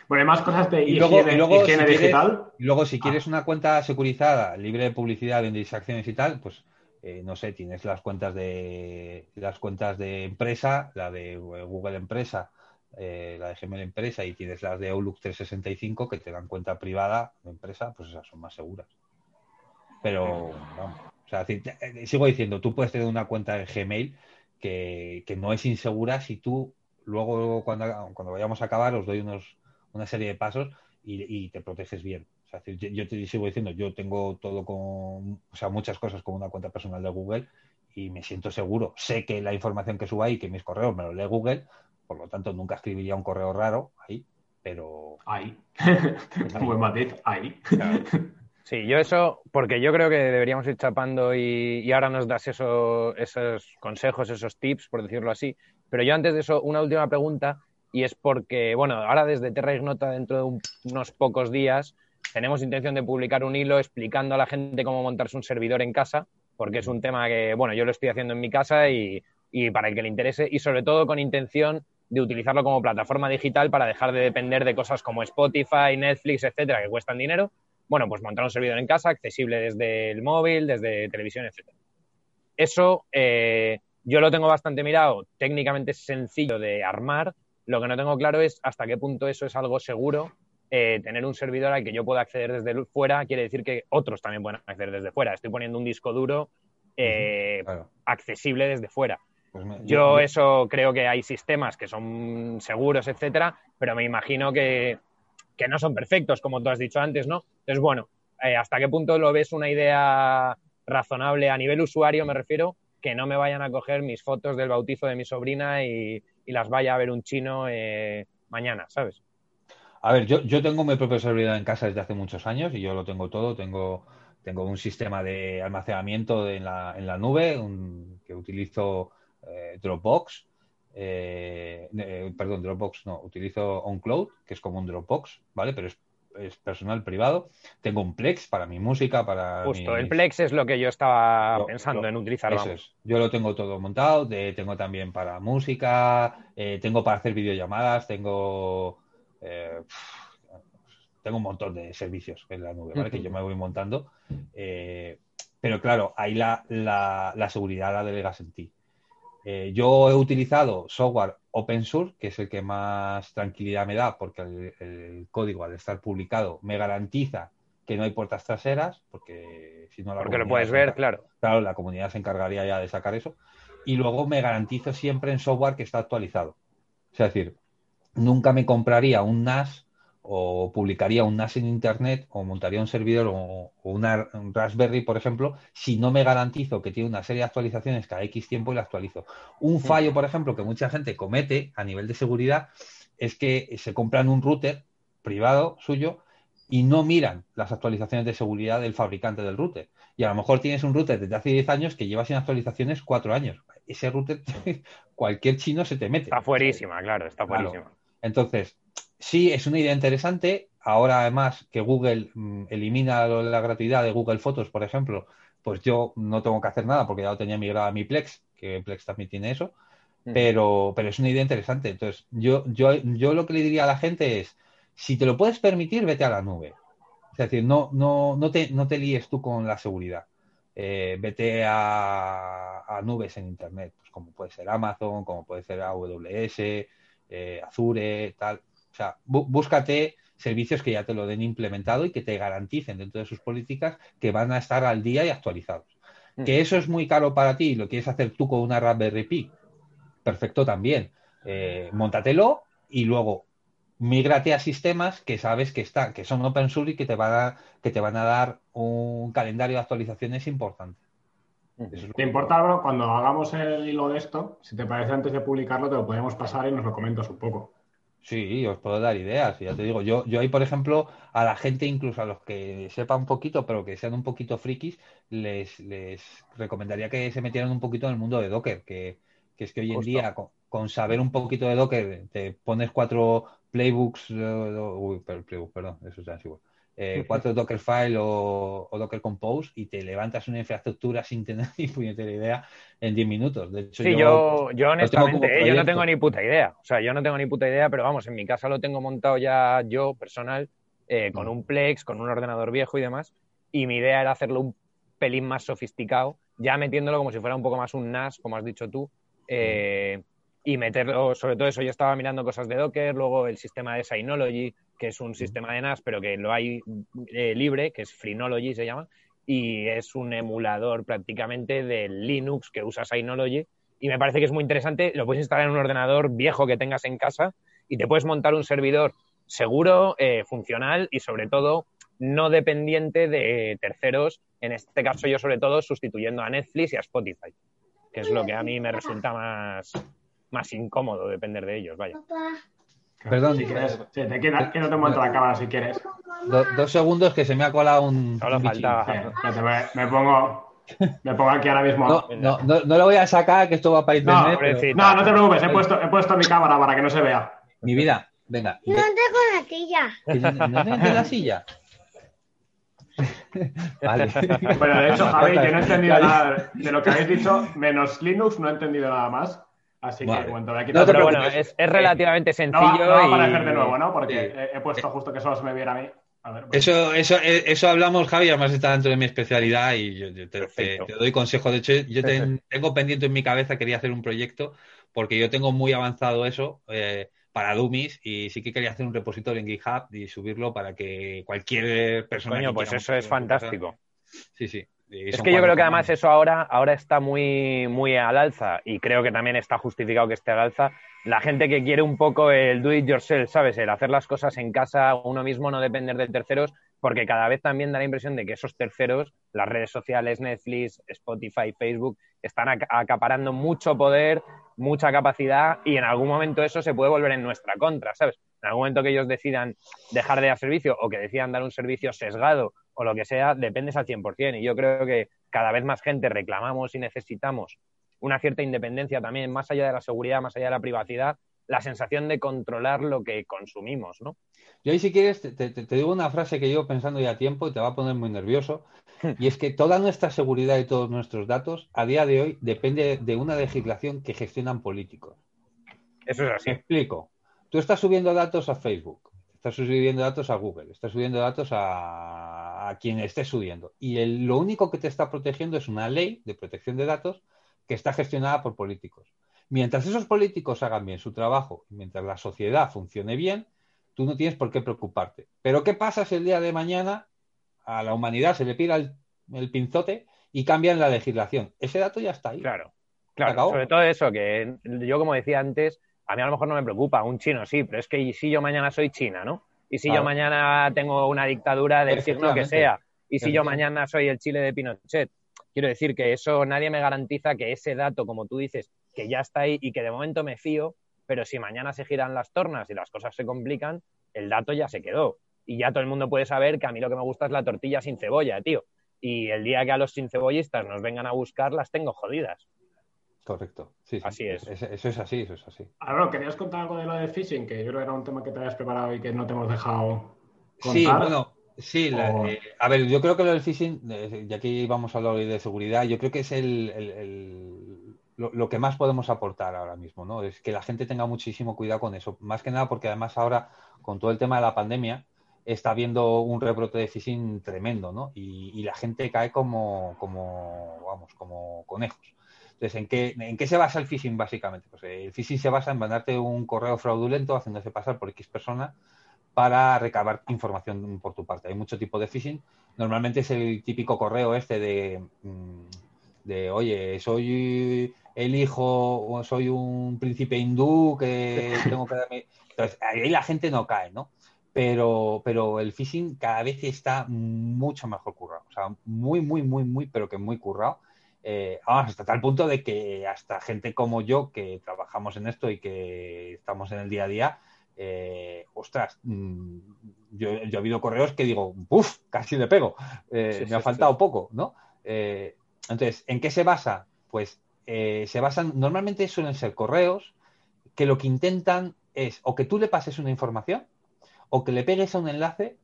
Bueno, hay más cosas de higiene digital. Y luego, si quieres una cuenta securizada, libre de publicidad, de indexaciones y tal, pues, no sé, tienes las cuentas de empresa, la de Google Empresa, la de Gmail Empresa, y tienes las de Outlook 365 que te dan cuenta privada de empresa, pues esas son más seguras. Pero, vamos, o sea, sigo diciendo, tú puedes tener una cuenta de Gmail que no es insegura si tú, luego, cuando vayamos a acabar, os doy una serie de pasos y te proteges bien. O sea, yo te sigo diciendo, yo tengo todo muchas cosas con una cuenta personal de Google y me siento seguro. Sé que la información que suba ahí, que mis correos me lo lee Google, por lo tanto nunca escribiría un correo raro ahí, pero... Ahí. Un buen matiz, ahí. Claro. Sí, yo eso, porque yo creo que deberíamos ir chapando y ahora nos das esos consejos, esos tips, por decirlo así. Pero yo antes de eso, una última pregunta... Y es porque, bueno, ahora desde Terra Ignota, dentro de unos pocos días, tenemos intención de publicar un hilo explicando a la gente cómo montarse un servidor en casa, porque es un tema que, bueno, yo lo estoy haciendo en mi casa y para el que le interese, y sobre todo con intención de utilizarlo como plataforma digital para dejar de depender de cosas como Spotify, Netflix, etcétera, que cuestan dinero. Bueno, pues montar un servidor en casa, accesible desde el móvil, desde televisión, etcétera. Eso yo lo tengo bastante mirado, técnicamente es sencillo de armar. Lo que no tengo claro es hasta qué punto eso es algo seguro. Tener un servidor al que yo pueda acceder desde fuera quiere decir que otros también pueden acceder desde fuera. Estoy poniendo un disco duro claro, accesible desde fuera. Pues yo creo que hay sistemas que son seguros, etcétera, pero me imagino que no son perfectos, como tú has dicho antes, ¿no? Entonces, bueno, ¿hasta qué punto lo ves una idea razonable a nivel usuario, me refiero, que no me vayan a coger mis fotos del bautizo de mi sobrina y las vaya a ver un chino mañana, ¿sabes? A ver, yo tengo mi propio servidor en casa desde hace muchos años y yo lo tengo todo. Tengo un sistema de almacenamiento en la nube que utilizo Dropbox. Perdón, Dropbox no, utilizo OnCloud, que es como un Dropbox, ¿vale? Pero es personal privado. Tengo un Plex para mi música, para... Justo, el Plex es lo que yo estaba pensando en utilizar. Eso es. Yo lo tengo todo montado, tengo también para música, tengo para hacer videollamadas, tengo Tengo un montón de servicios en la nube, ¿vale? Que yo me voy montando. Pero claro, ahí la seguridad la delegas en ti. Yo he utilizado software open source, que es el que más tranquilidad me da, porque el código, al estar publicado, me garantiza que no hay puertas traseras, porque si no... Porque lo puedes ver, claro. Claro, la comunidad se encargaría ya de sacar eso. Y luego me garantizo siempre en software que está actualizado. Es decir, nunca me compraría un NAS o publicaría un NAS en Internet o montaría un servidor o una Raspberry, por ejemplo, si no me garantizo que tiene una serie de actualizaciones cada X tiempo y la actualizo. Un fallo, por ejemplo, que mucha gente comete a nivel de seguridad es que se compran un router privado suyo y no miran las actualizaciones de seguridad del fabricante del router. Y a lo mejor tienes un router desde hace 10 años que lleva sin actualizaciones 4 años. Ese router, cualquier chino se te mete. Está fuerísima, claro, está fuerísima. Claro. Entonces... sí, es una idea interesante. Ahora, además, que Google elimina la gratuidad de Google Fotos, por ejemplo, pues yo no tengo que hacer nada porque ya lo tenía migrado a mi Plex, que Plex también tiene eso, pero es una idea interesante. Entonces, yo lo que le diría a la gente es, si te lo puedes permitir, vete a la nube. Es decir, no te líes tú con la seguridad. Vete a nubes en Internet, pues como puede ser Amazon, como puede ser AWS, Azure, tal... O sea, búscate servicios que ya te lo den implementado y que te garanticen dentro de sus políticas que van a estar al día y actualizados. Que eso es muy caro para ti y lo quieres hacer tú con una Raspberry Pi, perfecto también. Móntatelo y luego mígrate a sistemas que sabes que son open source y que te van a dar un calendario de actualizaciones importante. ¿Te importa, Álvaro? Cuando hagamos el hilo de esto, si te parece, antes de publicarlo, te lo podemos pasar y nos lo comentas un poco. Sí, os puedo dar ideas, ya te digo, yo ahí, por ejemplo, a la gente, incluso a los que sepan un poquito, pero que sean un poquito frikis, les recomendaría que se metieran un poquito en el mundo de Docker, que es que hoy en día, con saber un poquito de Docker, te pones 4 playbooks, eso ya es igual, 4 Dockerfile o Docker Compose y te levantas una infraestructura sin tener ni puñetera idea en 10 minutos. De hecho, sí, yo honestamente, yo no tengo ni puta idea. O sea, yo no tengo ni puta idea, pero vamos, en mi casa lo tengo montado ya yo, personal, con un Plex, con un ordenador viejo y demás, y mi idea era hacerlo un pelín más sofisticado, ya metiéndolo como si fuera un poco más un NAS, como has dicho tú, y meterlo, sobre todo eso, yo estaba mirando cosas de Docker, luego el sistema de Synology, que es un sistema de NAS, pero que lo hay libre, que es Freenology se llama, y es un emulador prácticamente del Linux que usa Synology, y me parece que es muy interesante, lo puedes instalar en un ordenador viejo que tengas en casa, y te puedes montar un servidor seguro, funcional, y sobre todo no dependiente de terceros, en este caso yo sobre todo sustituyendo a Netflix y a Spotify, que es lo que a mí me resulta más incómodo depender de ellos, vaya. Perdón, si quieres, sí, te queda que no te muestro la cámara si quieres. 2 segundos que se me ha colado un... Solo faltaba. Sí, me pongo aquí ahora mismo. No lo voy a sacar, que esto va para internet. No te preocupes, he puesto mi cámara para que no se vea. Mi vida, venga. No tengo la silla. ¿No tengo la silla? Vale. Bueno, de hecho, Javier, yo no he entendido nada de lo que habéis dicho, menos Linux, no he entendido nada más. Así que, cuando vea, no, pero bueno, es relativamente sencillo. No va a aparecer de nuevo, ¿no? Porque he puesto justo que solo se me viera a mí. A ver, pues. Eso hablamos, Javi, además está dentro de mi especialidad y yo te doy consejo. De hecho, yo tengo pendiente en mi cabeza, quería hacer un proyecto, porque yo tengo muy avanzado eso para Dummies y sí que quería hacer un repositorio en GitHub y subirlo para que cualquier persona... Coño, pues eso es fantástico. Sí, sí. Es que yo creo que además eso ahora está muy, muy al alza y creo que también está justificado que esté al alza. La gente que quiere un poco el do it yourself, ¿sabes? El hacer las cosas en casa, uno mismo, no depender de terceros, porque cada vez también da la impresión de que esos terceros, las redes sociales, Netflix, Spotify, Facebook, están acaparando mucho poder, mucha capacidad y en algún momento eso se puede volver en nuestra contra, ¿sabes? En algún momento que ellos decidan dejar de dar servicio o que decidan dar un servicio sesgado o lo que sea, dependes al 100%. Y yo creo que cada vez más gente reclamamos y necesitamos una cierta independencia también, más allá de la seguridad, más allá de la privacidad, la sensación de controlar lo que consumimos, ¿no? Yo ahí, si quieres, te digo una frase que llevo pensando ya tiempo y te va a poner muy nervioso. Y es que toda nuestra seguridad y todos nuestros datos, a día de hoy, depende de una legislación que gestionan políticos. Eso es así. Te explico. Tú estás subiendo datos a Facebook. Estás subiendo datos a Google, estás subiendo datos a quien esté subiendo. Y lo único que te está protegiendo es una ley de protección de datos que está gestionada por políticos. Mientras esos políticos hagan bien su trabajo, mientras la sociedad funcione bien, tú no tienes por qué preocuparte. Pero ¿qué pasa si el día de mañana a la humanidad se le pira el pinzote y cambian la legislación? Ese dato ya está ahí. Claro. Sobre todo eso, que yo, como decía antes, a mí a lo mejor no me preocupa, un chino sí, pero es que ¿y si yo mañana soy China, no? ¿Y si yo mañana tengo una dictadura del signo que sea? ¿Y si yo mañana soy el Chile de Pinochet? Quiero decir que eso nadie me garantiza que ese dato, como tú dices, que ya está ahí y que de momento me fío, pero si mañana se giran las tornas y las cosas se complican, el dato ya se quedó. Y ya todo el mundo puede saber que a mí lo que me gusta es la tortilla sin cebolla, tío. Y el día que a los sin cebollistas nos vengan a buscar, las tengo jodidas. Correcto, sí. Así es. Eso es así. Álvaro, ¿querías contar algo de lo de phishing? Que yo creo que era un tema que te habías preparado y que no te hemos dejado contar. Sí, bueno, sí. A ver, yo creo que lo del phishing, y aquí vamos a hablar de seguridad, yo creo que es lo que más podemos aportar ahora mismo, ¿no? Es que la gente tenga muchísimo cuidado con eso. Más que nada porque además ahora, con todo el tema de la pandemia, está habiendo un rebrote de phishing tremendo, ¿no? Y la gente cae como conejos. Entonces, ¿en qué se basa el phishing básicamente? Pues el phishing se basa en mandarte un correo fraudulento haciéndose pasar por X persona para recabar información por tu parte. Hay mucho tipo de phishing. Normalmente es el típico correo este de oye, soy el hijo o soy un príncipe hindú que tengo que darme... Entonces, ahí la gente no cae, ¿no? Pero el phishing cada vez está mucho mejor currado. O sea, muy currado. Hasta tal punto de que hasta gente como yo que trabajamos en esto y que estamos en el día a día, yo he habido correos que digo, ¡puf! Casi le pego. Me ha faltado poco, ¿no? Entonces, ¿en qué se basa? Pues se basan, normalmente suelen ser correos que lo que intentan es o que tú le pases una información o que le pegues a un enlace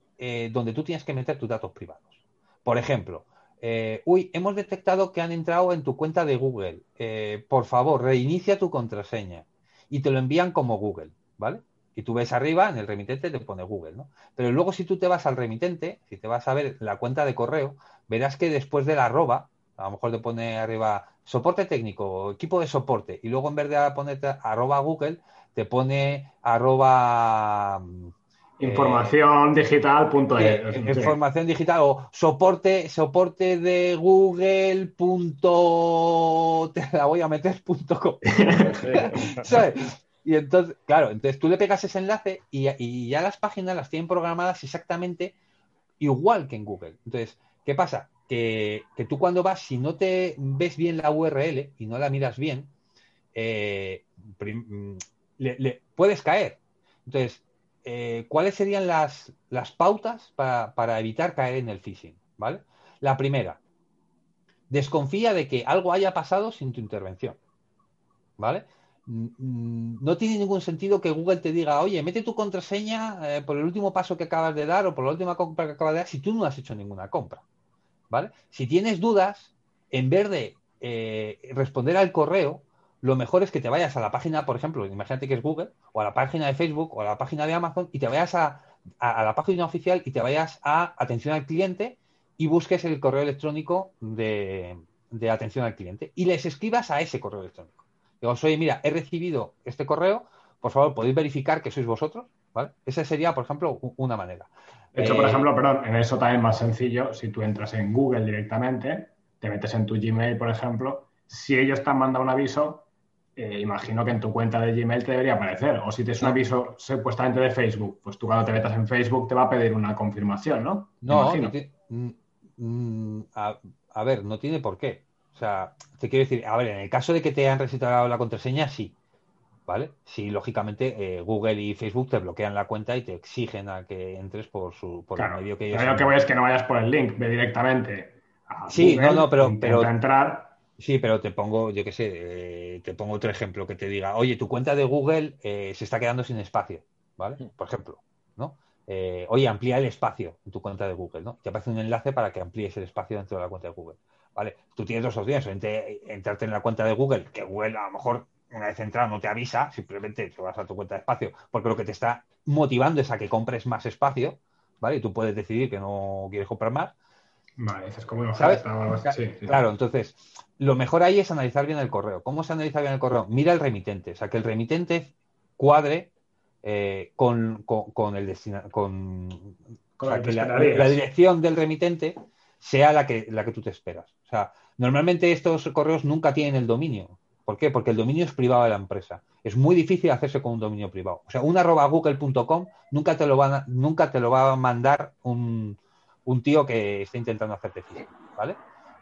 donde tú tienes que meter tus datos privados. Por ejemplo, hemos detectado que han entrado en tu cuenta de Google. Por favor, reinicia tu contraseña. Y te lo envían como Google, ¿vale? Y tú ves arriba, en el remitente te pone Google, ¿no? Pero luego si tú te vas al remitente, si te vas a ver la cuenta de correo, verás que después del arroba, a lo mejor te pone arriba soporte técnico, equipo de soporte. Y luego en vez de ponerte arroba Google, te pone arroba... Información digital o soporte de Google punto, te la voy a meter .com. ¿Sabes? Y entonces, claro, tú le pegas ese enlace y ya las páginas las tienen programadas exactamente igual que en Google. Entonces, ¿qué pasa? Que tú cuando vas, si no te ves bien la URL y no la miras bien, le puedes caer. Entonces, ¿cuáles serían las pautas para evitar caer en el phishing? ¿Vale? La primera, desconfía de que algo haya pasado sin tu intervención. ¿Vale? No tiene ningún sentido que Google te diga, oye, mete tu contraseña por el último paso que acabas de dar o por la última compra que acabas de dar si tú no has hecho ninguna compra. ¿Vale? Si tienes dudas, en vez de responder al correo, lo mejor es que te vayas a la página, por ejemplo, imagínate que es Google, o a la página de Facebook, o a la página de Amazon, y te vayas a la página oficial y te vayas a atención al cliente y busques el correo electrónico de atención al cliente y les escribas a ese correo electrónico. Digo, oye, mira, he recibido este correo, por favor, ¿podéis verificar que sois vosotros? ¿Vale? Esa sería, por ejemplo, una manera. De hecho, por ejemplo, en eso también más sencillo, si tú entras en Google directamente, te metes en tu Gmail, por ejemplo, si ellos te han mandado un aviso... imagino que en tu cuenta de Gmail te debería aparecer. O si te es un aviso supuestamente de Facebook, pues tú cuando te metas en Facebook te va a pedir una confirmación, ¿no? A ver, no tiene por qué. O sea, te quiero decir, a ver, en el caso de que te han reseteado la contraseña, sí, ¿vale? Sí, lógicamente Google y Facebook te bloquean la cuenta y te exigen a que entres por el medio que ellos... Lo que voy es que no vayas por el link, ve directamente a Google, pero entrar... Sí, pero te pongo, yo qué sé, te pongo otro ejemplo que te diga, oye, tu cuenta de Google se está quedando sin espacio, ¿vale? Por ejemplo, ¿no? Oye, amplía el espacio en tu cuenta de Google, ¿no? Te aparece un enlace para que amplíes el espacio dentro de la cuenta de Google, ¿vale? Tú tienes dos opciones, entrarte en la cuenta de Google, que Google a lo mejor una vez entrado no te avisa, simplemente te vas a tu cuenta de espacio, porque lo que te está motivando es a que compres más espacio, ¿vale? Y tú puedes decidir que no quieres comprar más. Vale, eso es como... ¿Sabes? Sí, sí. Claro, entonces, lo mejor ahí es analizar bien el correo. ¿Cómo se analiza bien el correo? Mira el remitente, o sea, que el remitente cuadre con el destino, con o sea, que la dirección del remitente sea la que tú te esperas. O sea, normalmente estos correos nunca tienen el dominio. ¿Por qué? Porque el dominio es privado de la empresa. Es muy difícil hacerse con un dominio privado. O sea, un @google.com nunca te lo va a mandar un tío que esté intentando hacerte físico, ¿vale?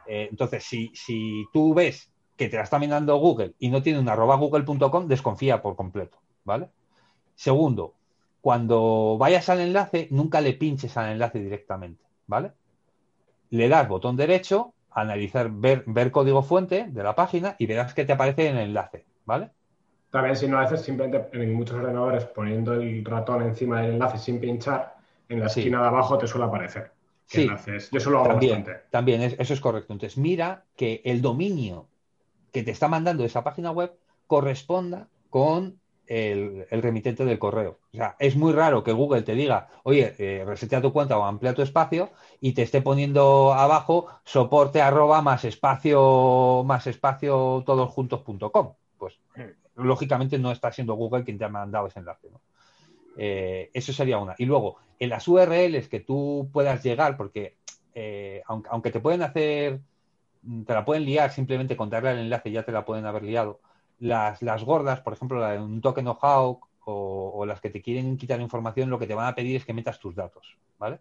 Entonces, si tú ves que te la está mandando Google y no tiene un @google.com, desconfía por completo, ¿vale? Segundo, cuando vayas al enlace, nunca le pinches al enlace directamente, ¿vale? Le das botón derecho, analizar, ver código fuente de la página y verás que te aparece en el enlace, ¿vale? También si no lo haces, simplemente en muchos ordenadores poniendo el ratón encima del enlace sin pinchar, en la esquina de abajo te suele aparecer. Sí, enlaces. Yo eso lo hago bastante. También, eso es correcto. Entonces, mira que el dominio que te está mandando esa página web corresponda con el remitente del correo. O sea, es muy raro que Google te diga, oye, resetea tu cuenta o amplía tu espacio y te esté poniendo abajo soporte @ más espacio todosjuntos.com. Pues lógicamente no está siendo Google quien te ha mandado ese enlace, ¿no? Eso sería una. Y luego, en las URLs que tú puedas llegar, porque aunque te la pueden liar, simplemente con darle el enlace ya te la pueden haber liado. Las gordas, por ejemplo, la de un token o hawk o las que te quieren quitar información, lo que te van a pedir es que metas tus datos, ¿vale?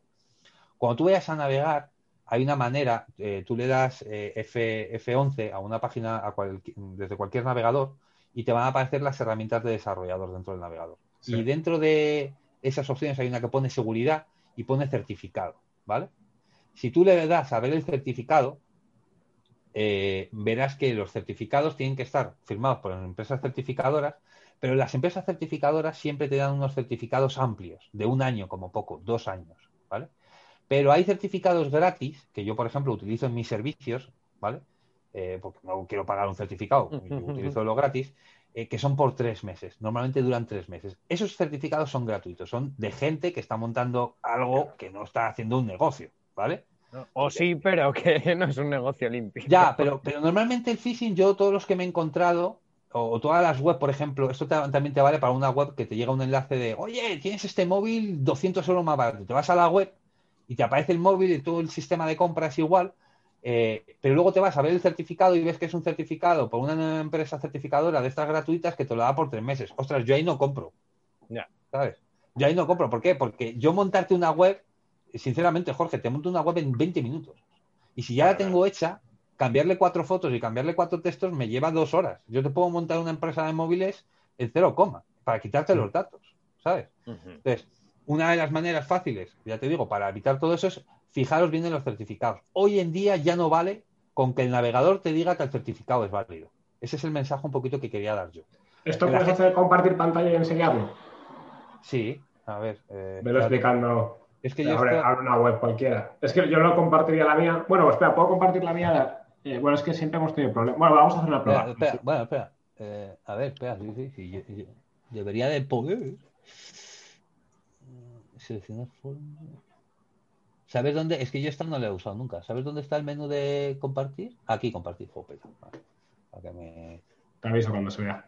Cuando tú vayas a navegar, hay una manera, tú le das F11 a una página desde cualquier navegador y te van a aparecer las herramientas de desarrollador dentro del navegador. Sí. Y dentro de esas opciones hay una que pone seguridad y pone certificado, ¿vale? Si tú le das a ver el certificado, verás que los certificados tienen que estar firmados por las empresas certificadoras, pero las empresas certificadoras siempre te dan unos certificados amplios, de 1 año como poco, 2 años, ¿vale? Pero hay certificados gratis, que yo, por ejemplo, utilizo en mis servicios, ¿vale? Porque no quiero pagar un certificado, utilizo lo gratis, que son por 3 meses, normalmente duran 3 meses. Esos certificados son gratuitos, son de gente que está montando algo que no está haciendo un negocio, ¿vale? O sí, pero que no es un negocio limpio. Ya, pero normalmente el phishing, yo todos los que me he encontrado, o todas las web, por ejemplo, esto también te vale para una web que te llega un enlace de, oye, tienes este móvil 200 euros más barato. Te vas a la web y te aparece el móvil y todo el sistema de compra es igual, pero luego te vas a ver el certificado y ves que es un certificado por una empresa certificadora de estas gratuitas que te lo da por 3 meses. Ostras, yo ahí no compro. Ya. ¿Sabes? Yo ahí no compro. ¿Por qué? Porque yo montarte una web... Sinceramente, Jorge, te monto una web en 20 minutos. Y si ya la tengo hecha, cambiarle 4 fotos y cambiarle 4 textos me lleva 2 horas. Yo te puedo montar una empresa de móviles en 0, para quitarte los datos, ¿sabes? Uh-huh. Entonces, una de las maneras fáciles, ya te digo, para evitar todo eso es fijaros bien en los certificados. Hoy en día ya no vale con que el navegador te diga que el certificado es válido. Ese es el mensaje un poquito que quería dar yo. ¿Esto puedes hacer compartir pantalla y enseñarlo? Sí, a ver... Velo explicando... Es que yo abro una web cualquiera. Es que yo no compartiría la mía. Bueno, espera, ¿puedo compartir la mía? Bueno, es que siempre hemos tenido problemas. Bueno, vamos a hacer una prueba. Espera. A ver, espera. Sí, yo debería de poder seleccionar forma. ¿Sabes dónde? Es que yo esta no la he usado nunca. ¿Sabes dónde está el menú de compartir? Aquí, compartir. Vale. Para que me... Te aviso cuando se vea.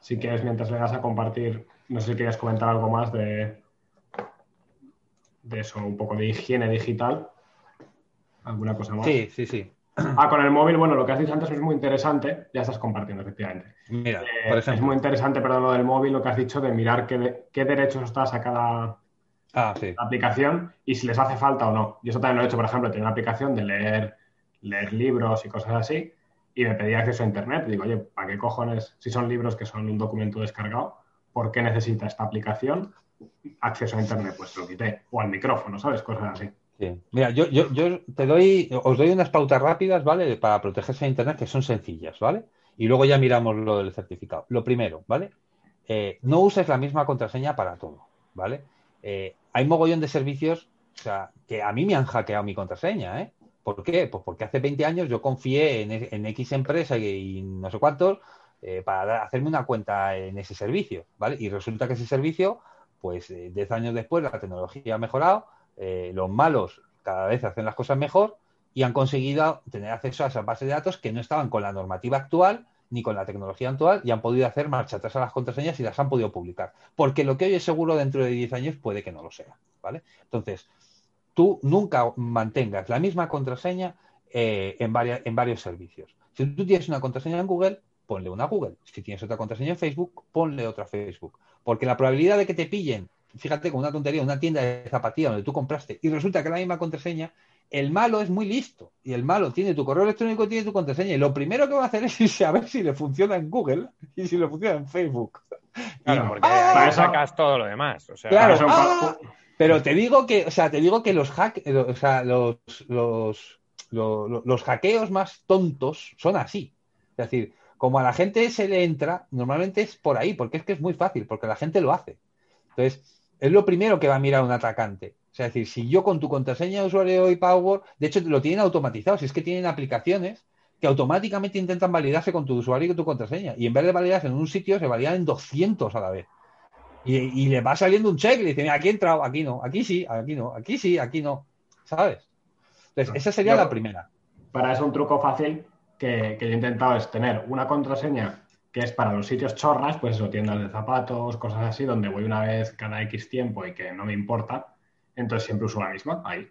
Si quieres, mientras le das a compartir, no sé si quieres comentar algo más de eso, un poco de higiene digital. ¿Alguna cosa más? Sí. Con el móvil, bueno, lo que has dicho antes es muy interesante. Ya estás compartiendo, efectivamente. Mira, por ejemplo. Es muy interesante, perdón, lo del móvil, lo que has dicho de mirar qué derechos estás a cada aplicación y si les hace falta o no. Yo eso también lo he hecho, por ejemplo, tengo una aplicación de leer libros y cosas así. Y me pedía acceso a internet. Digo, oye, ¿para qué cojones? Si son libros que son un documento descargado, ¿por qué necesita esta aplicación acceso a internet? Pues lo quité. O al micrófono, ¿sabes? Cosas así. Sí. Mira, yo os doy unas pautas rápidas, ¿vale? Para protegerse de internet, que son sencillas, ¿vale? Y luego ya miramos lo del certificado. Lo primero, ¿vale? No uses la misma contraseña para todo, ¿vale? Hay mogollón de servicios, o sea, que a mí me han hackeado mi contraseña, ¿eh? ¿Por qué? Pues porque hace 20 años yo confié en X empresa y no sé cuántos para hacerme una cuenta en ese servicio, ¿vale? Y resulta que ese servicio, pues 10 años después la tecnología ha mejorado, los malos cada vez hacen las cosas mejor y han conseguido tener acceso a esas bases de datos que no estaban con la normativa actual ni con la tecnología actual y han podido hacer marcha atrás a las contraseñas y las han podido publicar. Porque lo que hoy es seguro dentro de 10 años puede que no lo sea, ¿vale? Entonces, tú nunca mantengas la misma contraseña en varios servicios. Si tú tienes una contraseña en Google, ponle una Google. Si tienes otra contraseña en Facebook, ponle otra Facebook. Porque la probabilidad de que te pillen, fíjate, con una tontería, una tienda de zapatillas donde tú compraste y resulta que la misma contraseña, el malo es muy listo y el malo tiene tu correo electrónico y tiene tu contraseña y lo primero que va a hacer es irse a ver si le funciona en Google y si le funciona en Facebook. Claro, porque para eso sacas todo lo demás. O sea, claro, eso... pero te digo que, o sea, te digo que los hack, o sea, los hackeos más tontos son así. Es decir, como a la gente se le entra, normalmente es por ahí, porque es que es muy fácil, porque la gente lo hace. Entonces, es lo primero que va a mirar un atacante. O sea, es decir, si yo con tu contraseña de usuario y password, de hecho lo tienen automatizado, si es que tienen aplicaciones que automáticamente intentan validarse con tu usuario y tu contraseña, y en vez de validarse en un sitio, se validan en 200 a la vez. Y le va saliendo un check y le dicen, aquí he entrado, aquí no, aquí sí, aquí no, aquí sí, aquí no, ¿sabes? Entonces, esa sería la primera. Para eso un truco fácil que yo he intentado es tener una contraseña que es para los sitios chorras, pues eso, tiendas de zapatos, cosas así, donde voy una vez cada X tiempo y que no me importa, entonces siempre uso la misma, ahí.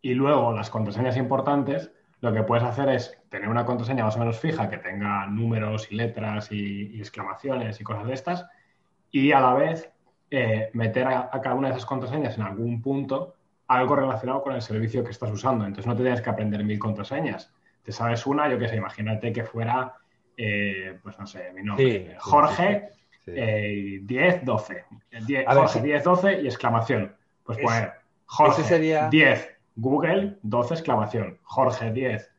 Y luego las contraseñas importantes, lo que puedes hacer es tener una contraseña más o menos fija que tenga números y letras y exclamaciones y cosas de estas, y a la vez meter a cada una de esas contraseñas en algún punto algo relacionado con el servicio que estás usando. Entonces no te tienes que aprender 1000 contraseñas. Te sabes una, yo qué sé, imagínate que fuera... pues no sé, mi nombre, sí, Jorge, sí. 10, 12. 10, Jorge, ver, sí. 10, 12 y exclamación. Pues poner Jorge, sería... 10, Google, 12, exclamación. Jorge, 10,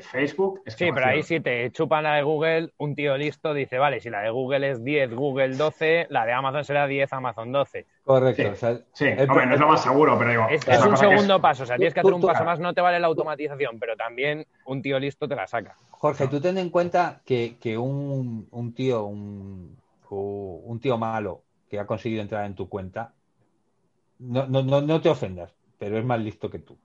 Facebook, exclamación. Sí, pero ahí si te chupan la de Google, un tío listo dice, vale, si la de Google es 10, Google, 12, la de Amazon será 10, Amazon, 12. Correcto. Sí, o sea, sí. Hombre, no es lo más seguro, pero digo... Es un segundo paso, o sea, tienes que hacer un paso más, no te vale la automatización, pero también un tío listo te la saca. Jorge, tú ten en cuenta que un tío malo que ha conseguido entrar en tu cuenta, no te ofendas, pero es más listo que tú.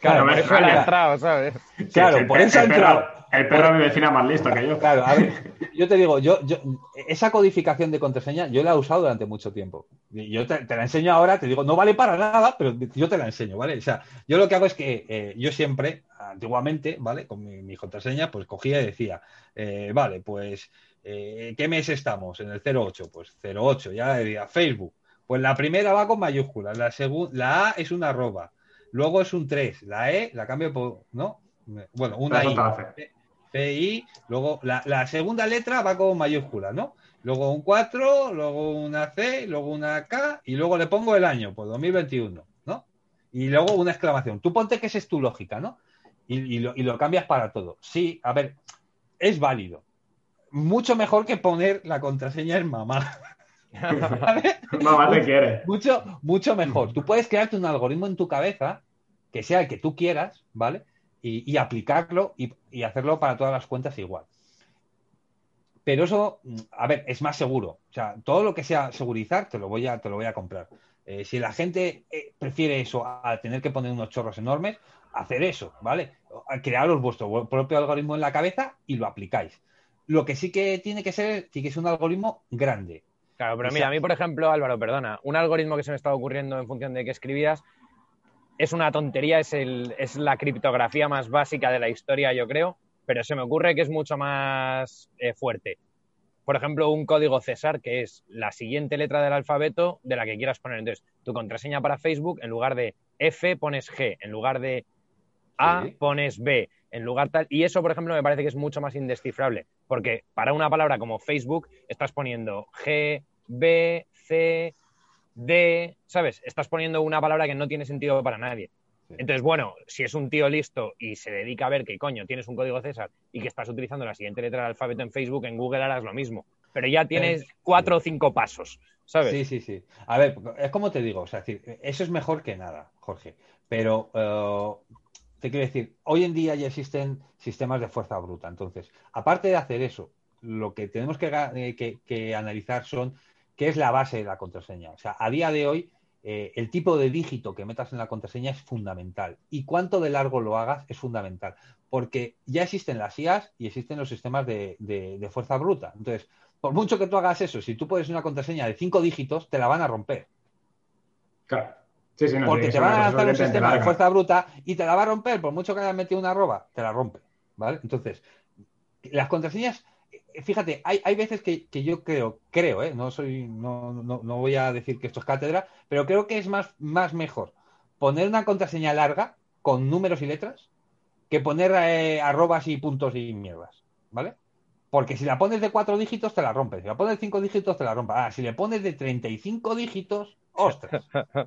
Claro, por eso ha entrado, ¿sabes? Claro, por eso ha entrado. El perro de mi vecina más listo que yo. Claro, a ver, yo te digo, yo esa codificación de contraseña yo la he usado durante mucho tiempo. Yo te la enseño ahora, te digo, no vale para nada, pero yo te la enseño, ¿vale? O sea, yo lo que hago es que yo siempre, antiguamente, ¿vale? Con mi contraseña, pues cogía y decía, vale, pues, ¿qué mes estamos? En el 08, pues 08, ya decía Facebook. Pues la primera va con mayúsculas, la A es una arroba, luego es un 3, la E la cambio por, ¿no? Bueno, una I, F-I, luego la segunda letra va con mayúsculas, ¿no? Luego un 4, luego una C, luego una K y luego le pongo el año, pues 2021, ¿no? Y luego una exclamación. Tú ponte que esa es tu lógica, ¿no? Y lo cambias para todo. Sí, a ver, es válido. Mucho mejor que poner la contraseña en mamá. ¿Vale? Mamá te quiere. Mucho mejor. Tú puedes crearte un algoritmo en tu cabeza que sea el que tú quieras, ¿vale? Y aplicarlo y hacerlo para todas las cuentas igual. Pero eso, a ver, es más seguro. O sea, todo lo que sea segurizar te lo voy a comprar. Si la gente prefiere eso a tener que poner unos chorros enormes, hacer eso, ¿vale? Crearos vuestro propio algoritmo en la cabeza y lo aplicáis. Lo que sí que tiene que ser un algoritmo grande. Claro, pero mira, a mí, por ejemplo, Álvaro, perdona, un algoritmo que se me estaba ocurriendo en función de que escribías es una tontería, es la criptografía más básica de la historia, yo creo, pero se me ocurre que es mucho más fuerte. Por ejemplo, un código César, que es la siguiente letra del alfabeto de la que quieras poner. Entonces, tu contraseña para Facebook, en lugar de F pones G, en lugar de A pones B, en lugar tal... Y eso, por ejemplo, me parece que es mucho más indescifrable, porque para una palabra como Facebook estás poniendo G... B, C, D, ¿sabes? Estás poniendo una palabra que no tiene sentido para nadie. Entonces, bueno, si es un tío listo y se dedica a ver que, coño, tienes un código César y que estás utilizando la siguiente letra del alfabeto en Facebook, en Google harás lo mismo. Pero ya tienes 4 o 5 pasos, ¿sabes? Sí. A ver, es como te digo, o sea, es decir, eso es mejor que nada, Jorge, pero te quiero decir, hoy en día ya existen sistemas de fuerza bruta. Entonces, aparte de hacer eso, lo que tenemos que analizar son qué es la base de la contraseña. O sea, a día de hoy, el tipo de dígito que metas en la contraseña es fundamental. Y cuánto de largo lo hagas es fundamental. Porque ya existen las IAs y existen los sistemas de fuerza bruta. Entonces, por mucho que tú hagas eso, si tú pones una contraseña de 5 dígitos, te la van a romper. Claro. Sí, no, porque te van a lanzar un sistema de fuerza bruta y te la va a romper. Por mucho que le hayas metido una arroba, te la rompe, ¿vale? Entonces, las contraseñas, fíjate, hay veces que yo creo, no voy a decir que esto es cátedra, pero creo que es más mejor poner una contraseña larga con números y letras que poner arrobas y puntos y mierdas, ¿vale? Porque si la pones de 4 dígitos, te la rompes. Si la pones de 5 dígitos, te la rompes. Ahora, si le pones de 35 dígitos, ¡ostras!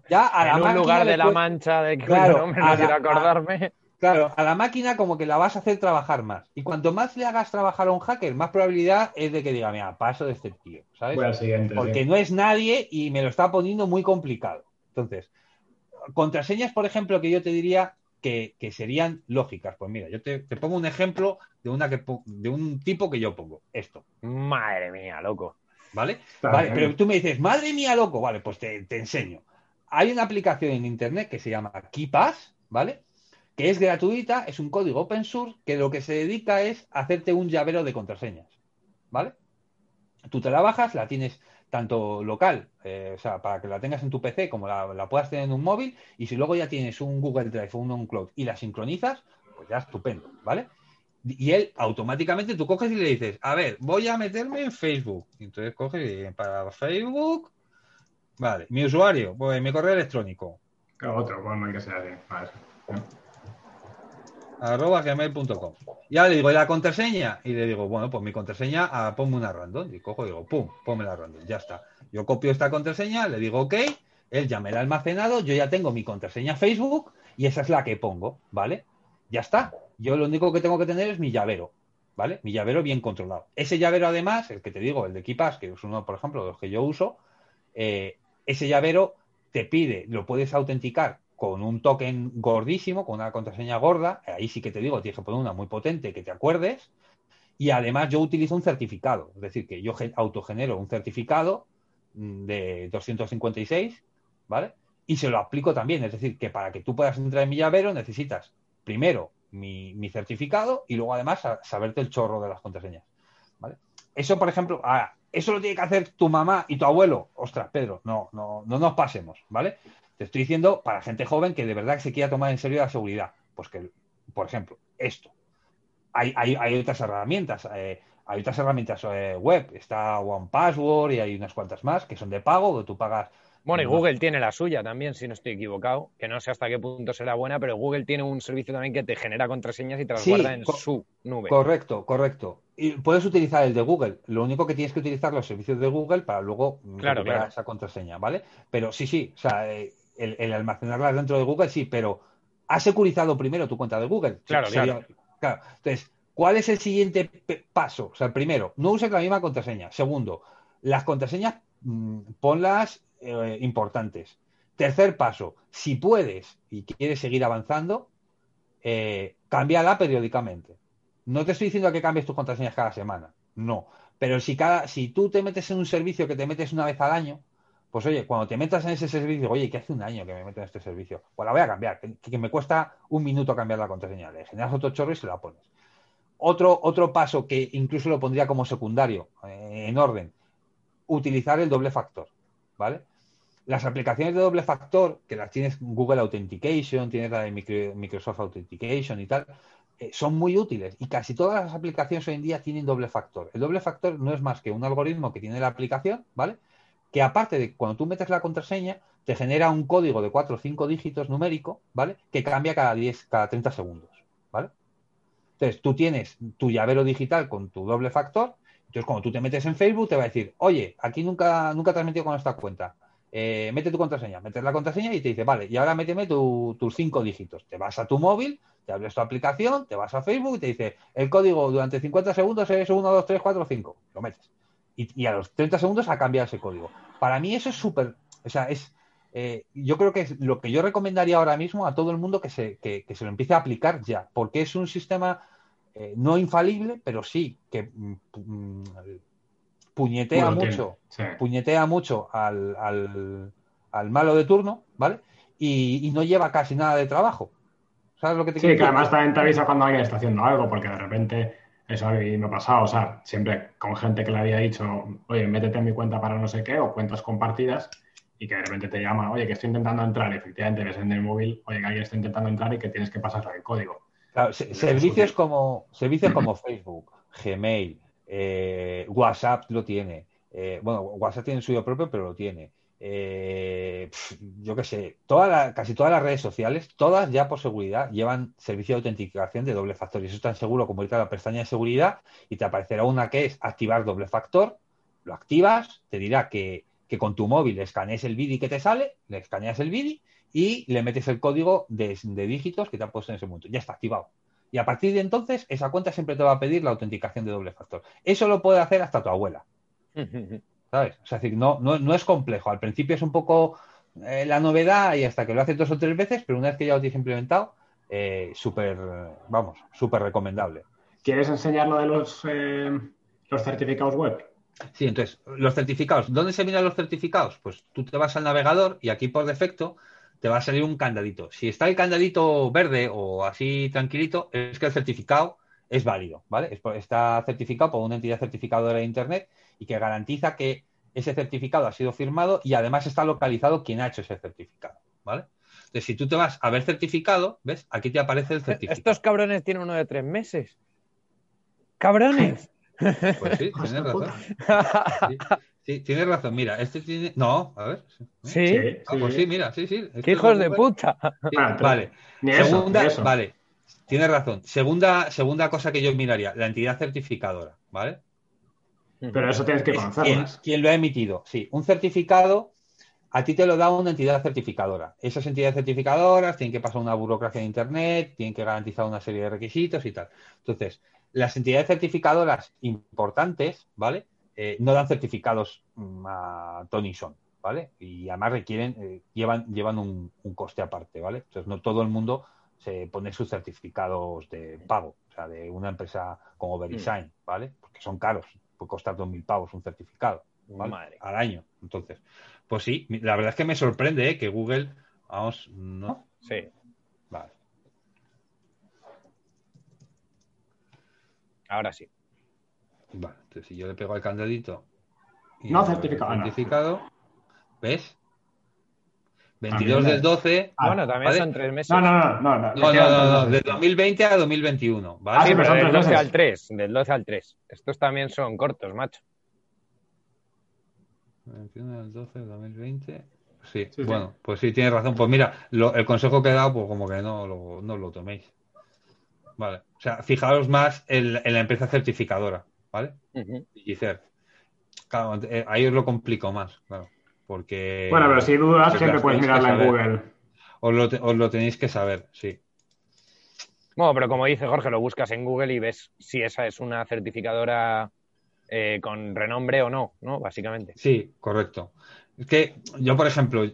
Ya a la en un lugar de la mancha de que claro, no me quiero acordarme. A la máquina como que la vas a hacer trabajar más. Y cuanto más le hagas trabajar a un hacker, más probabilidad es de que diga, mira, paso de este tío, ¿sabes? Bueno, porque no es nadie y me lo está poniendo muy complicado. Entonces, contraseñas, por ejemplo, que yo te diría... Que serían lógicas. Pues mira, yo te pongo un ejemplo de un tipo que yo pongo. Esto. Madre mía, loco. ¿Vale? Vale, pero tú me dices, madre mía, loco. Vale, pues te enseño. Hay una aplicación en internet que se llama KeePass, ¿vale? Que es gratuita, es un código open source que lo que se dedica es a hacerte un llavero de contraseñas, ¿vale? Tú te la bajas, la tienes tanto local, o sea, para que la tengas en tu PC como la puedas tener en un móvil, y si luego ya tienes un Google Drive o un OnCloud y la sincronizas, pues ya estupendo, ¿vale? Y él automáticamente tú coges y le dices, a ver, voy a meterme en Facebook. Entonces coges y para Facebook, vale, mi usuario, pues mi correo electrónico. Otro, bueno, hay que ser bien, vale. @gmail.com. Ya le digo, ¿y la contraseña? Y le digo, bueno, pues mi contraseña, ponme una random. Y cojo y digo, pum, ponme la random, ya está. Yo copio esta contraseña, le digo ok, él ya me la ha almacenado, yo ya tengo mi contraseña Facebook y esa es la que pongo, ¿vale? Ya está. Yo lo único que tengo que tener es mi llavero, ¿vale? Mi llavero bien controlado. Ese llavero, además, el que te digo, el de KeePass, que es uno, por ejemplo, de los que yo uso, ese llavero te pide, lo puedes autenticar con un token gordísimo, con una contraseña gorda, ahí sí que te digo, tienes que poner una muy potente que te acuerdes, y además yo utilizo un certificado, es decir, que yo autogenero un certificado de 256, ¿vale? Y se lo aplico también, es decir, que para que tú puedas entrar en mi llavero necesitas primero mi certificado y luego además saberte el chorro de las contraseñas, ¿vale? Eso, por ejemplo, ahora, eso lo tiene que hacer tu mamá y tu abuelo. Ostras, Pedro, no nos pasemos, ¿vale? Te estoy diciendo para gente joven que de verdad se quiera tomar en serio la seguridad. Pues que, por ejemplo, esto. Hay otras herramientas. Hay otras herramientas web. Está OnePassword y hay unas cuantas más que son de pago, que tú pagas. Bueno, y Google tiene la suya también, si no estoy equivocado. Que no sé hasta qué punto será buena, pero Google tiene un servicio también que te genera contraseñas y te las guarda en su nube. Correcto. Y puedes utilizar el de Google. Lo único que tienes que utilizar los servicios de Google para luego recuperar esa contraseña, ¿vale? Pero sí. O sea, el almacenarla dentro de Google, sí, pero has securizado primero tu cuenta de Google. Claro. Entonces, ¿cuál es el siguiente paso? O sea, primero, no uses la misma contraseña. Segundo, las contraseñas ponlas importantes. Tercer paso, si puedes y quieres seguir avanzando, cámbiala periódicamente. No te estoy diciendo que cambies tus contraseñas cada semana, no. Pero si tú te metes en un servicio que te metes una vez al año, pues oye, cuando te metas en ese servicio, oye, que hace un año que me meto en este servicio, pues la voy a cambiar, que me cuesta 1 minuto cambiar la contraseña, le generas otro chorro y se la pones. Otro paso que incluso lo pondría como secundario, en orden, utilizar el doble factor, ¿vale? Las aplicaciones de doble factor, que las tienes Google Authentication, tienes la de Microsoft Authentication y tal, son muy útiles y casi todas las aplicaciones hoy en día tienen doble factor. El doble factor no es más que un algoritmo que tiene la aplicación, ¿vale? Que aparte de cuando tú metes la contraseña, te genera un código de 4 o 5 dígitos numérico, ¿vale? Que cambia cada 30 segundos, ¿vale? Entonces, tú tienes tu llavero digital con tu doble factor. Entonces, cuando tú te metes en Facebook, te va a decir, oye, aquí nunca te has metido con esta cuenta. Mete tu contraseña. Metes la contraseña y te dice, vale, y ahora méteme tus 5 dígitos. Te vas a tu móvil, te abres tu aplicación, te vas a Facebook y te dice, el código durante 50 segundos es 1, 2, 3, 4, 5. Lo metes. Y a los 30 segundos ha cambiado ese código. Para mí eso es súper... O sea, es... yo creo que es lo que yo recomendaría ahora mismo a todo el mundo que se lo empiece a aplicar ya, porque es un sistema no infalible, pero sí que puñetea mucho, sí. Puñetea mucho al malo de turno, ¿vale? Y no lleva casi nada de trabajo. ¿Sabes lo que te quiero decir? Sí, que además también te avisa cuando alguien está haciendo algo, porque de repente, eso a mí me ha pasado, o sea, siempre con gente que le había dicho, oye, métete en mi cuenta para no sé qué, o cuentas compartidas... Y que de repente te llaman, oye, que estoy intentando entrar, efectivamente ves en el móvil, oye, que alguien está intentando entrar y que tienes que pasarle el código. Claro, servicios como Facebook, Gmail, WhatsApp lo tiene. WhatsApp tiene el suyo propio, pero lo tiene. Yo qué sé, casi todas las redes sociales, todas ya por seguridad, llevan servicio de autenticación de doble factor. Y eso es tan seguro como irte a la pestaña de seguridad y te aparecerá una que es activar doble factor, lo activas, te dirá que con tu móvil escanees el BIDI que te sale, le escaneas el BIDI y le metes el código de dígitos que te han puesto en ese momento. Ya está activado. Y a partir de entonces, esa cuenta siempre te va a pedir la autenticación de doble factor. Eso lo puede hacer hasta tu abuela. ¿Sabes? O sea, no es complejo. Al principio es un poco la novedad y hasta que lo haces 2 o 3 veces, pero una vez que ya lo tienes implementado, súper recomendable. ¿Quieres enseñar lo de los certificados web? Sí, entonces, los certificados. ¿Dónde se miran los certificados? Pues tú te vas al navegador y aquí por defecto te va a salir un candadito. Si está el candadito verde o así tranquilito, es que el certificado es válido, ¿vale? Está certificado por una entidad certificadora de Internet y que garantiza que ese certificado ha sido firmado y además está localizado quien ha hecho ese certificado, ¿vale? Entonces, si tú te vas a ver certificado, ¿ves? Aquí te aparece el certificado. Estos cabrones tienen uno de 3 meses. ¡Cabrones! Pues sí, tienes razón. Sí, tienes razón. Mira, este tiene... No, a ver. Sí. Ah, pues sí, mira, sí. ¡Qué hijos de puta! Sí, vale. Segunda, vale. Tienes razón. Segunda cosa que yo miraría, la entidad certificadora, ¿vale? Pero eso tienes que conocerla. ¿Quién lo ha emitido? Sí, un certificado a ti te lo da una entidad certificadora. Esas entidades certificadoras tienen que pasar una burocracia de Internet, tienen que garantizar una serie de requisitos y tal. Entonces... Las entidades certificadoras importantes, ¿vale? No dan certificados a Tony y Son, ¿vale? Y además requieren, llevan un coste aparte, ¿vale? Entonces no todo el mundo se pone sus certificados de pago, o sea, de una empresa como VeriSign, ¿vale? Porque son caros, puede costar 2.000 pavos un certificado, ¿vale? Madre. Al año. Entonces, pues sí, la verdad es que me sorprende, que Google, vamos, ¿no? Sí. Vale. Ahora sí. Vale, entonces si yo le pego al candadito. Y no certificado. ¿Ves? 22 del 12. Bueno, también ¿vale? Son 3 meses. No. De 2020 a 2021. ¿Vale? Ah, sí, pero son del 12 al 3. Del 12 al 3. Estos también son cortos, macho. 21 del 12 de 2020. Sí, bueno, sí. Pues sí, tienes razón. Pues mira, el consejo que he dado, pues como que no lo toméis. Vale, o sea, fijaros más en la empresa certificadora, ¿vale? DigiCert. Claro, ahí os lo complico más, claro, porque... Bueno, pero si dudas siempre puedes mirarla en Google. Os lo tenéis que saber, sí. Bueno, pero como dice Jorge, lo buscas en Google y ves si esa es una certificadora con renombre o no, básicamente. Sí, correcto. Es que yo, por ejemplo,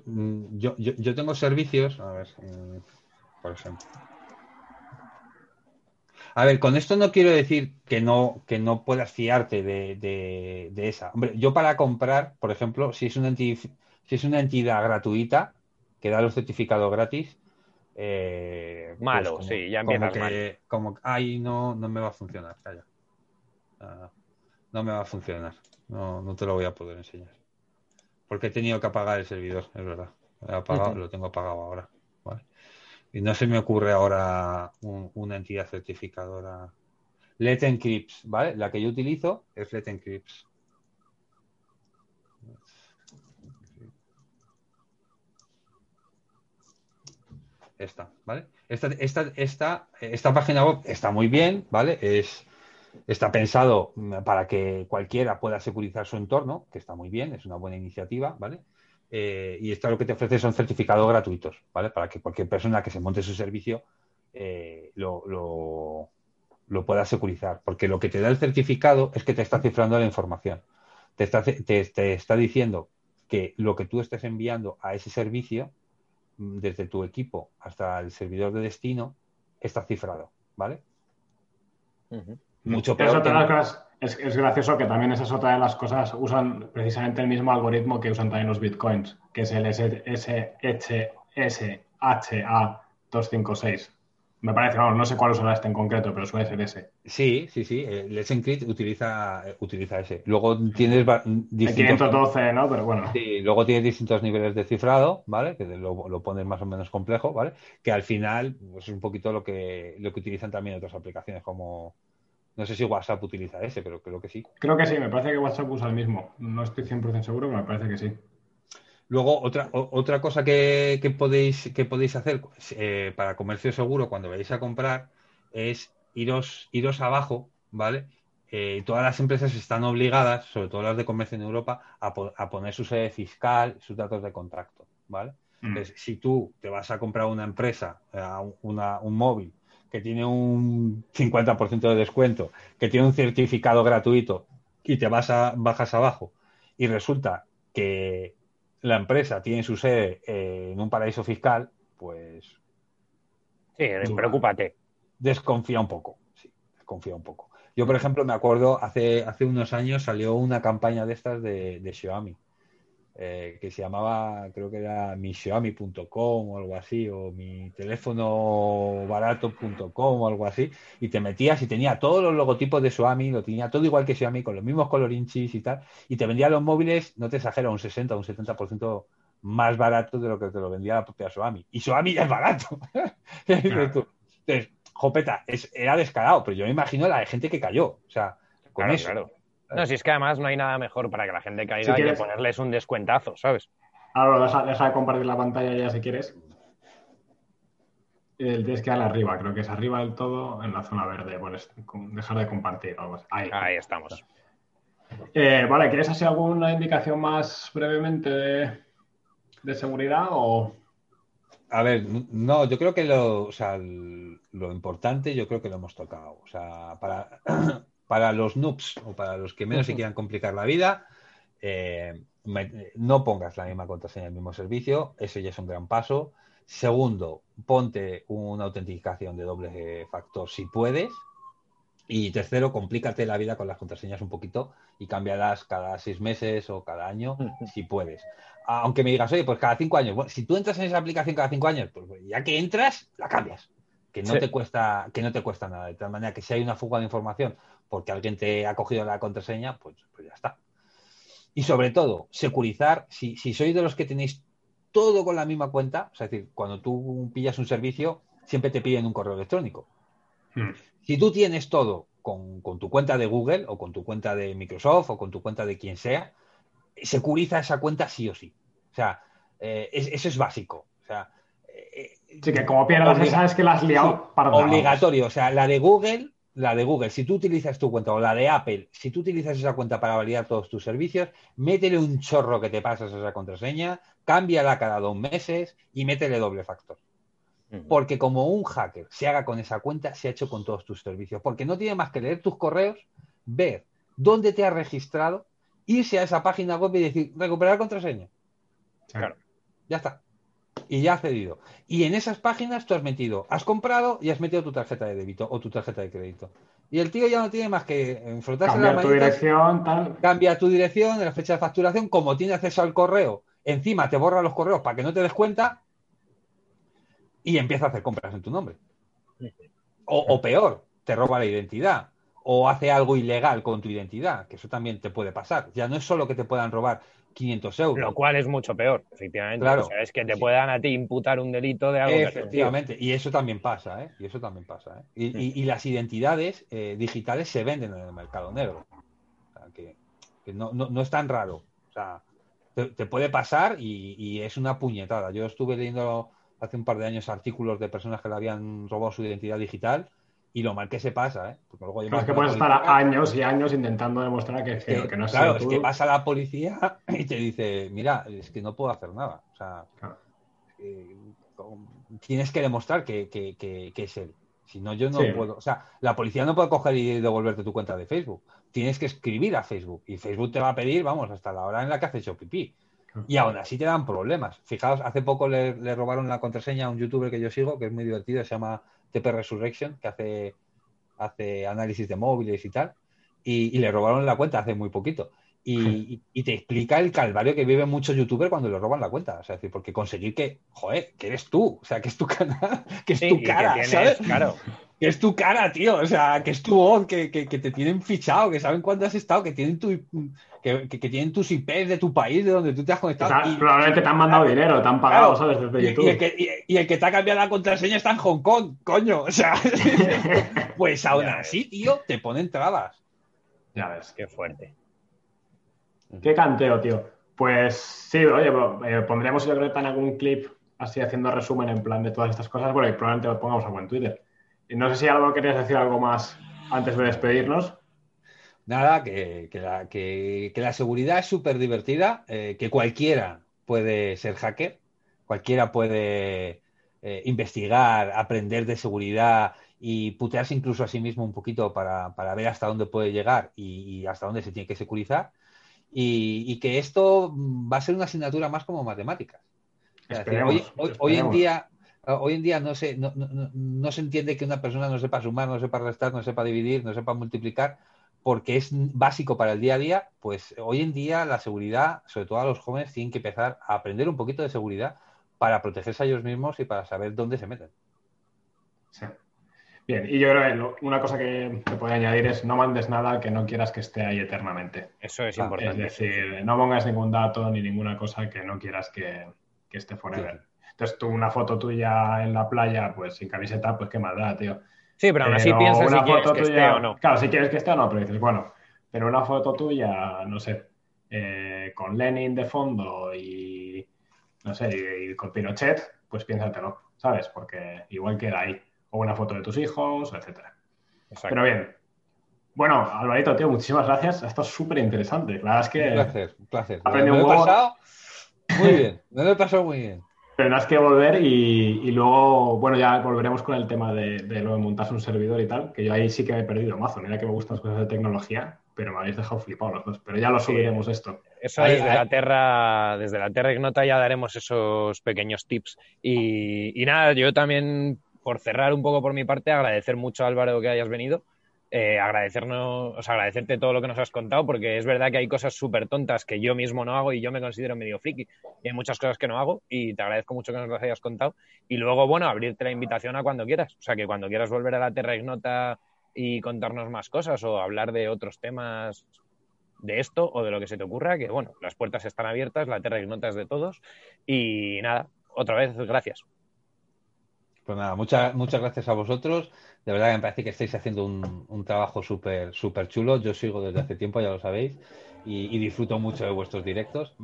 yo tengo servicios, a ver, por ejemplo... A ver, con esto no quiero decir que no puedas fiarte de esa. Hombre, yo para comprar, por ejemplo, si es una entidad gratuita que da los certificados gratis... malo, pues como, sí, ya empiezas como mal. Como, ay, no me va a funcionar, calla. No me va a funcionar. No te lo voy a poder enseñar. Porque he tenido que apagar el servidor, es verdad. Lo tengo apagado ahora, ¿vale? Y no se me ocurre ahora una entidad certificadora. Let's Encrypt, ¿vale? La que yo utilizo es Let's Encrypt. Esta, ¿vale? Esta página web está muy bien, ¿vale? Está pensado para que cualquiera pueda securizar su entorno, que está muy bien, es una buena iniciativa, ¿vale? Y esto lo que te ofrece son certificados gratuitos, ¿vale? Para que cualquier persona que se monte su servicio lo pueda securizar. Porque lo que te da el certificado es que te está cifrando la información. Te está diciendo que lo que tú estés enviando a ese servicio, desde tu equipo hasta el servidor de destino, está cifrado, ¿vale? Mucho peor. Es gracioso que también esa es otra de las cosas, usan precisamente el mismo algoritmo que usan también los bitcoins, que es el SHA-256. Me parece, vamos, no sé cuál usará este en concreto, pero suele ser ese. Sí. Let's Encrypt utiliza ese. Luego tienes distintos... 512, ¿no? Pero bueno. Sí, luego tienes distintos niveles de cifrado, ¿vale? Que lo pones más o menos complejo, ¿vale? Que al final pues, es un poquito lo que utilizan también otras aplicaciones como... No sé si WhatsApp utiliza ese, pero creo que sí. Creo que sí, me parece que WhatsApp usa el mismo. No estoy 100% seguro, pero me parece que sí. Luego, otra cosa que podéis hacer para comercio seguro cuando vayáis a comprar es iros abajo, ¿vale? Todas las empresas están obligadas, sobre todo las de comercio en Europa, a poner su sede fiscal, sus datos de contacto, ¿vale? Entonces, si tú te vas a comprar una empresa, un móvil, que tiene un 50% de descuento, que tiene un certificado gratuito y te bajas abajo y resulta que la empresa tiene su sede en un paraíso fiscal, pues... Sí, preocúpate. Desconfía un poco, sí, desconfía un poco. Yo, por ejemplo, me acuerdo, hace unos años salió una campaña de estas de Xiaomi, que se llamaba, creo que era mixiaomi.com o algo así, o mi teléfono barato.com o algo así, y te metías y tenía todos los logotipos de Xiaomi, lo tenía todo igual que Xiaomi, con los mismos colorinchis y tal, y te vendía los móviles, no te exagero, un 60 o un 70% más barato de lo que te lo vendía la propia Xiaomi. Y Xiaomi ya es barato. Entonces, jopeta, era descarado, pero yo me imagino la gente que cayó, o sea, con claro, eso. Claro. No, si es que además no hay nada mejor para que la gente caiga que ponerles un descuentazo, ¿sabes? Ahora deja de compartir la pantalla ya si quieres. Tienes que darle arriba, creo que es arriba del todo, en la zona verde. Pues, dejar de compartir. Vamos. Ahí estamos. Vale, ¿quieres hacer alguna indicación más brevemente de seguridad o...? A ver, no, yo creo que lo importante yo creo que lo hemos tocado. O sea, para los noobs o para los que menos se quieran complicar la vida, no pongas la misma contraseña en el mismo servicio. Eso ya es un gran paso. Segundo, ponte una autenticación de doble factor si puedes. Y tercero, complícate la vida con las contraseñas un poquito y cámbialas cada 6 meses o cada año si puedes. Aunque me digas, oye, pues cada 5 años. Bueno, si tú entras en esa aplicación cada 5 años, pues ya que entras, la cambias. Que no te cuesta nada. De tal manera que si hay una fuga de información porque alguien te ha cogido la contraseña, pues ya está. Y sobre todo, securizar, si sois de los que tenéis todo con la misma cuenta, o sea, es decir, cuando tú pillas un servicio, siempre te piden un correo electrónico. Si tú tienes todo con tu cuenta de Google o con tu cuenta de Microsoft o con tu cuenta de quien sea, securiza esa cuenta sí o sí. O sea, eso es básico. O sea, sí, que como pierdas esa es que la has liado. Sí, obligatorio, o sea, la de Google, si tú utilizas tu cuenta, o la de Apple, si tú utilizas esa cuenta para validar todos tus servicios, métele un chorro que te pasas esa contraseña, cámbiala cada 2 meses y métele doble factor. Porque como un hacker se haga con esa cuenta, se ha hecho con todos tus servicios. Porque no tiene más que leer tus correos, ver dónde te has registrado, irse a esa página web y decir, recuperar contraseña. Claro. Ya está. Y ya has cedido. Y en esas páginas tú has metido, has comprado y has metido tu tarjeta de débito o tu tarjeta de crédito. Y el tío ya no tiene más que frotarse las manitas. Cambia tu dirección, tal. Cambia tu dirección, la fecha de facturación, como tiene acceso al correo. Encima te borra los correos para que no te des cuenta y empieza a hacer compras en tu nombre. O peor, te roba la identidad o hace algo ilegal con tu identidad, que eso también te puede pasar. Ya no es solo que te puedan robar 500 euros. Lo cual es mucho peor, efectivamente. Claro. O sea, es que te puedan a ti imputar un delito de algo. Efectivamente, que y eso también pasa, ¿eh? Y las identidades digitales se venden en el mercado negro. O sea, que no es tan raro. O sea, te puede pasar y es una puñetada. Yo estuve leyendo hace un par de años artículos de personas que le habían robado su identidad digital. Y lo mal que se pasa, ¿eh? Porque luego es que puedes estar años y años intentando demostrar que no es claro, es que vas a la policía y te dice, mira, es que no puedo hacer nada. O sea, tienes que demostrar que es él. Si no, yo no puedo. O sea, la policía no puede coger y devolverte tu cuenta de Facebook. Tienes que escribir a Facebook. Y Facebook te va a pedir, vamos, hasta la hora en la que has hecho pipí. Y aún así te dan problemas. Fijaos, hace poco le robaron la contraseña a un youtuber que yo sigo, que es muy divertido, se llama TP Resurrection, que hace análisis de móviles y tal, y le robaron la cuenta hace muy poquito. Y te explica el calvario que viven muchos youtubers cuando le roban la cuenta. O sea, es decir, porque conseguir que, joder, que eres tú, o sea, que es tu canal, que es tu cara, que tienes, ¿sabes? Claro. Que es tu cara, tío, o sea, que es tu voz, que te tienen fichado, que saben cuándo has estado, que tienen que tienen tus IPs de tu país, de donde tú te has conectado. O sea, probablemente te han mandado dinero, te han pagado, claro, ¿sabes? Desde YouTube. Y el que te ha cambiado la contraseña está en Hong Kong, coño, o sea, pues aún así, tío, te ponen trabas. Ya ves, qué fuerte. Qué canteo, tío. Pues sí, oye, pondremos, yo creo, en algún clip así haciendo resumen en plan de todas estas cosas, porque probablemente lo pongamos algo en Twitter. Y no sé si Álvaro querías decir algo más antes de despedirnos. Nada, que la seguridad es súper divertida, que cualquiera puede ser hacker, cualquiera puede investigar, aprender de seguridad y putearse incluso a sí mismo un poquito para ver hasta dónde puede llegar y hasta dónde se tiene que securizar. Y que esto va a ser una asignatura más como matemáticas. Esperemos, decir, hoy en día no se entiende que una persona no sepa sumar, no sepa restar, no sepa dividir, no sepa multiplicar, porque es básico para el día a día. Pues hoy en día la seguridad, sobre todo a los jóvenes, tienen que empezar a aprender un poquito de seguridad para protegerse a ellos mismos y para saber dónde se meten. Sí. Bien, y yo creo que una cosa que te puedo añadir es no mandes nada que no quieras que esté ahí eternamente. Eso es importante. Es decir, no pongas ningún dato ni ninguna cosa que no quieras que esté forever. Sí. Entonces tú una foto tuya en la playa, pues sin camiseta, pues qué maldad, tío. Sí, pero aún así piensas si quieres que esté o no. Claro, si quieres que esté o no, pero dices, bueno, pero una foto tuya, no sé, con Lenin de fondo y, no sé, y con Pinochet, pues piénsatelo, ¿sabes? Porque igual queda ahí. O una foto de tus hijos, etcétera. Exacto. Pero bien. Bueno, Alvarito, tío, muchísimas gracias. Ha estado súper interesante. La verdad es que... Un placer. Me lo he pasado muy bien. Tendrás que volver y luego, bueno, ya volveremos con el tema de lo de montarse un servidor y tal, que yo ahí sí que me he perdido mazo. Mira que me gustan las cosas de tecnología, pero me habéis dejado flipado los dos. Pero ya lo subiremos esto. Eso ahí, desde la Terra Ignota ya daremos esos pequeños tips. Y nada, yo también... Por cerrar un poco por mi parte, agradecer mucho, Álvaro, que hayas venido, agradecerte todo lo que nos has contado, porque es verdad que hay cosas súper tontas que yo mismo no hago y yo me considero medio friki, y hay muchas cosas que no hago y te agradezco mucho que nos las hayas contado. Y luego, bueno, abrirte la invitación a cuando quieras, o sea, que cuando quieras volver a la Terra Ignota y contarnos más cosas o hablar de otros temas de esto o de lo que se te ocurra, que bueno, las puertas están abiertas, la Terra Ignota es de todos y nada, otra vez, gracias. Pues nada, muchas gracias a vosotros. De verdad que me parece que estáis haciendo un trabajo súper chulo. Yo sigo desde hace tiempo, ya lo sabéis, y disfruto mucho de vuestros directos.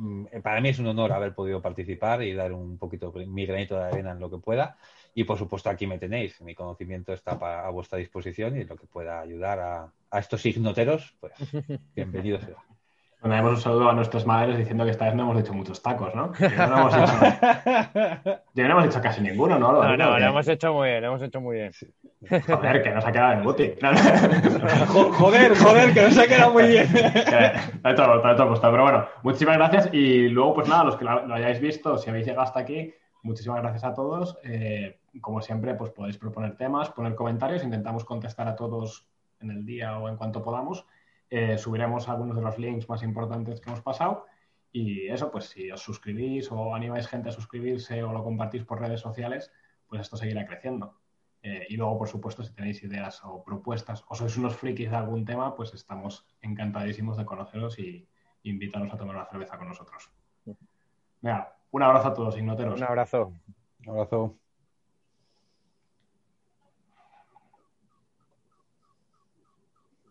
Para mí es un honor haber podido participar y dar un poquito mi granito de arena en lo que pueda. Y por supuesto aquí me tenéis. Mi conocimiento está a vuestra disposición y lo que pueda ayudar a estos ignoteros, pues bienvenidos sea. Mandamos un saludo a nuestras madres diciendo que esta vez no hemos hecho muchos tacos, ¿no? Ya no hemos hecho casi ninguno, ¿no? Lo hemos hecho muy bien, Sí. Joder, que nos ha quedado en buti. Joder, que nos ha quedado muy bien. Está todo, pero bueno, muchísimas gracias y luego, pues nada, los que lo hayáis visto, si habéis llegado hasta aquí, muchísimas gracias a todos. Como siempre, pues podéis proponer temas, poner comentarios, intentamos contestar a todos en el día o en cuanto podamos. Subiremos algunos de los links más importantes que hemos pasado y eso, pues si os suscribís o animáis gente a suscribirse o lo compartís por redes sociales, pues esto seguirá creciendo. Y luego, por supuesto, si tenéis ideas o propuestas o sois unos frikis de algún tema, pues estamos encantadísimos de conoceros y invítanos a tomar una cerveza con nosotros. Venga, un abrazo a todos, ignoteros. Un abrazo.